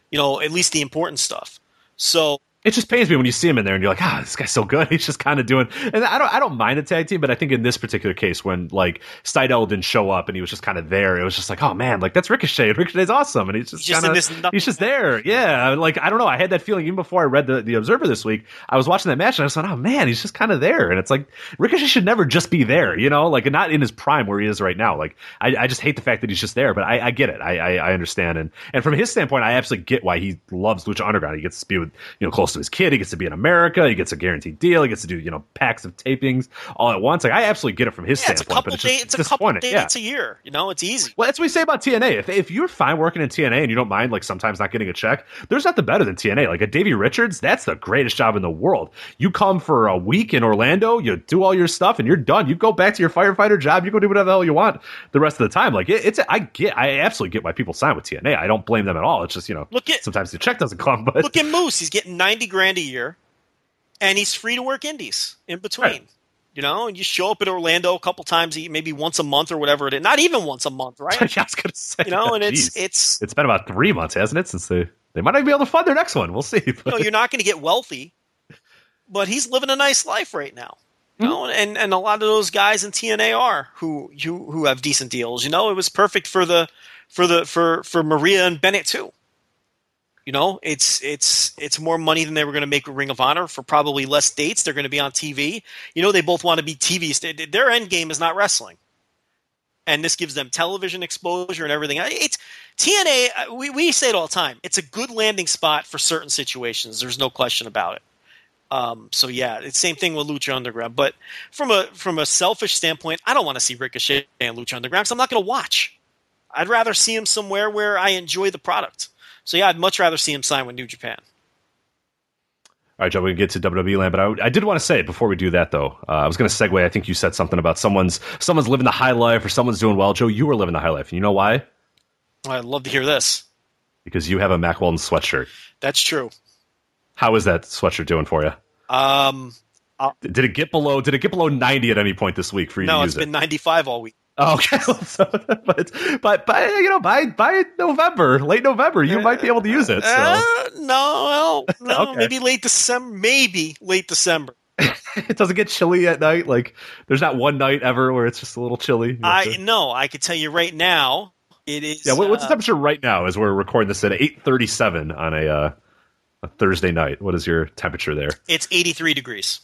you know, at least the important stuff. So it just pains me when you see him in there and you're like, ah, oh, this guy's so good. He's just kind of doing, and I don't, I don't mind a tag team, but I think in this particular case, when like Seidel didn't show up and he was just kind of there, it was just like, oh man, like that's Ricochet. Ricochet's awesome, and he's just, he's kinda, just, he's just there. Yeah, like I don't know. I had that feeling even before I read the, the Observer this week. I was watching that match and I was like, oh man, he's just kind of there, and it's like Ricochet should never just be there, you know, like not in his prime where he is right now. Like I, I just hate the fact that he's just there, but I, I get it. I, I, I understand, and and from his standpoint, I absolutely get why he loves Lucha Underground. He gets to be with, you know, close to his kid, he gets to be in America, he gets a guaranteed deal, he gets to do, you know, packs of tapings all at once. Like I absolutely get it from his yeah, standpoint, but it's just, it's, it's a couple days, yeah. it's a year, you know, it's easy. Well, that's what we say about T N A. If if you're fine working in T N A and you don't mind like sometimes not getting a check, there's nothing better than T N A. Like a Davey Richards, that's the greatest job in the world. You come for a week in Orlando, you do all your stuff, and you're done. You go back to your firefighter job, you go do whatever the hell you want the rest of the time. Like it, it's, I get, I absolutely get why people sign with T N A. I don't blame them at all. It's just, you know, look at, sometimes the check doesn't come. But look at Moose, he's getting ninety grand a year, and he's free to work indies in between, right. you know, and you show up in Orlando a couple times, maybe once a month or whatever it is. Not even once a month, right? I was gonna say, you know, that. and Jeez. it's it's it's been about three months, hasn't it? Since they they might not be able to fund their next one. We'll see. But. You know, you're not going to get wealthy, but he's living a nice life right now. You know, and, and a lot of those guys in T N A are who you who have decent deals. You know, it was perfect for the for the for for Maria and Bennett too. You know, it's it's it's more money than they were going to make with Ring of Honor for probably less dates. They're going to be on T V. You know, they both want to be T V. Their end game is not wrestling, and this gives them television exposure and everything. It's T N A. We we say it all the time. It's a good landing spot for certain situations. There's no question about it. Um, so yeah, it's same thing with Lucha Underground. But from a from a selfish standpoint, I don't want to see Ricochet and Lucha Underground because I'm not going to watch. I'd rather see him somewhere where I enjoy the product. So, yeah, I'd much rather see him sign with New Japan. All right, John, we can get to W W E land, but I, I did want to say, before we do that, though, uh, I was going to segue. I think you said something about someone's someone's living the high life or someone's doing well. Joe, you were living the high life. And you know why? I'd love to hear this. Because you have a Mack Weldon sweatshirt. That's true. How is that sweatshirt doing for you? Um, I'll, did it get below Did it get below ninety at any point this week for you no, to use it? No, it's been ninety-five all week. Okay, so, but but by you know by by November, late November, you uh, might be able to use it. So. Uh, no, no, okay. maybe late December. Maybe late December. It doesn't get chilly at night. Like there's not one night ever where it's just a little chilly. I to... no, I could tell you right now, it is. Yeah, what, what's the temperature right now as we're recording this at eight thirty-seven on a uh, a Thursday night? What is your temperature there? It's eighty-three degrees.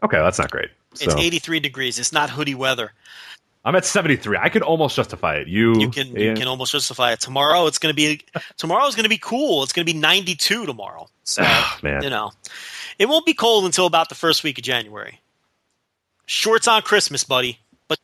Okay, that's not great. So. It's eighty-three degrees. It's not hoodie weather. I'm at seventy-three. I could almost justify it. You, you can you yeah. can almost justify it. Tomorrow it's going to be tomorrow is going to be cool. It's going to be ninety-two tomorrow. So, oh, man. You know, it won't be cold until about the first week of January. Shorts on Christmas, buddy. But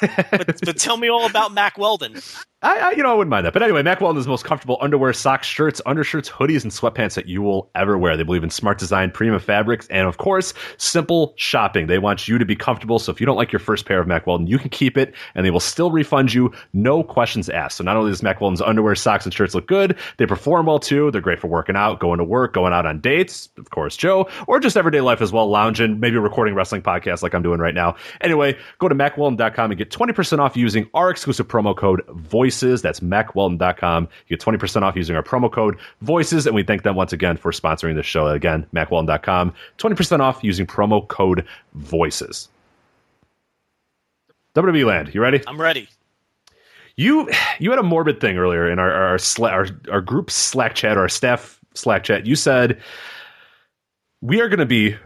but, but tell me all about Mack Weldon. I, I you know I wouldn't mind that. But anyway, Mack Weldon is the most comfortable underwear, socks, shirts, undershirts, hoodies, and sweatpants that you will ever wear. They believe in smart design, premium fabrics, and of course, simple shopping. They want you to be comfortable. So if you don't like your first pair of Mack Weldon, you can keep it, and they will still refund you, no questions asked. So not only does Mack Weldon's underwear, socks, and shirts look good, they perform well too. They're great for working out, going to work, going out on dates, of course, Joe, or just everyday life as well, lounging, maybe recording wrestling podcasts like I'm doing right now. Anyway, go to Mack Weldon dot com and get twenty percent off using our exclusive promo code VOICE. That's Mack Weldon dot com. You get twenty percent off using our promo code VOICES, and we thank them once again for sponsoring this show. Again, Mack Weldon dot com, twenty percent off using promo code VOICES. W W E Land, you ready? I'm ready. You you had a morbid thing earlier in our our, sla- our, our group Slack chat, or our staff Slack chat. You said, we are going to be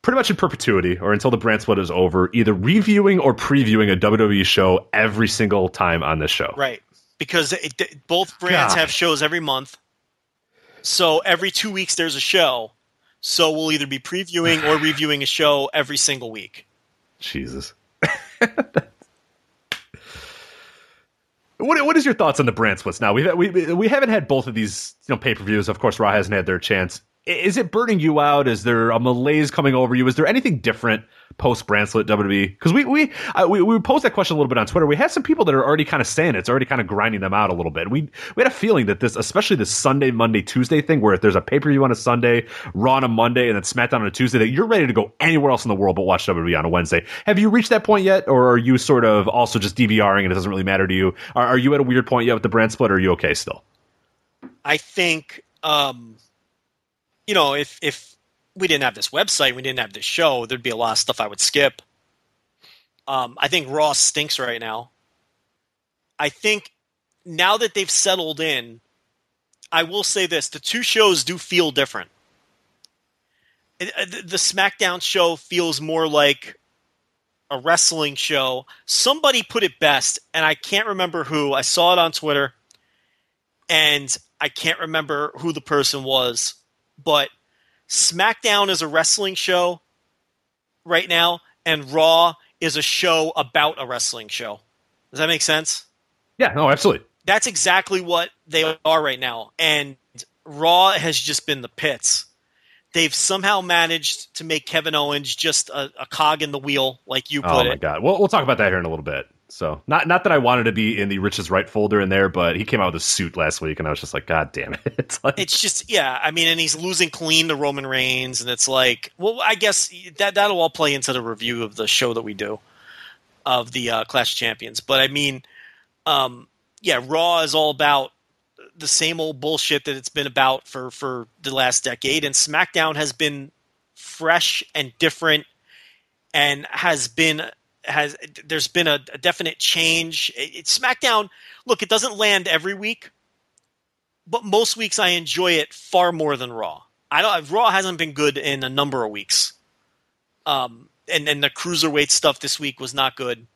pretty much in perpetuity, or until the brand split is over, either reviewing or previewing a W W E show every single time on this show. Right, because it, it, both brands God. have shows every month, so every two weeks there's a show, so we'll either be previewing or reviewing a show every single week. Jesus. What What is your thoughts on the brand splits now? We've, we we haven't had both of these, you know, pay-per-views. Of course, Raw hasn't had their chance. Is it burning you out? Is there a malaise coming over you? Is there anything different post-brand split W W E? Because we we, uh, we we posed that question a little bit on Twitter. We had some people that are already kind of saying it's already kind of grinding them out a little bit. We we had a feeling that this, especially this Sunday, Monday, Tuesday thing, where if there's a pay-per-view on a Sunday, Raw on a Monday, and then SmackDown on a Tuesday, that you're ready to go anywhere else in the world but watch W W E on a Wednesday. Have you reached that point yet? Or are you sort of also just DVRing and it doesn't really matter to you? Are, are you at a weird point yet with the brand split, or are you okay still? I think... Um... You know, if, if we didn't have this website, we didn't have this show, there'd be a lot of stuff I would skip. Um, I think Raw stinks right now. I think now that they've settled in, I will say this. The two shows do feel different. The SmackDown show feels more like a wrestling show. Somebody put it best, and I can't remember who. I saw it on Twitter, and I can't remember who the person was. But SmackDown is a wrestling show right now, and Raw is a show about a wrestling show. Does that make sense? Yeah, no, absolutely. That's exactly what they are right now, and Raw has just been the pits. They've somehow managed to make Kevin Owens just a, a cog in the wheel, like you put it. Oh, my it. God. We'll, we'll talk about that here in a little bit. So not not that I wanted to be in the Rich's Right folder in there, but he came out with a suit last week, and I was just like, God damn it. It's, like, it's just, yeah, I mean, and he's losing clean to Roman Reigns, and it's like, well, I guess that, that'll all play into the review of the show that we do of the uh, Clash of Champions. But, I mean, um, yeah, Raw is all about the same old bullshit that it's been about for, for the last decade, and SmackDown has been fresh and different and has been – Has there's been a, a definite change. It, it, SmackDown, look, it doesn't land every week, but most weeks I enjoy it far more than Raw. I don't. Raw hasn't been good in a number of weeks, um, and and the cruiserweight stuff this week was not good.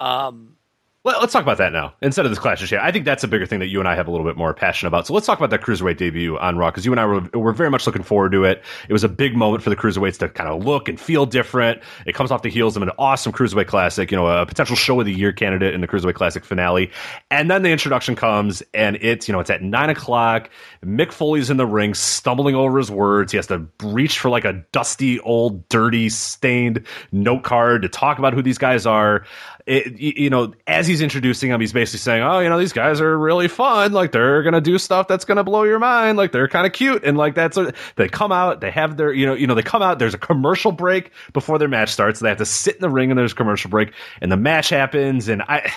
Um, Well, let's talk about that now instead of this Clash of Champions. I think that's a bigger thing that you and I have a little bit more passion about. So let's talk about that Cruiserweight debut on Raw, because you and I were, were very much looking forward to it. It was a big moment for the Cruiserweights to kind of look and feel different. It comes off the heels of an awesome Cruiserweight Classic, you know, a potential Show of the Year candidate in the Cruiserweight Classic finale. And then the introduction comes, and it's, you know, it's at nine o'clock. Mick Foley's in the ring, stumbling over his words. He has to reach for like a dusty, old, dirty, stained note card to talk about who these guys are. It, you know, as he's introducing them, he's basically saying, oh, you know, these guys are really fun. Like, they're going to do stuff that's going to blow your mind. Like, they're kind of cute. And, like, that's a, they come out. They have their, you know, you know, they come out. There's a commercial break before their match starts. They have to sit in the ring, and there's a commercial break. And the match happens. And I,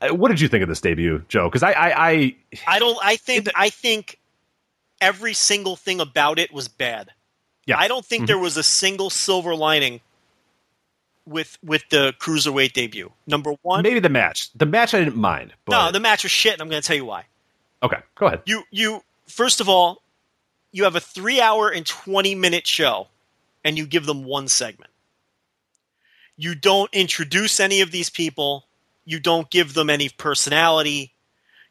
I what did you think of this debut, Joe? Because I, I, I, I don't, I think, I think every single thing about it was bad. Yeah. I don't think mm-hmm. there was a single silver lining with with the Cruiserweight debut. Number one, maybe the match. The match I didn't mind. But... No, the match was shit, and I'm going to tell you why. Okay, go ahead. You you first of all, you have a three hour and twenty minute show, and you give them one segment. You don't introduce any of these people. You don't give them any personality.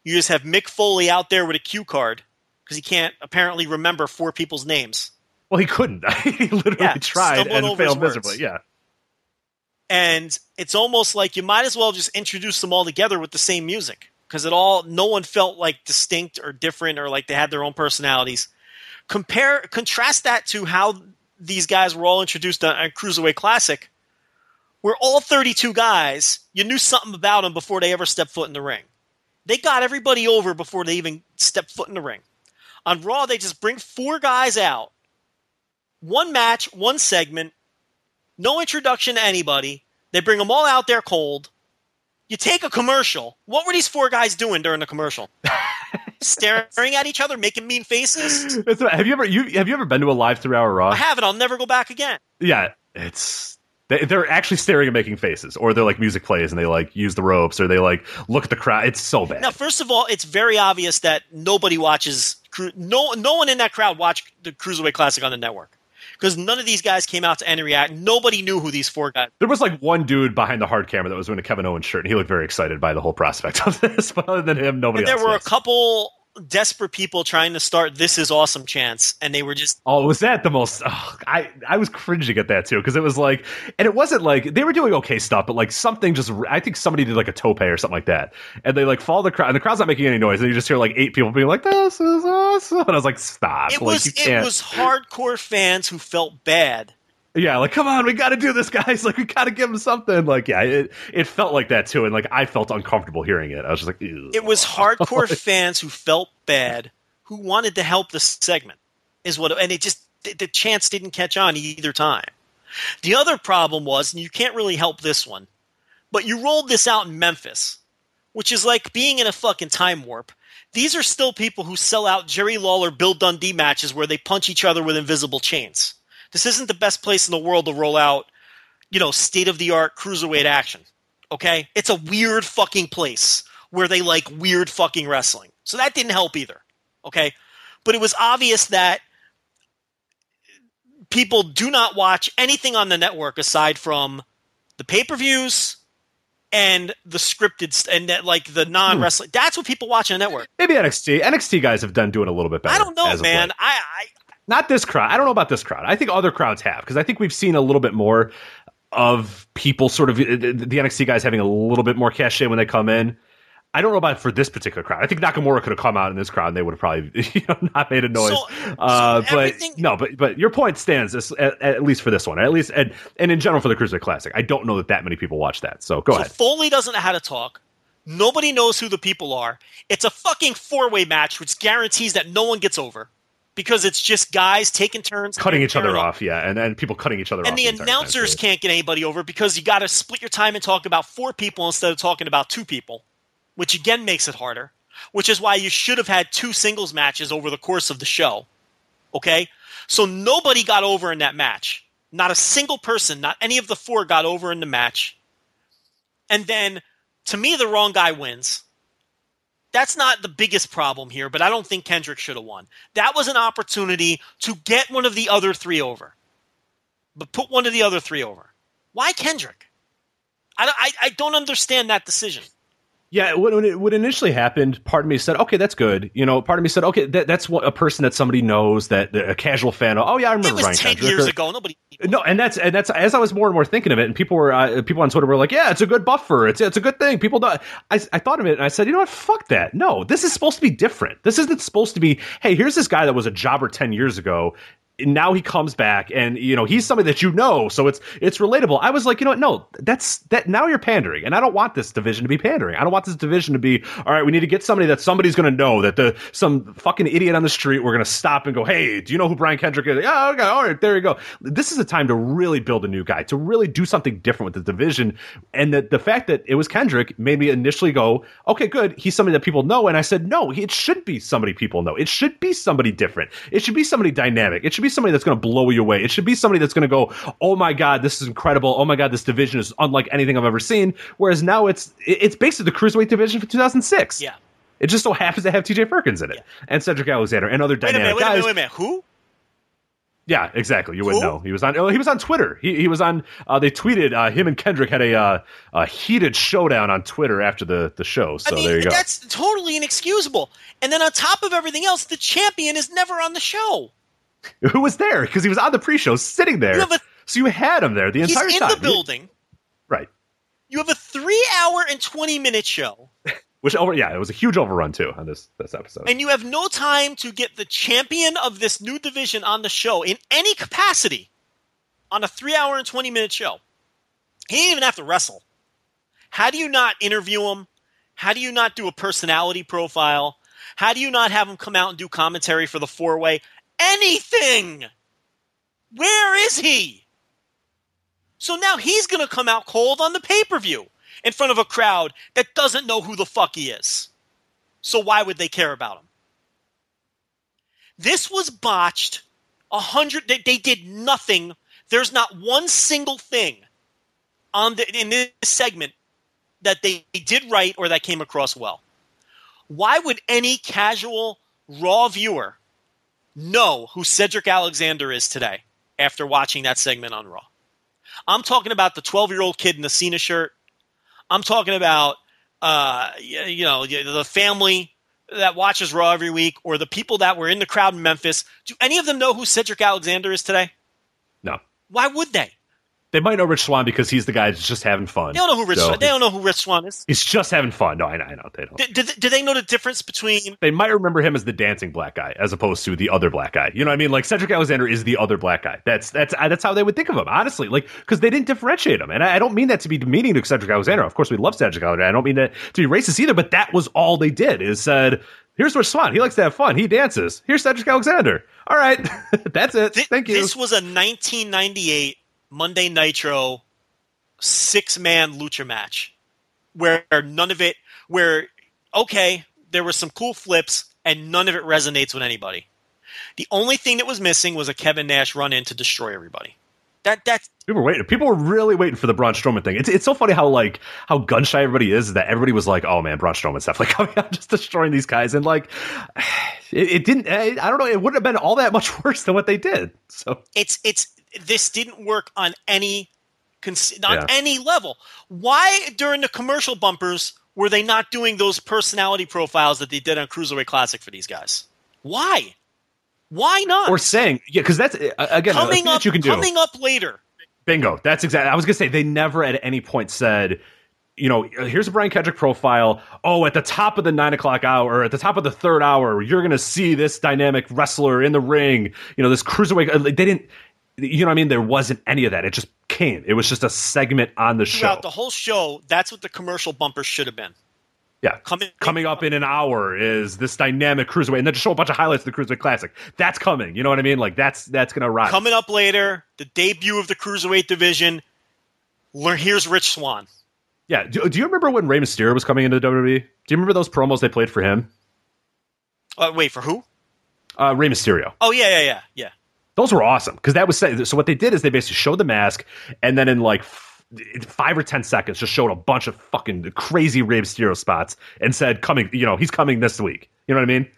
You just have Mick Foley out there with a cue card because he can't apparently remember four people's names. Well, he couldn't. He literally yeah, tried and failed miserably. Yeah. And it's almost like you might as well just introduce them all together with the same music, because it all no one felt like distinct or different or like they had their own personalities. Compare contrast that to how these guys were all introduced on, on Cruiserweight Classic, where all thirty-two guys, you knew something about them before they ever stepped foot in the ring. They got everybody over before they even stepped foot in the ring. On Raw, they just bring four guys out, one match, one segment. No introduction to anybody. They bring them all out there cold. You take a commercial. What were these four guys doing during the commercial? Staring at each other, making mean faces. It's, have you ever you have you ever been to a live three hour Raw? I haven't. I'll never go back again. Yeah, it's they, they're actually staring and making faces, or they're like music plays and they like use the ropes, or they like look at the crowd. It's so bad. Now, first of all, it's very obvious that nobody watches. No, no one in that crowd watched the Cruiserweight Classic on the network. Because none of these guys came out to any react. Nobody knew who these four guys were. There was like one dude behind the hard camera that was wearing a Kevin Owens shirt, and he looked very excited by the whole prospect of this. But other than him, nobody and there else there were was. a couple desperate people trying to start This Is Awesome chants, and they were just oh was that the most oh, I I was cringing at that too, because it was like, and it wasn't like they were doing okay stuff, but like something just, I think somebody did like a tope or something like that, and they like follow the crowd, and the crowd's not making any noise, and you just hear like eight people being like, "This is awesome," and I was like, stop. It like, was you can't. It was hardcore fans who felt bad. Yeah, like, come on, we got to do this, guys. Like, we got to give them something. Like, yeah, it, it felt like that, too. And, like, I felt uncomfortable hearing it. I was just like, ew. It was hardcore fans who felt bad, who wanted to help the segment. is what. And it just, the, the chants didn't catch on either time. The other problem was, and you can't really help this one, but you rolled this out in Memphis, which is like being in a fucking time warp. These are still people who sell out Jerry Lawler, Bill Dundee matches where they punch each other with invisible chains. This isn't the best place in the world to roll out, you know, state-of-the-art cruiserweight action, okay? It's a weird fucking place where they like weird fucking wrestling. So that didn't help either, okay? But it was obvious that people do not watch anything on the network aside from the pay-per-views and the scripted and that, like the non-wrestling. Hmm. That's what people watch on the network. Maybe N X T. N X T guys have done doing a little bit better. I don't know, man. I... I Not this crowd. I don't know about this crowd. I think other crowds have, because I think we've seen a little bit more of people sort of – the N X T guys having a little bit more cachet when they come in. I don't know about for this particular crowd. I think Nakamura could have come out in this crowd and they would have probably, you know, not made a noise. So, uh, so but no, but but your point stands, at, at least for this one. At least and, and in general for the Cruiserweight Classic. I don't know that that many people watch that. So go so ahead. Foley doesn't know how to talk. Nobody knows who the people are. It's a fucking four-way match, which guarantees that no one gets over. Because it's just guys taking turns. Cutting each other off, yeah. And then people cutting each other off. And the announcers can't get anybody over because you got to split your time and talk about four people instead of talking about two people, which again makes it harder, which is why you should have had two singles matches over the course of the show. Okay? So nobody got over in that match. Not a single person, not any of the four got over in the match. And then, to me, the wrong guy wins. That's not the biggest problem here, but I don't think Kendrick should have won. That was an opportunity to get one of the other three over. But put one of the other three over. Why Kendrick? I don't, I, I don't understand that decision. Yeah, when it, when it initially happened, part of me said, okay, that's good. You know, part of me said, okay, that, that's what a person that somebody knows, that a casual fan of, oh, yeah, I remember Ryan Kendrick. It was ten Kendrick. years ago. Nobody... No, and that's and that's as I was more and more thinking of it, and people were uh, people on Twitter were like, "Yeah, it's a good buffer. It's it's a good thing." People don't. I I thought of it and I said, "You know what? Fuck that. No, this is supposed to be different. This isn't supposed to be. Hey, here's this guy that was a jobber ten years ago. And now he comes back, and you know he's somebody that you know, so it's it's relatable." I was like, you know what? No, that's that. Now you're pandering, and I don't want this division to be pandering. I don't want this division to be, all right, we need to get somebody that somebody's going to know, that the some fucking idiot on the street, we're going to stop and go, hey, do you know who Brian Kendrick is? Yeah, oh, okay, all right, there you go. This is a time to really build a new guy, to really do something different with the division, and the the fact that it was Kendrick made me initially go, okay, good, he's somebody that people know, and I said, no, it should be somebody people know. It should be somebody different. It should be somebody dynamic. It should be somebody that's going to blow you away. It should be somebody that's going to go, oh my god, this is incredible. Oh my god, this division is unlike anything I've ever seen. Whereas now it's it's basically the Cruiserweight division for two thousand six. Yeah. It just so happens to have T J Perkins in it. Yeah. And Cedric Alexander and other dynamic wait a minute, guys. Wait a minute, wait a minute. Who? Yeah, exactly. You wouldn't Who? know. He was on He was on Twitter. He he was on uh, they tweeted uh, him and Kendrick had a, uh, a heated showdown on Twitter after the, the show. So I mean, there you go. That's totally inexcusable. And then on top of everything else, the champion is never on the show. Who was there? Because he was on the pre-show, sitting there. You so you had him there the entire time. He's in time. the building. He, right. You have a three-hour and twenty-minute show. Which, over, yeah, it was a huge overrun, too, on this, this episode. And you have no time to get the champion of this new division on the show in any capacity on a three-hour and twenty-minute show. He didn't even have to wrestle. How do you not interview him? How do you not do a personality profile? How do you not have him come out and do commentary for the four-way? Anything. Where is he? So now he's going to come out cold on the pay-per-view in front of a crowd that doesn't know who the fuck he is. So why would they care about him? This was botched. A hundred. They, they did nothing. There's not one single thing on the, in this segment that they did right or that came across well. Why would any casual Raw viewer know who Cedric Alexander is today after watching that segment on Raw? I'm talking about the twelve-year-old kid in the Cena shirt. I'm talking about, uh, you know, the family that watches Raw every week or the people that were in the crowd in Memphis, do any of them know who Cedric Alexander is today? No. Why would they? They might know Rich Swann because he's the guy that's just having fun. They don't know who Rich, so Swann, they don't know who Rich Swann is. He's just having fun. No, I know, I know they don't. Do, do, do they know the difference between... They might remember him as the dancing black guy as opposed to the other black guy. You know what I mean? Like, Cedric Alexander is the other black guy. That's that's that's how they would think of him, honestly. Like, because they didn't differentiate him. And I, I don't mean that to be demeaning to Cedric Alexander. Of course, we love Cedric Alexander. I don't mean that to be racist either, but that was all they did is said... Here's Rich Swann. He likes to have fun. He dances. Here's Cedric Alexander. All right. That's it. Th- Thank you. This was a nineteen ninety-eight Monday Nitro six-man lucha match where none of it – where, okay, there were some cool flips and none of it resonates with anybody. The only thing that was missing was a Kevin Nash run-in to destroy everybody. That that's people were waiting. People were really waiting for the Braun Strowman thing. It's it's so funny how like how gun shy everybody is. Is that everybody was like, oh man, Braun Strowman's definitely coming out, just destroying these guys, and like it, it didn't. I, I don't know. It wouldn't have been all that much worse than what they did. So it's it's this didn't work on any on yeah. any level. Why during the commercial bumpers were they not doing those personality profiles that they did on Cruiserweight Classic for these guys? Why? Why not? Or saying, yeah, because that's, again, coming that's up, what you can do. Coming up later. Bingo. That's exactly, I was going to say, they never at any point said, you know, here's a Brian Kendrick profile. Oh, at the top of the nine o'clock hour, or at the top of the third hour, you're going to see this dynamic wrestler in the ring, you know, this cruiserweight. They didn't, you know what I mean? There wasn't any of that. It just came. It was just a segment on the Throughout show. Throughout the whole show, that's what the commercial bumper should have been. Yeah, coming, coming up in an hour is this dynamic cruiserweight, and then just show a bunch of highlights of the Cruiserweight Classic. That's coming, you know what I mean? Like that's that's gonna arrive. Coming up later, the debut of the cruiserweight division. Here's Rich Swann. Yeah, do, do you remember when Rey Mysterio was coming into the W W E? Do you remember those promos they played for him? Uh, wait, for who? Uh, Rey Mysterio. Oh yeah, yeah, yeah, yeah. Those were awesome because that was so. What they did is they basically showed the mask, and then in like. five or ten seconds just showed a bunch of fucking crazy Rey Mysterio spots and said coming, you know, he's coming this week. You know what I mean?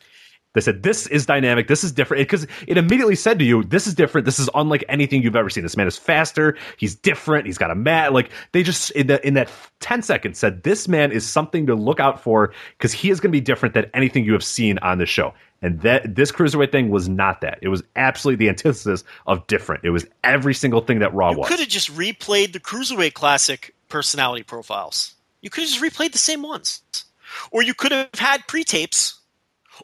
They said, this is dynamic. This is different. Because it, it immediately said to you, this is different. This is unlike anything you've ever seen. This man is faster. He's different. He's got a mat. Like they just in, the, in that ten seconds said, this man is something to look out for because he is going to be different than anything you have seen on this show. And that this Cruiserweight thing was not that. It was absolutely the antithesis of different. It was every single thing that Raw was. You could have just replayed the Cruiserweight Classic personality profiles. You could have just replayed the same ones. Or you could have had pre-tapes.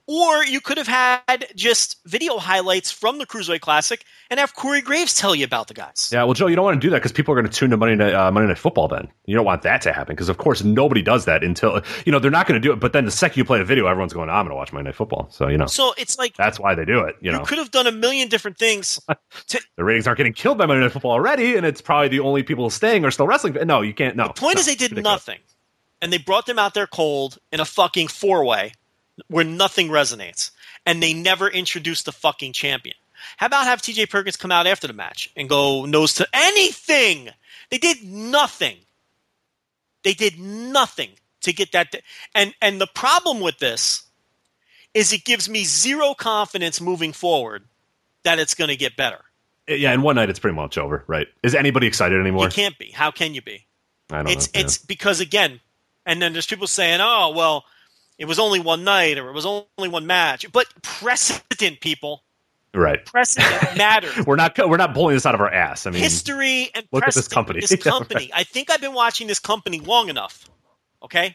Or you could have had just video highlights from the Cruiserweight Classic and have Corey Graves tell you about the guys. Yeah, well, Joe, you don't want to do that because people are going to tune to Monday Night, uh, Monday Night Football then. You don't want that to happen because, of course, nobody does that until – you know, they're not going to do it. But then the second you play a video, everyone's going, oh, I'm going to watch Monday Night Football. So, you know. So it's like – that's why they do it. You, you know? Could have done a million different things. To, the ratings aren't getting killed by Monday Night Football already, and it's probably the only people staying are still wrestling. No, you can't – no. The point no, is they did nothing, and they brought them out there cold in a fucking four-way. Where nothing resonates, and they never introduce the fucking champion. How about have T J Perkins come out after the match and go nose to anything? They did nothing. They did nothing to get that. Di- and and the problem with this is it gives me zero confidence moving forward that it's going to get better. Yeah, in one night it's pretty much over, right? Is anybody excited anymore? You can't be. How can you be? I don't it's, know. It's yeah. Because, again, and then there's people saying, oh, well, it was only one night or it was only one match. But precedent, people. Right. Precedent matters. we're not we're not pulling this out of our ass. I mean, history and look precedent. At this company. This company. Yeah, right. I think I've been watching this company long enough. Okay?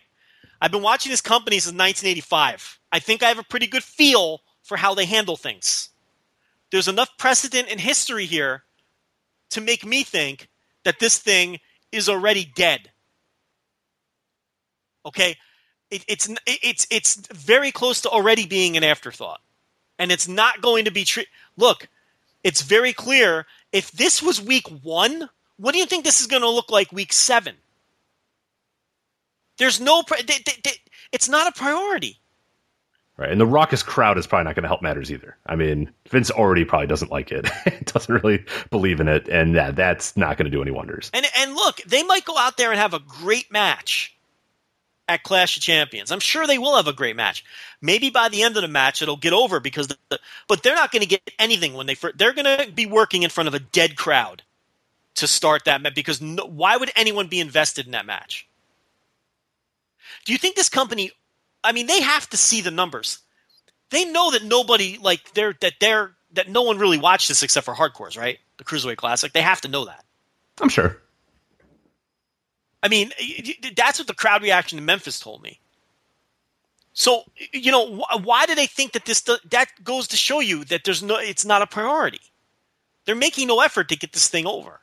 I've been watching this company since nineteen eighty-five. I think I have a pretty good feel for how they handle things. There's enough precedent and history here to make me think that this thing is already dead. Okay? It, it's it's it's very close to already being an afterthought, and it's not going to be true. Look, it's very clear. If this was week one, what do you think this is going to look like week seven? There's no pri- they, they, they, it's not a priority. Right, and the raucous crowd is probably not going to help matters either. I mean, Vince already probably doesn't like it, doesn't really believe in it, and that, that's not going to do any wonders. And and look, they might go out there and have a great match. At Clash of Champions. I'm sure they will have a great match. Maybe by the end of the match it'll get over because the, but they're not going to get anything when they first, they're going to be working in front of a dead crowd to start that match because no, why would anyone be invested in that match? Do you think this company I mean, they have to see the numbers. They know that nobody like they're that they're that no one really watched this except for hardcores, right? The Cruiserweight Classic. They have to know that. I'm sure. I mean, that's what the crowd reaction in Memphis told me. So, you know, why do they think that this that goes to show you that there's no it's not a priority? They're making no effort to get this thing over.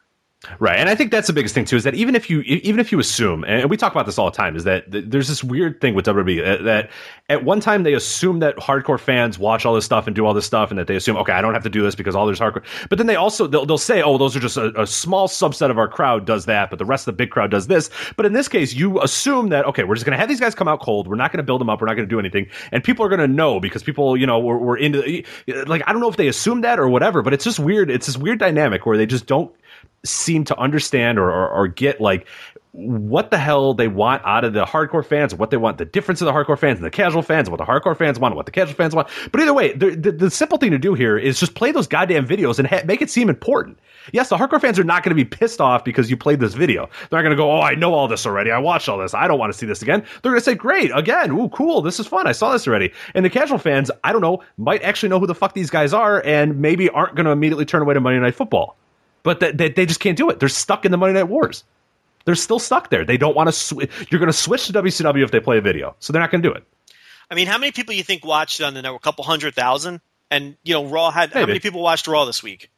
Right, and I think that's the biggest thing too, is that even if you even if you assume, and we talk about this all the time, is that th- there's this weird thing with W W E that, that at one time they assume that hardcore fans watch all this stuff and do all this stuff, and that they assume, okay, I don't have to do this because all there's hardcore. But then they also they'll, they'll say, oh, those are just a, a small subset of our crowd does that, but the rest of the big crowd does this. But in this case, you assume that okay, we're just going to have these guys come out cold. We're not going to build them up. We're not going to do anything, and people are going to know because people, you know, we're, we're into like I don't know if they assume that or whatever, but it's just weird. It's this weird dynamic where they just don't seem to understand or, or, or get like what the hell they want out of the hardcore fans, what they want, the difference of the hardcore fans and the casual fans, what the hardcore fans want, what the casual fans want. But either way, the, the, the simple thing to do here is just play those goddamn videos and ha- make it seem important. Yes, the hardcore fans are not going to be pissed off because you played this video. They're not going to go, oh, I know all this already. I watched all this. I don't want to see this again. They're going to say, great, again, ooh, cool, this is fun. I saw this already. And the casual fans, I don't know, might actually know who the fuck these guys are and maybe aren't going to immediately turn away to Monday Night Football. But that they, they just can't do it. They're stuck in the Monday Night Wars. They're still stuck there. They don't want to. Sw- you're going to switch to W C W if they play a video, so they're not going to do it. I mean, how many people you think watched on the network? A couple hundred thousand, and you know, Raw had Maybe. How many people watched Raw this week?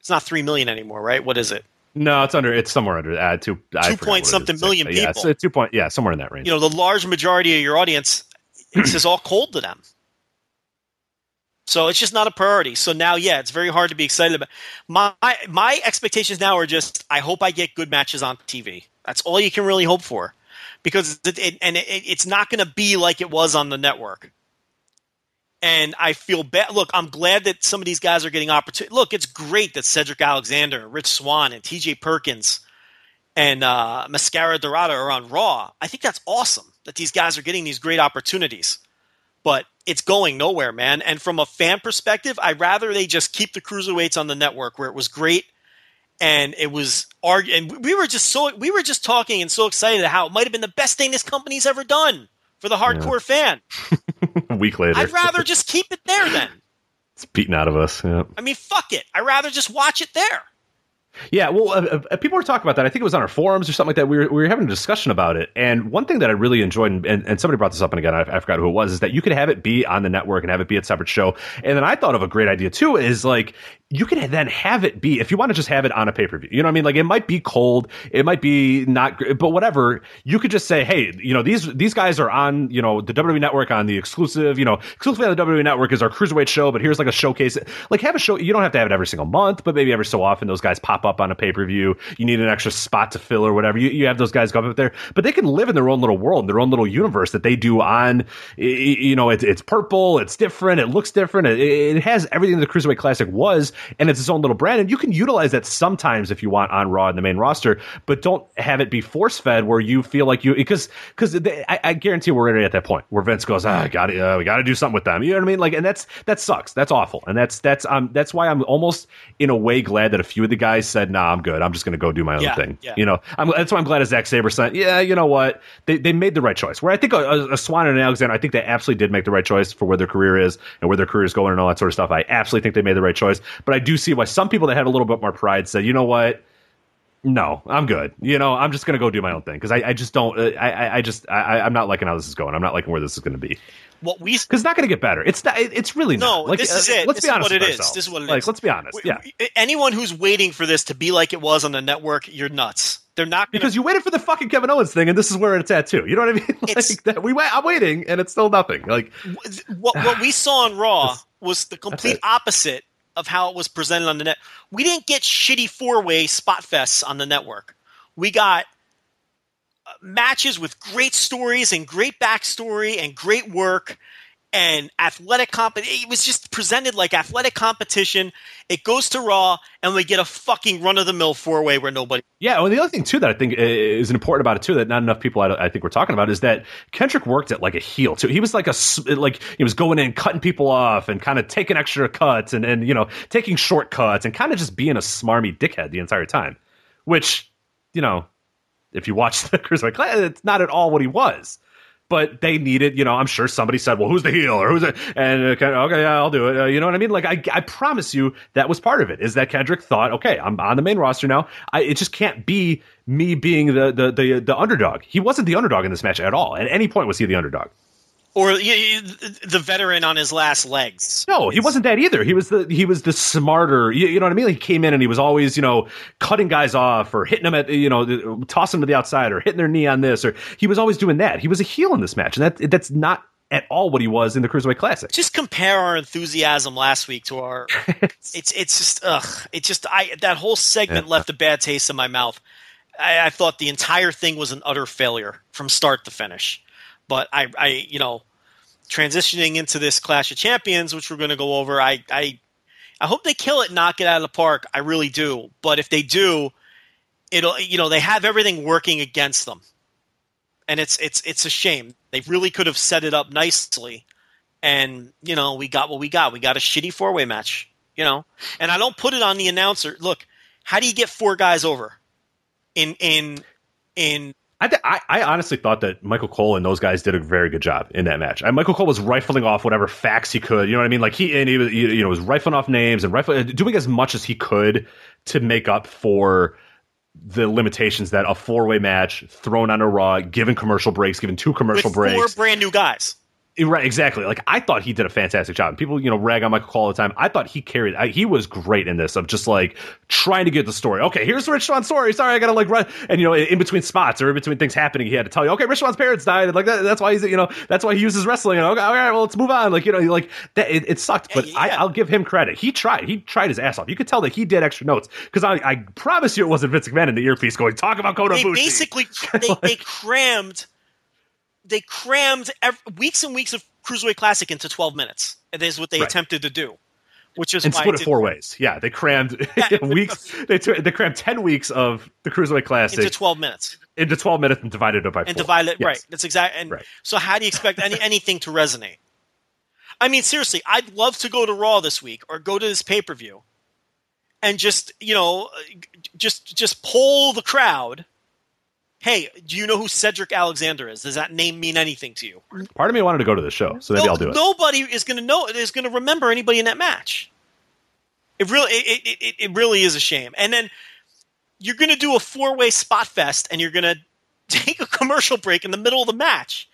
It's not three million anymore, right? What is it? No, it's under. It's somewhere under uh, two. Two point something million people. Yeah, so two point. Yeah, somewhere in that range. You know, the large majority of your audience, it's just all cold to them. So it's just not a priority. So now, yeah, it's very hard to be excited about. My my expectations now are just, I hope I get good matches on T V. That's all you can really hope for, because it, it, and it, it's not going to be like it was on the network. And I feel bad. Look, I'm glad that some of these guys are getting opportunity. Look, it's great that Cedric Alexander, Rich Swann, and T J Perkins and uh, Mascara Dorada are on Raw. I think that's awesome that these guys are getting these great opportunities. But it's going nowhere, man. And from a fan perspective, I'd rather they just keep the cruiserweights on the network where it was great, and it was argu- and we were just so we were just talking and so excited how it might have been the best thing this company's ever done for the hardcore yeah. fan. A week later, I'd rather just keep it there. Then it's beaten out of us. Yeah. I mean, fuck it. I'd rather just watch it there. Yeah, well, uh, uh, people were talking about that. I think it was on our forums or something like that. We were, we were having a discussion about it. And one thing that I really enjoyed, and, and, and somebody brought this up, and again, I, I forgot who it was, is that you could have it be on the network and have it be a separate show. And then I thought of a great idea, too, is like you can then have it be, if you want to just have it on a pay-per-view, you know what I mean? Like it might be cold, it might be not, but whatever. You could just say, hey, you know, these these guys are on, you know, the W W E Network on the exclusive, you know, exclusively on the W W E Network is our Cruiserweight show, but here's like a showcase. Like have a show, you don't have to have it every single month, but maybe every so often those guys pop up. up on a pay-per-view, you need an extra spot to fill or whatever, you, you have those guys go up there, but they can live in their own little world, their own little universe that they do on, you know, it, it's purple, it's different, it looks different, it, it has everything the Cruiserweight Classic was, and it's its own little brand, and you can utilize that sometimes if you want on Raw in the main roster, but don't have it be force-fed where you feel like you, because because I, I guarantee we're already at that point where Vince goes, ah, I got it, uh, we got to do something with them, you know what I mean, like, and that's, that sucks, that's awful, and that's, that's, um, that's why I'm almost in a way glad that a few of the guys said, nah, I'm good. I'm just going to go do my own yeah, thing. Yeah. You know, I'm, that's why I'm glad Zack Sabre said, yeah, you know what? They they made the right choice. Where I think a, a, a Swan and an Alexander, I think they absolutely did make the right choice for where their career is and where their career is going and all that sort of stuff. I absolutely think they made the right choice. But I do see why some people that had a little bit more pride said, you know what? No, I'm good. You know, I'm just going to go do my own thing because I, I just don't, I, I, I just, I, I'm not liking how this is going. I'm not liking where this is going to be. What we because it's not going to get better. It's not. It's really not. No. Like, this is it. Let's this be honest. Is what it is. This is what it like, is. Let's be honest. Yeah. Anyone who's waiting for this to be like it was on the network, you're nuts. They're not gonna, because you waited for the fucking Kevin Owens thing, and this is where it's at too. You know what I mean? Like that we wait. I'm waiting, and it's still nothing. Like what what we saw on Raw was the complete opposite of how it was presented on the net. We didn't get shitty four way spot fests on the network. We got matches with great stories and great backstory and great work and athletic comp. It was just presented like athletic competition. It goes to Raw and we get a fucking run of the mill four way where nobody. Yeah. Well, the other thing too that I think is important about it too that not enough people I, I think we're talking about is that Kendrick worked at like a heel too. He was like a like he was going in cutting people off and kind of taking extra cuts and and you know taking shortcuts and kind of just being a smarmy dickhead the entire time, which you know. If you watch the Cruiserweight Classic, it's not at all what he was. but they needed, you know, I'm sure somebody said, well, who's the heel or who's it? And uh, okay, yeah, I'll do it. Uh, you know what I mean? Like, I, I promise you that was part of it, is that Kendrick thought, okay, I'm on the main roster now. I, it just can't be me being the, the, the, the underdog. He wasn't the underdog in this match at all. At any point was he the underdog. Or yeah, the veteran on his last legs. No, he wasn't that either. He was the he was the smarter. You, you know what I mean? Like, he came in and he was always, you know, cutting guys off or hitting them at, you know, tossing them to the outside or hitting their knee on this. Or he was always doing that. He was a heel in this match, and that that's not at all what he was in the Cruiserweight Classic. Just compare our enthusiasm last week to our. it's it's just ugh. It just I that whole segment yeah. left a bad taste in my mouth. I, I thought the entire thing was an utter failure from start to finish. But I, I, you know, transitioning into this Clash of Champions, which we're going to go over, I, I, I hope they kill it, knock it out of the park. I really do. But if they do, it'll, you know, they have everything working against them, and it's, it's, it's a shame. They really could have set it up nicely, and you know, we got what we got. We got a shitty four way match, you know. And I don't put it on the announcer. Look, how do you get four guys over? In, in, in. I, th- I I honestly thought that Michael Cole and those guys did a very good job in that match. I, Michael Cole was rifling off whatever facts he could. You know what I mean? Like he and he was, you know, was rifling off names and rifling, doing as much as he could to make up for the limitations that a four way match thrown on a Raw, given commercial breaks, given two commercial With breaks, four brand new guys. Right, exactly. Like, I thought he did a fantastic job. People, you know, rag on Michael Cole all the time. I thought he carried. I, he was great in this. Of just like trying to get the story. Okay, here's the Rich Swan's story. Sorry, I gotta like run. And you know, in between spots or in between things happening, he had to tell you, okay, Rich Swan's parents died. And, like that, that's why he's, you know, that's why he uses wrestling. And, okay, all right, well, let's move on. Like, you know, like that. It, it sucked, but yeah, yeah. I, I'll give him credit. He tried. He tried his ass off. You could tell that he did extra notes because I, I promise you, it wasn't Vince McMahon in the earpiece going talk about Kota Ibushi. They basically they, like, they crammed. They crammed every, weeks and weeks of Cruiserweight Classic into twelve minutes. That is what they right. attempted to do, which is and why split it, it four ways. Yeah, they crammed weeks. They they crammed ten weeks of the Cruiserweight Classic into twelve minutes. Into twelve minutes and divided it by and four. And divided yes. right. That's exactly. And right. So how do you expect any, anything to resonate? I mean, seriously, I'd love to go to Raw this week or go to this pay per view, and just you know, just just poll the crowd. Hey, do you know who Cedric Alexander is? Does that name mean anything to you? Part of me wanted to go to the show, so maybe no, I'll do it. Nobody is going to know is going to remember anybody in that match. It really, it, it, it really is a shame. And then you're going to do a four way spot fest, and you're going to take a commercial break in the middle of the match.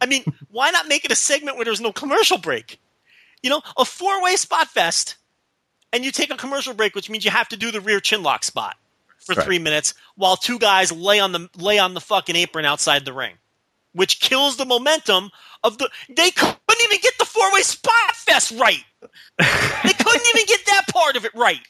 I mean, why not make it a segment where there's no commercial break? You know, a four way spot fest, and you take a commercial break, which means you have to do the rear chin lock spot. For right. three minutes, while two guys lay on the lay on the fucking apron outside the ring, which kills the momentum of the. They couldn't even get the four way spot fest right. They couldn't even get that part of it right.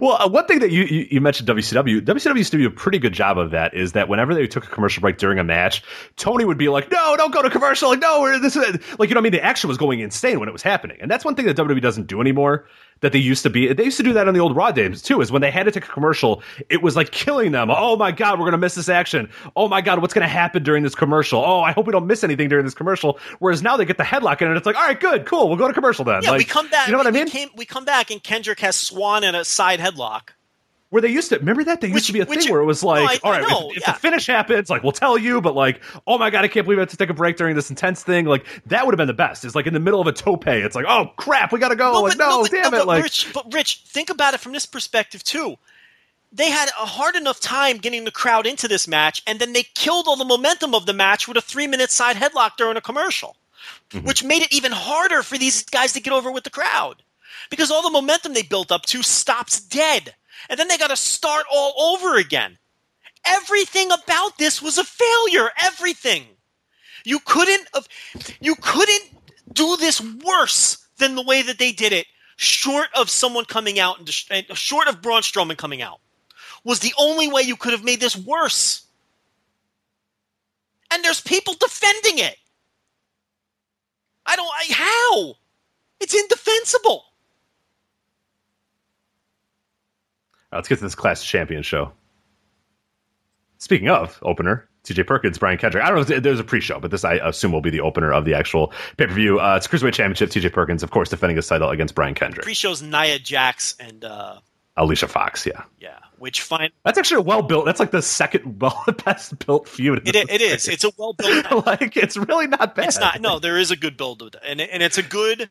Well, uh, one thing that you, you, you mentioned W C W, W C W used to do a pretty good job of that, is that whenever they took a commercial break during a match, Tony would be like, no, don't go to commercial. Like, no, we're, this is – like, you know what I mean? The action was going insane when it was happening. And that's one thing that W W E doesn't do anymore that they used to be – they used to do that on the old Raw days too, is when they had to take a commercial, it was like killing them. Oh, my God, we're going to miss this action. Oh, my God, what's going to happen during this commercial? Oh, I hope we don't miss anything during this commercial. Whereas now they get the headlock in and it's like, all right, good, cool, we'll go to commercial then. Yeah, like, we come back. You know what I mean? We, came, we come back and Kendrick has Swan in a side headlock where they used to remember that they used which, to be a which, thing where it was like no, I, all right know, if, if yeah. the finish happens, like, we'll tell you, but like, oh my God, I can't believe I have to take a break during this intense thing. Like, that would have been the best. It's like in the middle of a tope, it's like, oh crap, we gotta go. No, like, but, no, no but, damn no, it like Rich, but Rich, think about it from this perspective too. They had a hard enough time getting the crowd into this match, and then they killed all the momentum of the match with a three minute side headlock during a commercial, mm-hmm. which made it even harder for these guys to get over with the crowd. Because all the momentum they built up to stops dead. And then they got to start all over again. Everything about this was a failure. Everything. You couldn't you couldn't do this worse than the way that they did it, short of someone coming out, and short of Braun Strowman coming out, was the only way you could have made this worse. And there's people defending it. I don't... I, how? It's indefensible. Let's get to this Clash of Champions show. Speaking of opener, T J Perkins, Brian Kendrick. I don't know if there's a pre-show, but this, I assume, will be the opener of the actual pay-per-view. Uh, it's Cruiserweight Championship. T J Perkins, of course, defending his title against Brian Kendrick. Pre-show's Nia Jax and... Uh, Alicia Fox, yeah. Yeah. which fine. That's actually a well built. That's like the second well best built feud. It, it is. It's a well built. Like it's really not bad. It's not. No, there is a good build with it, and and it's a good.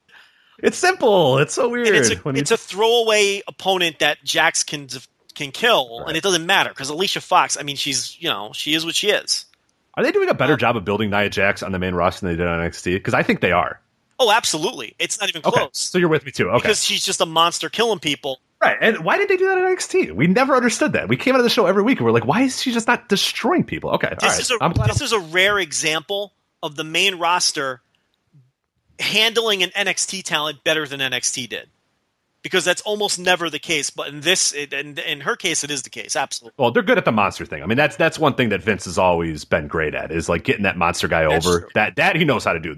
It's simple. It's so weird. And it's a, when it's you... a throwaway opponent that Jax can can kill, right. And it doesn't matter because Alicia Fox. I mean, she's you know she is what she is. Are they doing a better job of building Nia Jax on the main roster than they did on N X T? Because I think they are. Oh, absolutely. It's not even close. Okay, so you're with me too. Okay. Because she's just a monster killing people. Right. And why did they do that on N X T? We never understood that. We came out of the show every week and we're like, why is she just not destroying people? Okay. This, all right. is, a, I'm glad this I'm... is a rare example of the main roster handling an N X T talent better than N X T did. Because that's almost never the case, but in this, it, in, in her case, it is the case. Absolutely. Well, they're good at the monster thing. I mean, that's that's one thing that Vince has always been great at is like getting that monster guy that's over. True. That that he knows how to do.